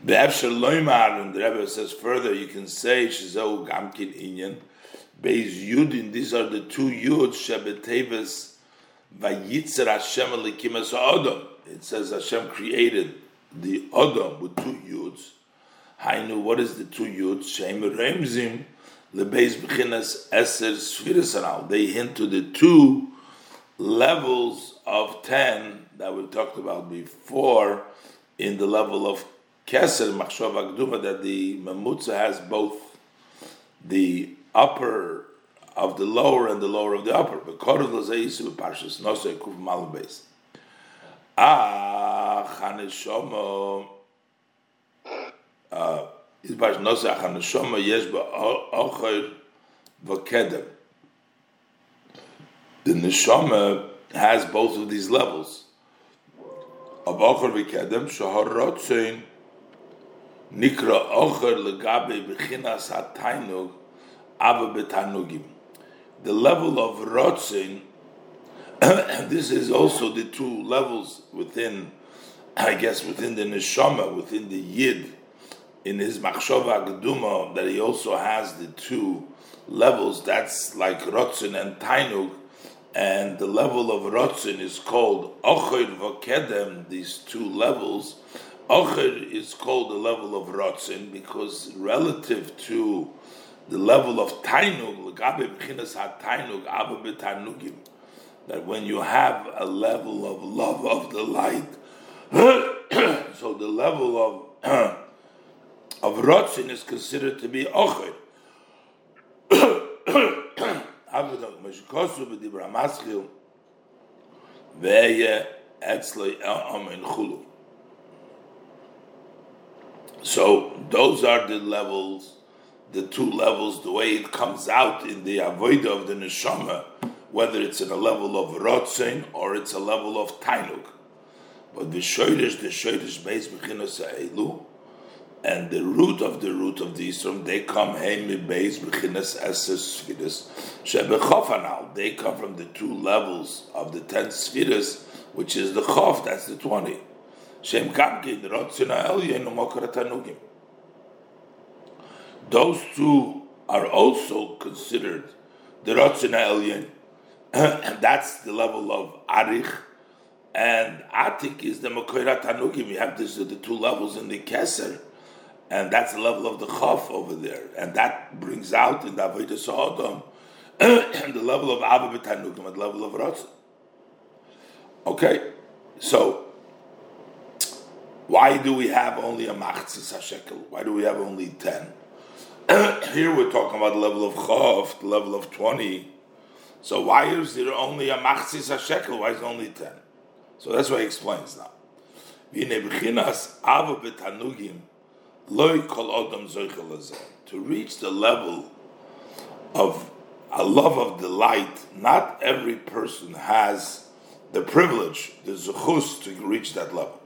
The Efshar Loimar, and the Rebbe says further, you can say, Shizeu Gamkin Inyan, Beis Yudin, these are the 2 Yuds, Shebetevas, Vayitzer Hashem elikim es ha'odom. It says Hashem created the Odom with 2 Yuds. Hainu, what is the 2 Yuds? Shem remzim lebeis b'chinas eser sfiras anal. They hint to the 2 levels of 10 that we talked about before in the level of Keser, Machshav HaKeduma, that the Mamutza has both the upper of the lower and the lower of the upper. The neshama has both of these levels of ocher v'kedem. Shahorotzein nikra ocher legabe b'chinas hatainug ava betanugim. The level of Rotzin, this is also the 2 levels within, I guess, within the Neshama, within the Yid, in his Machshava Keduma, that he also has the 2 levels. That's like Rotzin and Tainug, and the level of Rotzin is called Ocher Vokedem, these 2 levels. Ocher is called the level of Rotzin, because relative to the level of Tainug, that when you have a level of love of the light, so the level of Rotzin is considered to be Ocher. So those are the levels, the 2 levels, the way it comes out in the avodah of the neshama, whether it's in a level of Rotzin or it's a level of Tainug. But the shoydish based b'chinas ha'elu, and the root of the Yisroel, they come They come from the two levels of the 10 spheres, which is the Chof, that's the 20. Those two are also considered the Ratzon HaElyon, and that's the level of Arich. And Atik is the Makorat Tanugim. You have this, the two levels in the Keser, and that's the level of the Chaf over there. And that brings out in the Avodah Sodom the level of Ava B'Tanugim and the level of Ratzon. Okay, so why do we have only a Machzis HaShekel? Why do we have only 10? Here we're talking about the level of Chaf, the level of 20. So why is there only a Machzis HaShekel? Why is there only 10? So that's why he explains now. To reach the level of a love of delight, not every person has the privilege, the zuchus, to reach that level.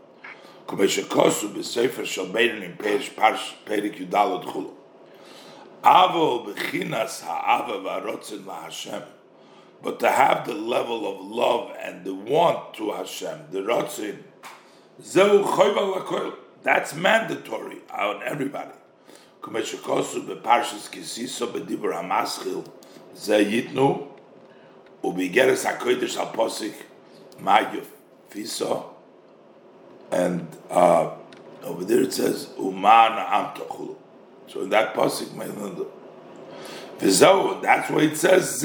But to have the level of love and the want to Hashem, the Ratzin, that's mandatory on everybody. And over there it says, so in that pasuk, my Lord, that's why it says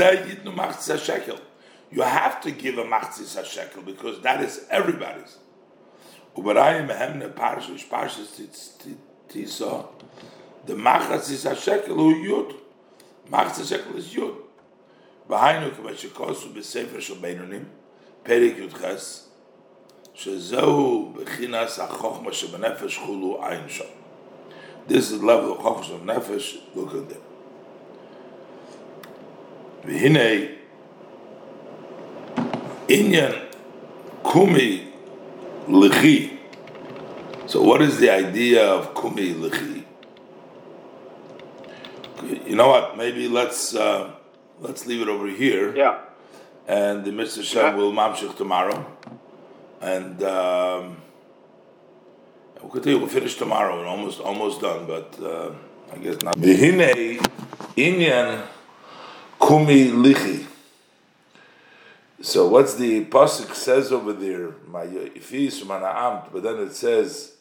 you have to give a Machzis HaShekel because that is everybody's. The Machzis HaShekel is Yud. This is the level of Chochmah of Nefesh. Look at them. V'hinei inyan kumi lechi. So what is the idea of kumi lechi? You know what? Maybe let's leave it over here. Yeah. And the Mr. Shem will mamshich tomorrow, and we'll continue. We'll finish tomorrow. We're almost done, but I guess not. V'hinei inyan Kumi lichi. So what's the pasuk says over there? My ifis manaamt, but then it says,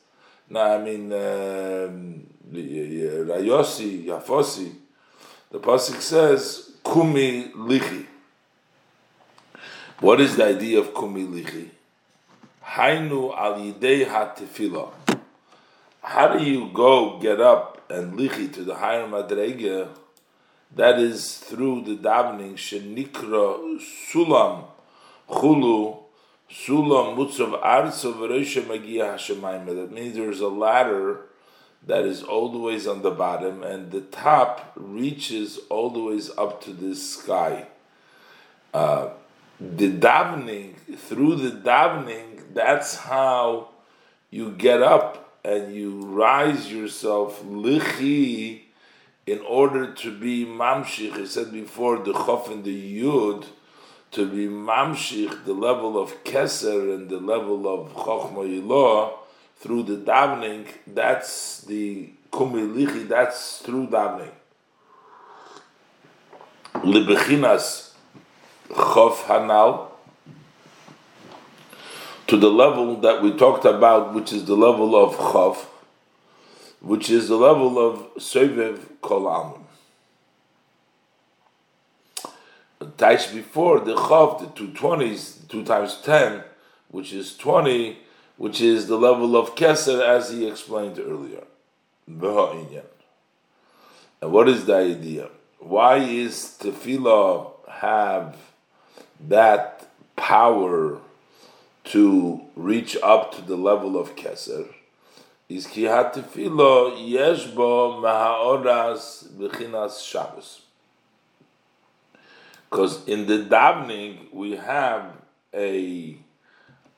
rayosi yafosi. The pasuk says kumi lichi. What is the idea of kumi lichi? Hainu al yidei hatefila. How do you get up and lichi to the higher madrega? That is through the davening shenikra sulam chulu sulam mutzav artzav v'reisha magia hashemayim. That means there is a ladder that is always on the bottom, and the top reaches always up to the sky. The davening, through the davening, that's how you get up and you rise yourself lichi. In order to be mamshich, I said before, the chof and the yud, to be mamshich, the level of keser and the level of chochma yilah, through the davening, that's the kumilichi, that's through davening. Libechinas chof hanal, to the level that we talked about, which is the level of chof, which is the level of Sovev Kol Amim. Taish before, the Chav, the 220s, 2 times 10, which is 20, which is the level of Keser, as he explained earlier. And what is the idea? Why is Tefillah have that power to reach up to the level of Keser? Is ki hatefilo yeshbo mahaoras b'chinas Shabbos. Because in the davening we have a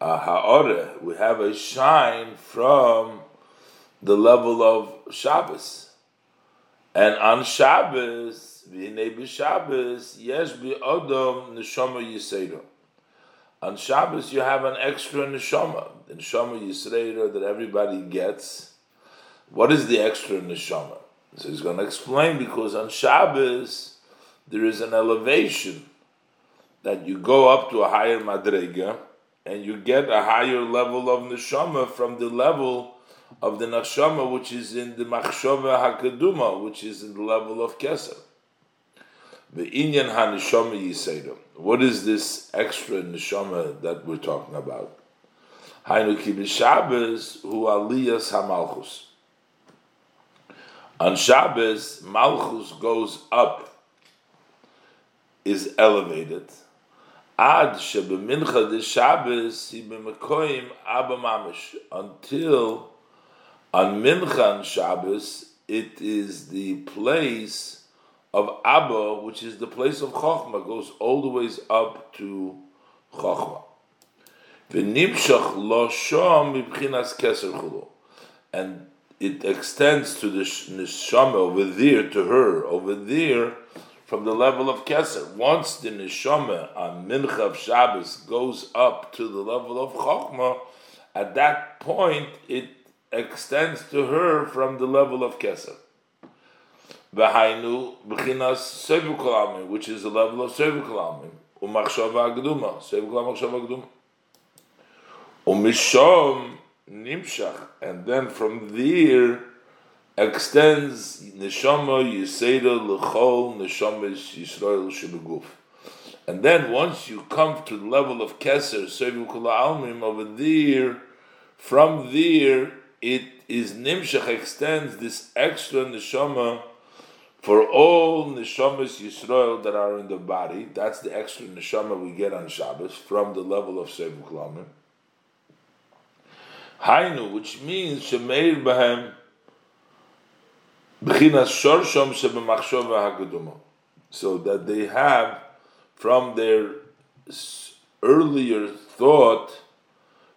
haorah, we have a shine from the level of Shabbos. And on Shabbos, v'hinei b'Shabbos, yesh b'odom neshama yisreira. On Shabbos, you have an extra neshama, the neshama yisreira that everybody gets. What is the extra neshama? So he's going to explain, because on Shabbos, there is an elevation that you go up to a higher madrega, and you get a higher level of neshama from the level of the neshama, which is in the machshava hakaduma, which is in the level of keser. The inyan haneshama yiseidom. What is this extra neshama that we're talking about? Hainu ki b'Shabbos hu aliyas hamalchus. On Shabbos, malchus goes up, is elevated. Ad shebemincha de Shabbos he b'mekoyim abba mamish, until on Mincha and Shabbos, it is the place of Abba, which is the place of Chochmah, goes all the way up to Chochmah. V'nimshach lo shom mibchinas keser chulo, and it extends to the neshama over there, to her over there, from the level of keser. Once the neshama on Mincha of Shabbos goes up to the level of Chochmah, at that point it extends to her from the level of Keser. V'hainu b'chinas cervical almin, which is the level of cervical almin. U'machshava agduma, cervical machshava agduma. U'mishom nimshach, and then from there extends neshama yiseda l'chol neshama yisrael shebeguf. And then once you come to the level of Keser, cervical almin, over there, from there, it is nimshach, extends this extra neshama for all neshamas Yisrael that are in the body. That's the extra neshama we get on Shabbos from the level of Seivuk Lamed. Hainu, which means shemeir b'hem b'chinas shorshom sheb'machshava ha'keduma, so that they have from their earlier thought,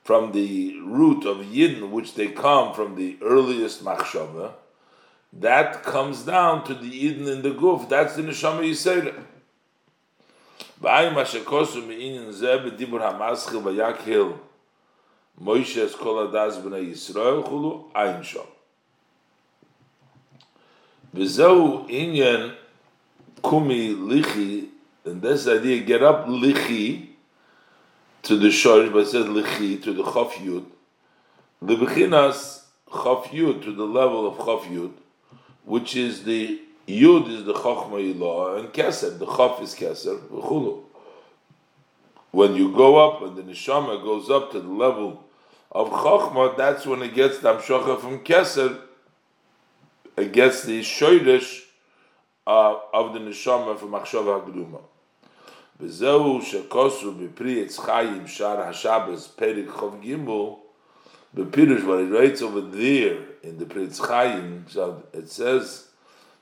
from the root of Yidden, which they come from the earliest machshava, that comes down to the Yidden in the Guf. That's the Neshama Yisera. And this idea, get up lichi, to the shorish, but it says lichi to the chof yud, lebechinas chof yud, to the level of chof yud, which is the yud is the chochma yilah and keser, the chof is keser v'chulu. When you go up, when the neshama goes up to the level of chochma, that's when it gets the amshocha from keser, it gets the shorish of the neshama from machshava hakduma. B'zehu shekosu b'pri yitzchayim shar haShabbos perik chov gimel b'pirush, what it writes over there in the pri yitzchayim, so it says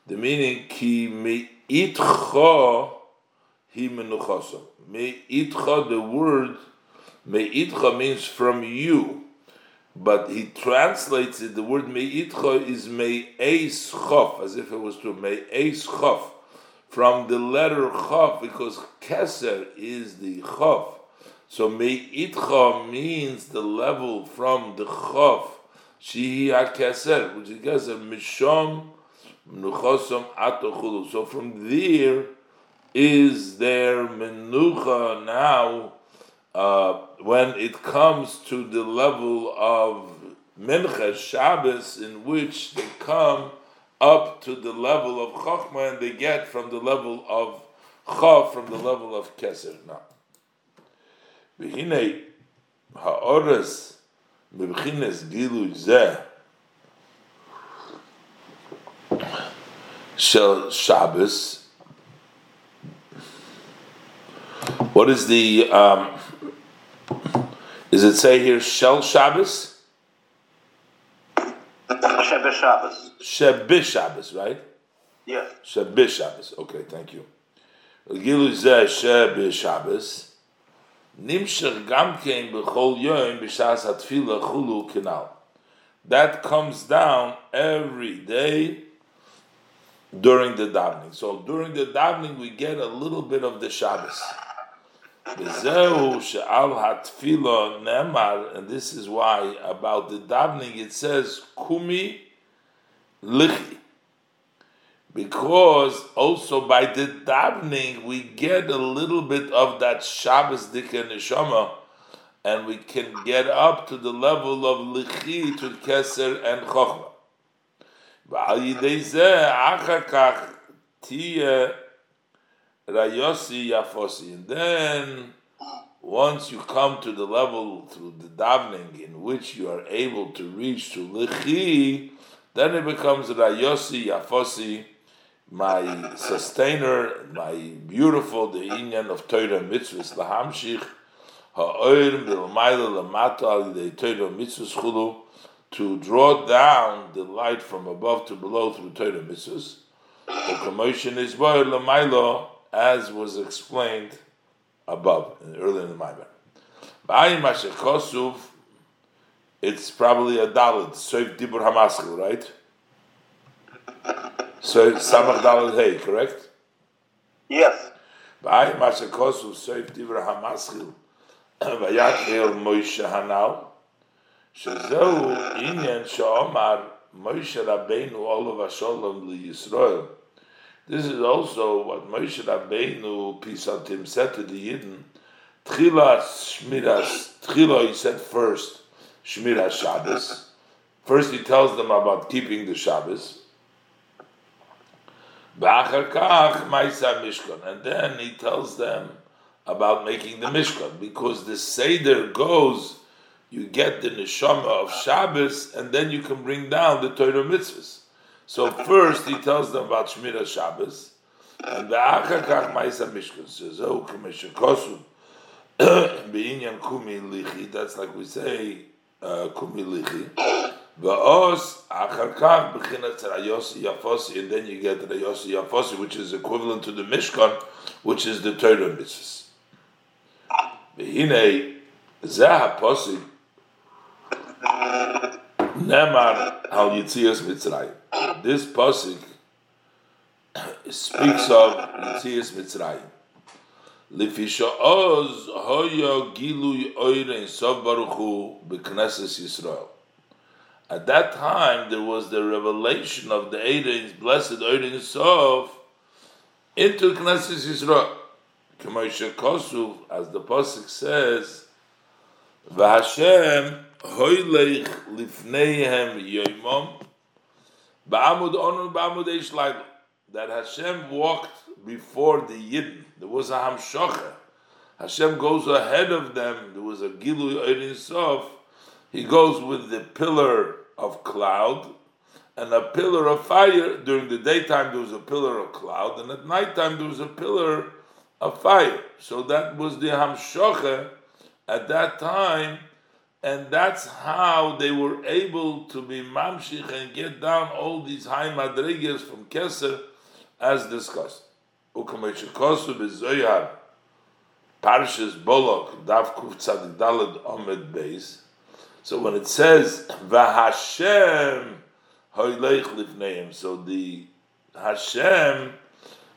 the meaning ki me'itcha hi menuchasa. Me'itcha, the word me'itcha means from you, but he translates it, the word me'itcha is me'eis chof, as if it was true, me'eis chof, from the letter Chof, because Keser is the Chof. So Me'itcha means the level from the Chof, Shehi HaKeser, which is Keser, Mishom, Menuchosom, Atochulu. So from there is their Menucha now, when it comes to the level of Mincha Shabbos, in which they come up to the level of Chochmah, and they get from the level of Chof, from the level of Keser. Now, B'hinei ha'ores mebchines giluy zeh shel Shabbos. What is the? Is it say here shel Shabbos? Shabbos, right? Yes. Shabbos. Okay, thank you. Gilu zeh Shabbos Shabbos. Nimshach gamkein b'chol yom b'shas hatfila chulu kenal. that comes down every day during the davening. So during the davening, we get a little bit of the Shabbos. And this is why about the davening it says kumi lichi, because also by the davening we get a little bit of that Shabbos dikeh neshama, and we can get up to the level of lichi to keser and chokhmah. Ba'al yidei zeh achar kach tiyeh Rayosi Yafosi. And then, once you come to the level through the davening in which you are able to reach to Lichi, then it becomes Rayosi Yafosi, my sustainer, my beautiful, the inyan of Torah mitzvahs, lahamshich, ha'oir milmayla lamato al yidei Torah mitzvahs chulu, to draw down the light from above to below through Torah mitzvahs. The commotion is boy lamailo, as was explained above, earlier in the Maimer. Ba'ayim Asher Kosuf, it's probably a Dalit, Soif Dibur Hamaskil, right? Soif Samach Dalit Hey, correct? Yes. Ba'ayim Asher Kosuf, Soif Dibur Hamaskil, Vayakel Moshe Hanal, Shezehu Inyan Sha'omar, Moshe Rabbeinu Olav Hasholom L'Yisroel. This is also what Moshe Rabbeinu, peace on him, said to the Yidden. Tchila, he said first, Shmiras Shabbos. First he tells them about keeping the Shabbos. Ba'achar kach, Ma'isa Mishkan. And then he tells them about making the Mishkan. Because the Seder goes, you get the Neshama of Shabbos, and then you can bring down the Torah mitzvahs. So first he tells them about Shmira Shabbos, and the Achakach Ma'isa Mishkan says, "Oh, Kumeshikosu beinyan kumi lichi." That's like we say, "Kumi lichi." Va'os Achakach bechinat Rayosi Yafosi, and then you get Rayosi Yafosi, which is equivalent to the Mishkan, which is the Torah mitzvahs. Behinei zeh haposik nemar al Yitzias Mitzrayim. This pasuk speaks of Yitzias Mitzrayim. Lefi she'oz hoya gilui oir ein sof baruch hu b'knesses Yisrael. At that time, there was the revelation of the Eidens, blessed Oir ein Sof, into Knesses Yisrael. K'mo she'kosuv, as the pasuk says, v'Hashem hoylech lifneihem yoimom. Ba'amud onu ba'amud eish laila, that Hashem walked before the Yidden. There was a hamshocha. Hashem goes ahead of them. There was a gilui oir ein sof. He goes with the pillar of cloud and a pillar of fire. During the daytime there was a pillar of cloud, and at nighttime there was a pillar of fire. So that was the hamshocha at that time. And that's how they were able to be mamshich and get down all these high madrigas from Keser, as discussed. Ukameshikosu b'Zohar, Parshas Bolok, Daf Kuf Tzadik Daled Omed Beis. So when it says v'Hashem hoylech lifneihem, so the Hashem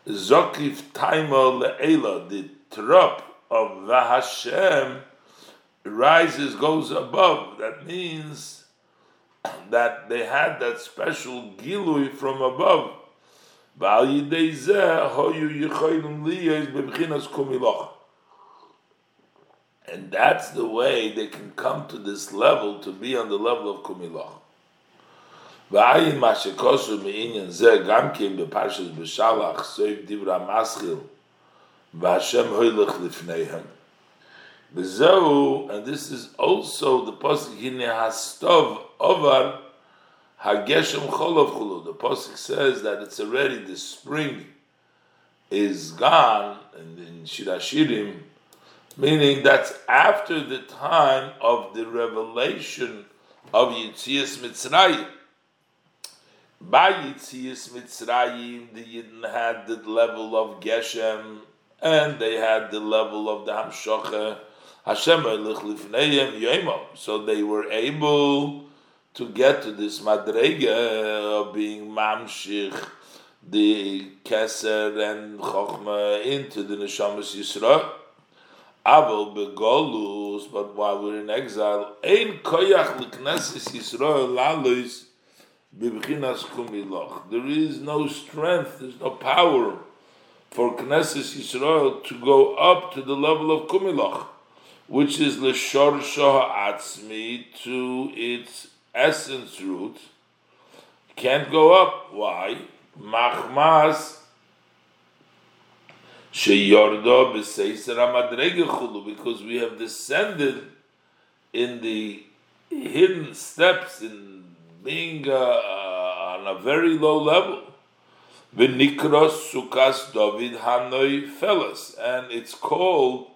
zokif taimo le'ela, the trop of v'Hashem rises, goes above. That means that they had that special gilui from above. And that's the way they can come to this level, to be on the level of kumiloch. V'ayin ma'ashekosu me'inyan zeh gamkim b'parshas b'shalach soif divra maschil v'Hashem hoylech lifneihem. And this is also the pasuk Hineh hastov ovar hageshem cholov chulu. The pasuk says that it's already, the spring is gone, and in Shir Hashirim, meaning that's after the time of the revelation of Yitzias Mitzrayim. By Yitzias Mitzrayim, the Yidden had the level of Geshem, and they had the level of the Hamshocha. So they were able to get to this madrega of being mamshich, the Keser and Chochmah into the Neshamas Yisrael. Aval begolus, but while we're in exile, ein koyach l'kneses Yisrael lalos b'bchinas kumiloch. There is no strength, there's no power for Knesses Yisrael to go up to the level of kumiloch, which is l'shorsho ha'atzmi, to its essence root. Can't go up. Why? Machmas sheyordo b'seiser hamadrege chulu, because we have descended in the hidden steps in being on a very low level. V'nikros sukas David hanoi felas, and it's called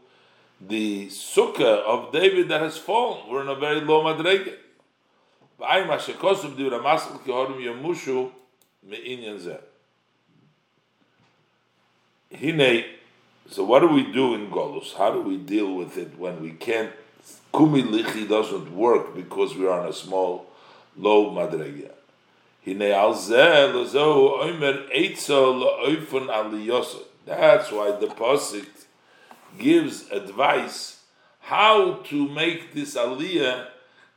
the sukkah of David that has fallen. We're in a very low madrege. V'ayim hashekosub di ramasl kihorim yamushu. So what do we do in Golus? How do we deal with it when we can't? Kumilichi doesn't work because we are on a small, low madrega. That's why the Pasuk gives advice how to make this aliyah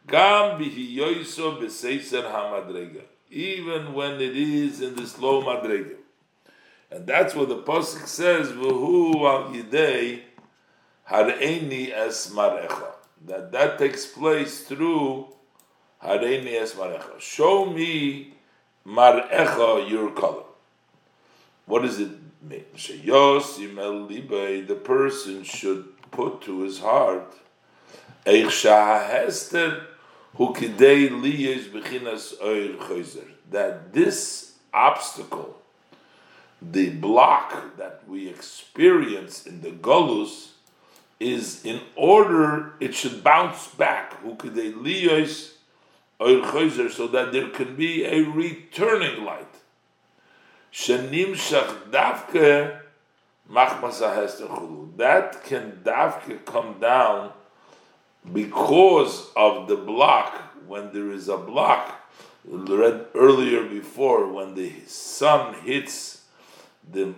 gam bihi yoiso b'seiser hamadrega, even when it is in the slow madrega. And that's what the Pasuk says, V'hu al yidei hareini es marecha. That takes place through hareini es marecha. Show me marecha, your color. What does it mean? Sheyosim el libay, the person should put to his heart, eich shahester, that this obstacle, the block that we experience in the Golus, is in order it should bounce back, so that there can be a returning light. That can davke come down because of the block. When there is a block, we read earlier before, when the sun hits the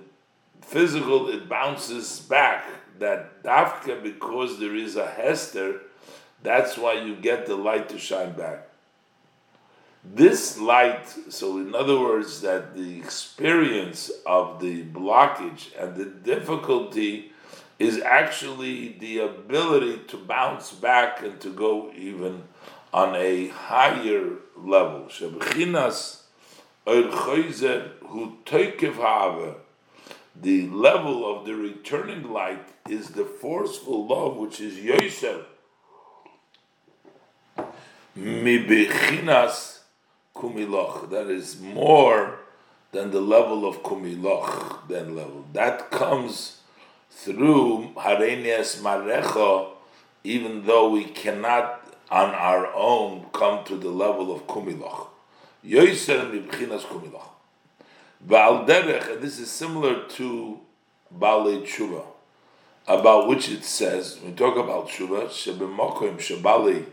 physical, it bounces back. That dafka, because there is a hester, that's why you get the light to shine back. This light, so in other words, that the experience of the blockage and the difficulty is actually the ability to bounce back and to go even on a higher level. The level of the returning light is the forceful love, which is Yosef. That is more than the level of kumiloch, than level. That comes through Hareinias Marecha, even though we cannot on our own come to the level of Kumiloch. Yoiser Mibchinas Kumiloch. Baal Derech, and this is similar to Baalei Tshuva, about which it says, when we talk about Tshuva, Shebemokoim Shebalei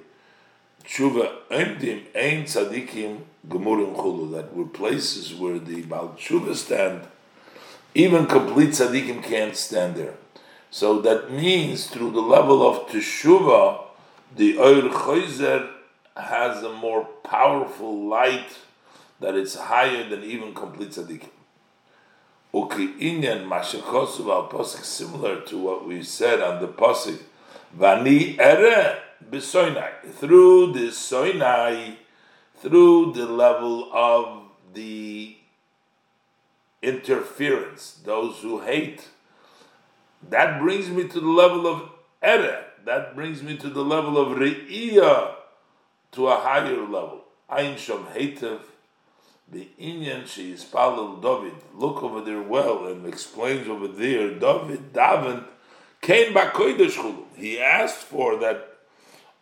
Tshuva Emdim Ein Tzadikim Gemurim Chulu, that were places where the Baal Tshuva stand. Even complete tzaddikim can't stand there. So that means through the level of teshuvah, the Oir Choyzer has a more powerful light that is higher than even complete tzaddikim. Uki inyan mashekosuv al posik, similar to what we said on the posik, Vani ere b'soinai, through the soinai, through the level of the interference, those who hate, that brings me to the level of ereh, that brings me to the level of re'iyah, to a higher level. Ayin shom heitev, the inyan she is palel David. Look over there well and explains over there. David came b'kodesh chulu. He asked for that.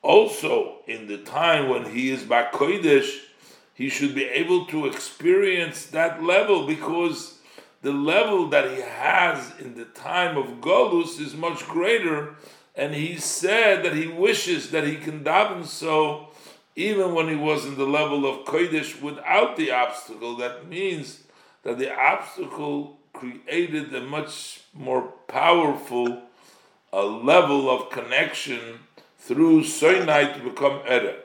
Also, in the time when he is b'kodesh, he should be able to experience that level, because the level that he has in the time of Golus is much greater, and he said that he wishes that he can daven so even when he was in the level of Kodesh without the obstacle, that means that the obstacle created a much more powerful level of connection through Sinai to become Ere.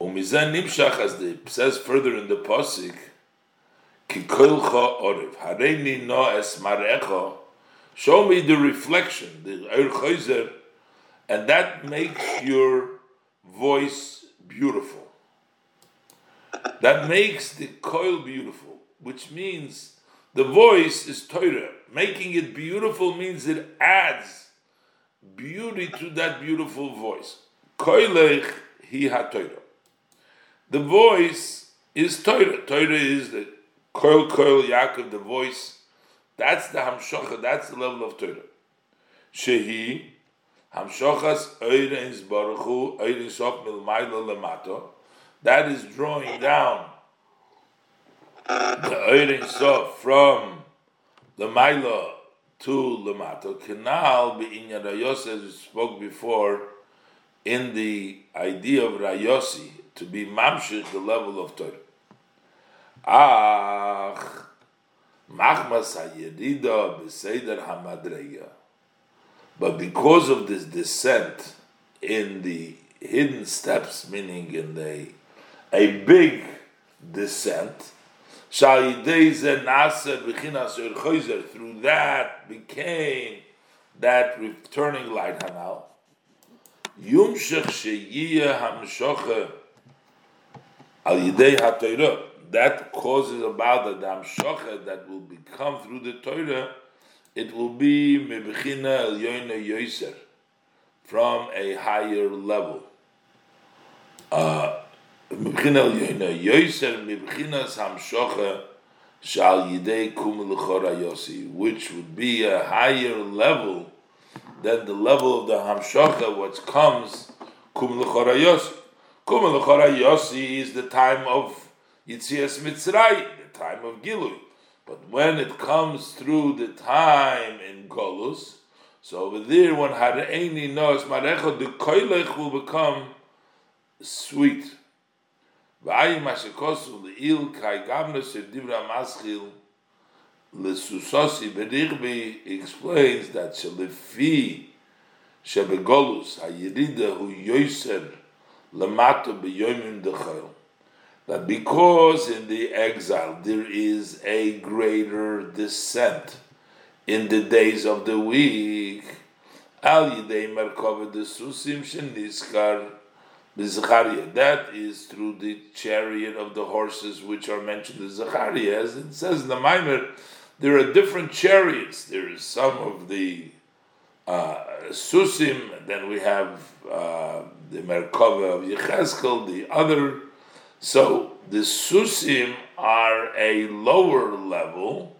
Umizan nimshach, as the says further in the pasuk, ki kolcha oriv hareini no esmarecha. Show me the reflection, the Eir Choyzer, and that makes your voice beautiful. That makes the coil beautiful, which means the voice is Torah. Making it beautiful means it adds beauty to that beautiful voice. Koilech hi ha-Torah. The voice is Torah. Torah is the koil Yaakov, the voice. That's the Hamshocha, that's the level of Torah. Shehi Hamshochas Oireins Baruchu Oireisof Milmaila Lamato. That is drawing down the Oireisof from Lamaila to Lamato. Kenal Beinyan Rayos, as we spoke before, in the idea of Rayosi, to be Mamshich, the level of Torah. Ach. But because of this descent in the hidden steps, meaning in a big descent, through that became that returning light hanal. That causes about the Hamshocha that will become through the Torah, it will be mebechina elyoina yoser, from a higher level. Mebechina elyoina yoser mebechinas Hamshocha shal yidei kum l'chora yosi, which would be a higher level than the level of the Hamshocha, which comes kum l'chora yosi. Kum l'chora yosi is the time of Yitzias Mitzrayim, the time of Gilui. But when it comes through the time in Golus, so over there, when Hareini knows Marecho, the Koilech will become sweet. V'ayim Ashikosu l'il kai gamnos edivra maschil l'susosi b'richbi explains that shelefi shebegolus hayirida hu yoser l'mato b'yoyim d'chayim. That because in the exile there is a greater descent in the days of the week, that is through the chariot of the horses which are mentioned in Zechariah. As it says in the Maimer, there are different chariots. There is some of the Susim, then we have the Merkava of Yechezkel, the other. So the Susim are a lower level,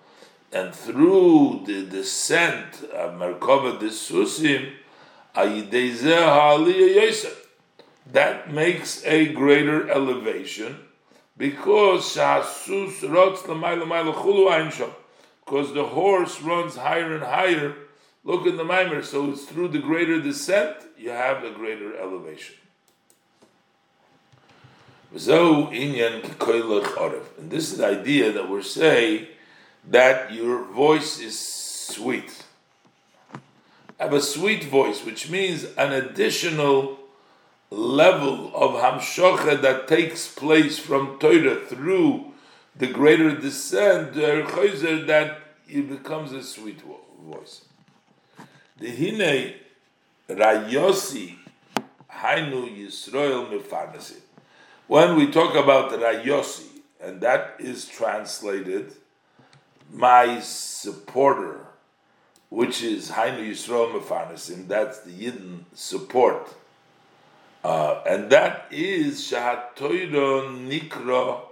and through the descent of Merkava the Susim, that makes a greater elevation because the horse runs higher and higher. Look in the Maimer, so it's through the greater descent you have a greater elevation. And this is the idea that we're saying that your voice is sweet. Have a sweet voice, which means an additional level of Hamshocha that takes place from Torah through the greater descent, that it becomes a sweet voice. The Hine Rayosi Hainu Yisrael Mefarnasim. When we talk about Rayosi, and that is translated, my supporter, which is Hainu Yisrael Mefarnasim, that's the Yidden support. And that is Shahat Torah Nikra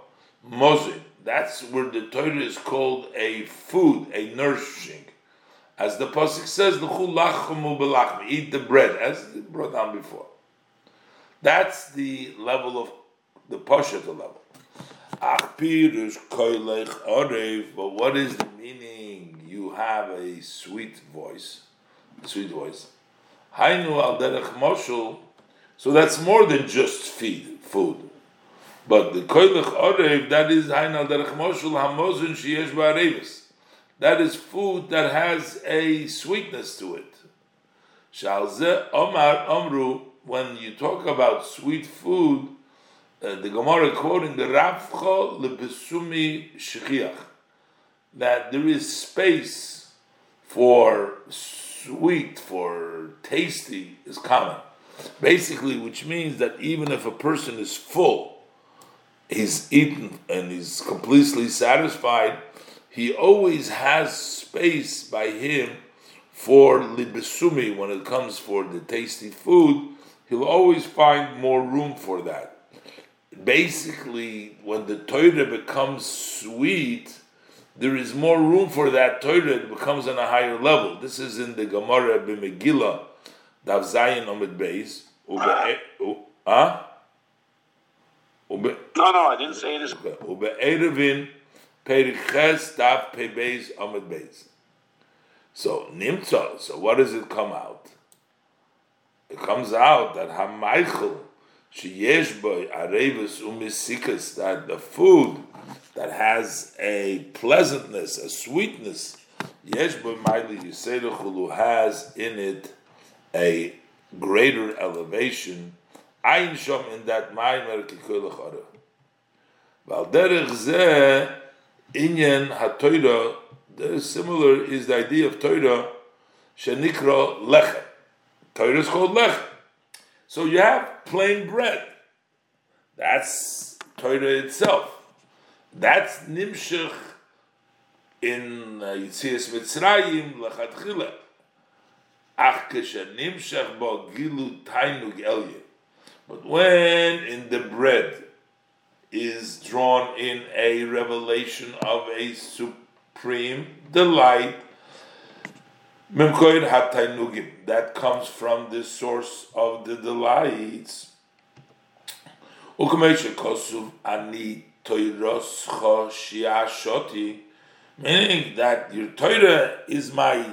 Mozin. That's where the Torah is called a food, a nourishing. As the pasuk says, L'chu lachmu b'lachmi, eat the bread, as it brought down before. That's the level of the Pashat level. But what is the meaning? You have a sweet voice. Hainu al derech moshul So that's more than just food. But the koilech orev, that is hainal derech moshul hamozun sheyesh ba'arevis. That is food that has a sweetness to it. Shalzeh omar omru, when you talk about sweet food, the Gemara quoting the Ravcha lebesumi shechiach, that there is space for sweet, for tasty, is common. Basically, which means that even if a person is full, he's eaten and he's completely satisfied, he always has space by him for libesumi. When it comes for the tasty food, he'll always find more room for that. Basically, when the Torah becomes sweet, there is more room for that Torah. It becomes on a higher level. This is in the Gemara b'Megillah, Dav Zayin Amud Beis. No, I didn't say this. Ube'erevin Perik Ches Dav Pei Beis Amud Beis. So Nimtza. So what does it come out? It comes out that Hamaychel. That the food that has a pleasantness, a sweetness, has in it a greater elevation. Ein shom in that maimer kikoylachara. Valderech zeh inyan hatoira. Similar is the idea of Torah. Shenikra lechem. Torah is called lechem. So you have plain bread. That's Torah itself. That's Nimshech in Yitzias Mitzrayim L'Chadchila. Ach kesher Nimshech bo gilu tainug elye. But when in the bread is drawn in a revelation of a supreme delight, Memkoid hatainugim, that comes from the source of the delights. Ukumeshe kosuv ani toiroscha shiashoti, meaning that your Torah is my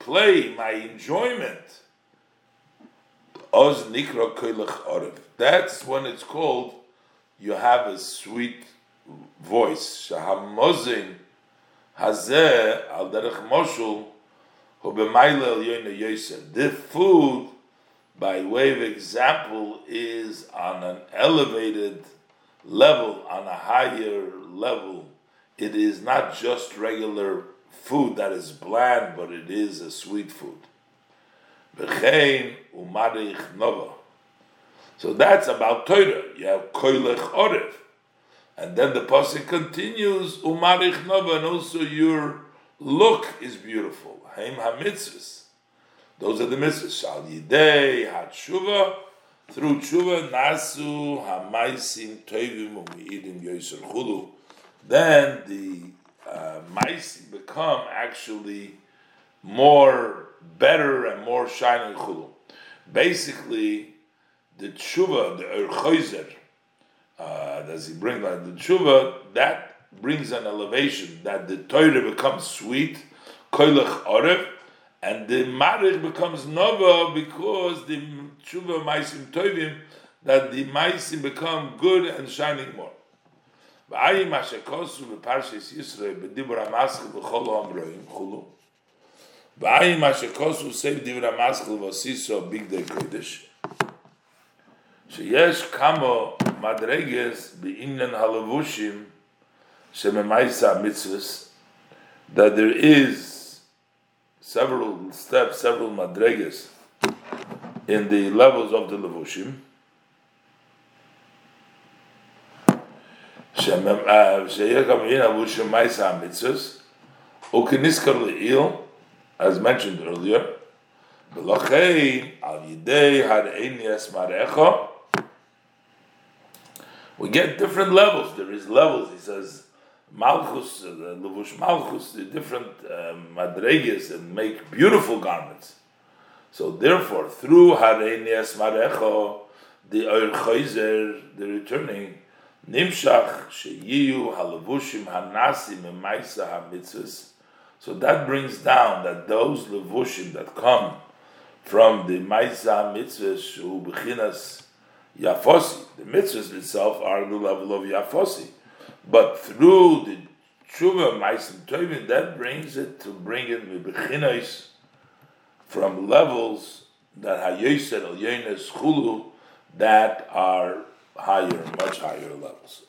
play, my enjoyment. Oz nikra koilach orev. That's when it's called, you have a sweet voice. Shahamozin hazeh al derech moshul. The food, by way of example, is on an elevated level, on a higher level. It is not just regular food that is bland, but it is a sweet food. So that's about Torah. You have koilech orev. And then the pasuk continues, umarich nova, and also your look is beautiful. Haim ha-mitzvahs. Those are the mitzvahs. Shal yidei ha-tshuva. Through tshuva, nasu ha-maisim toivim u'mi'idim yoyser chulu. Then the maisim become actually more better and more shining chulu. Basically, the tshuva, the erchoizer, does he bring like the tshuva, that brings an elevation, that the Torah becomes sweet, koilach orev, and the marich becomes nova, because the tshuva maisim tovim, that the maisim become good and shining more. That there is several steps, several madregas in the levels of the levushim. As mentioned earlier, we get different levels. There is levels, he says. Malchus, the levush malchus, the different madreges, and make beautiful garments. So therefore, through harei nias marecho, the orchoizer, the returning, nimshach sheyiyu halevushim hanasim emaisa hamitzvus. So that brings down that those levushim that come from the Maisa Mitzvah Shu B'chinas Yafosi. The mitzvahs itself are on the level of Yafosi. But through the Tshuva Maisa Tovin, that brings it to bring in the B'chinas from levels that Hayoser El Yonis Chulu that are higher, much higher levels.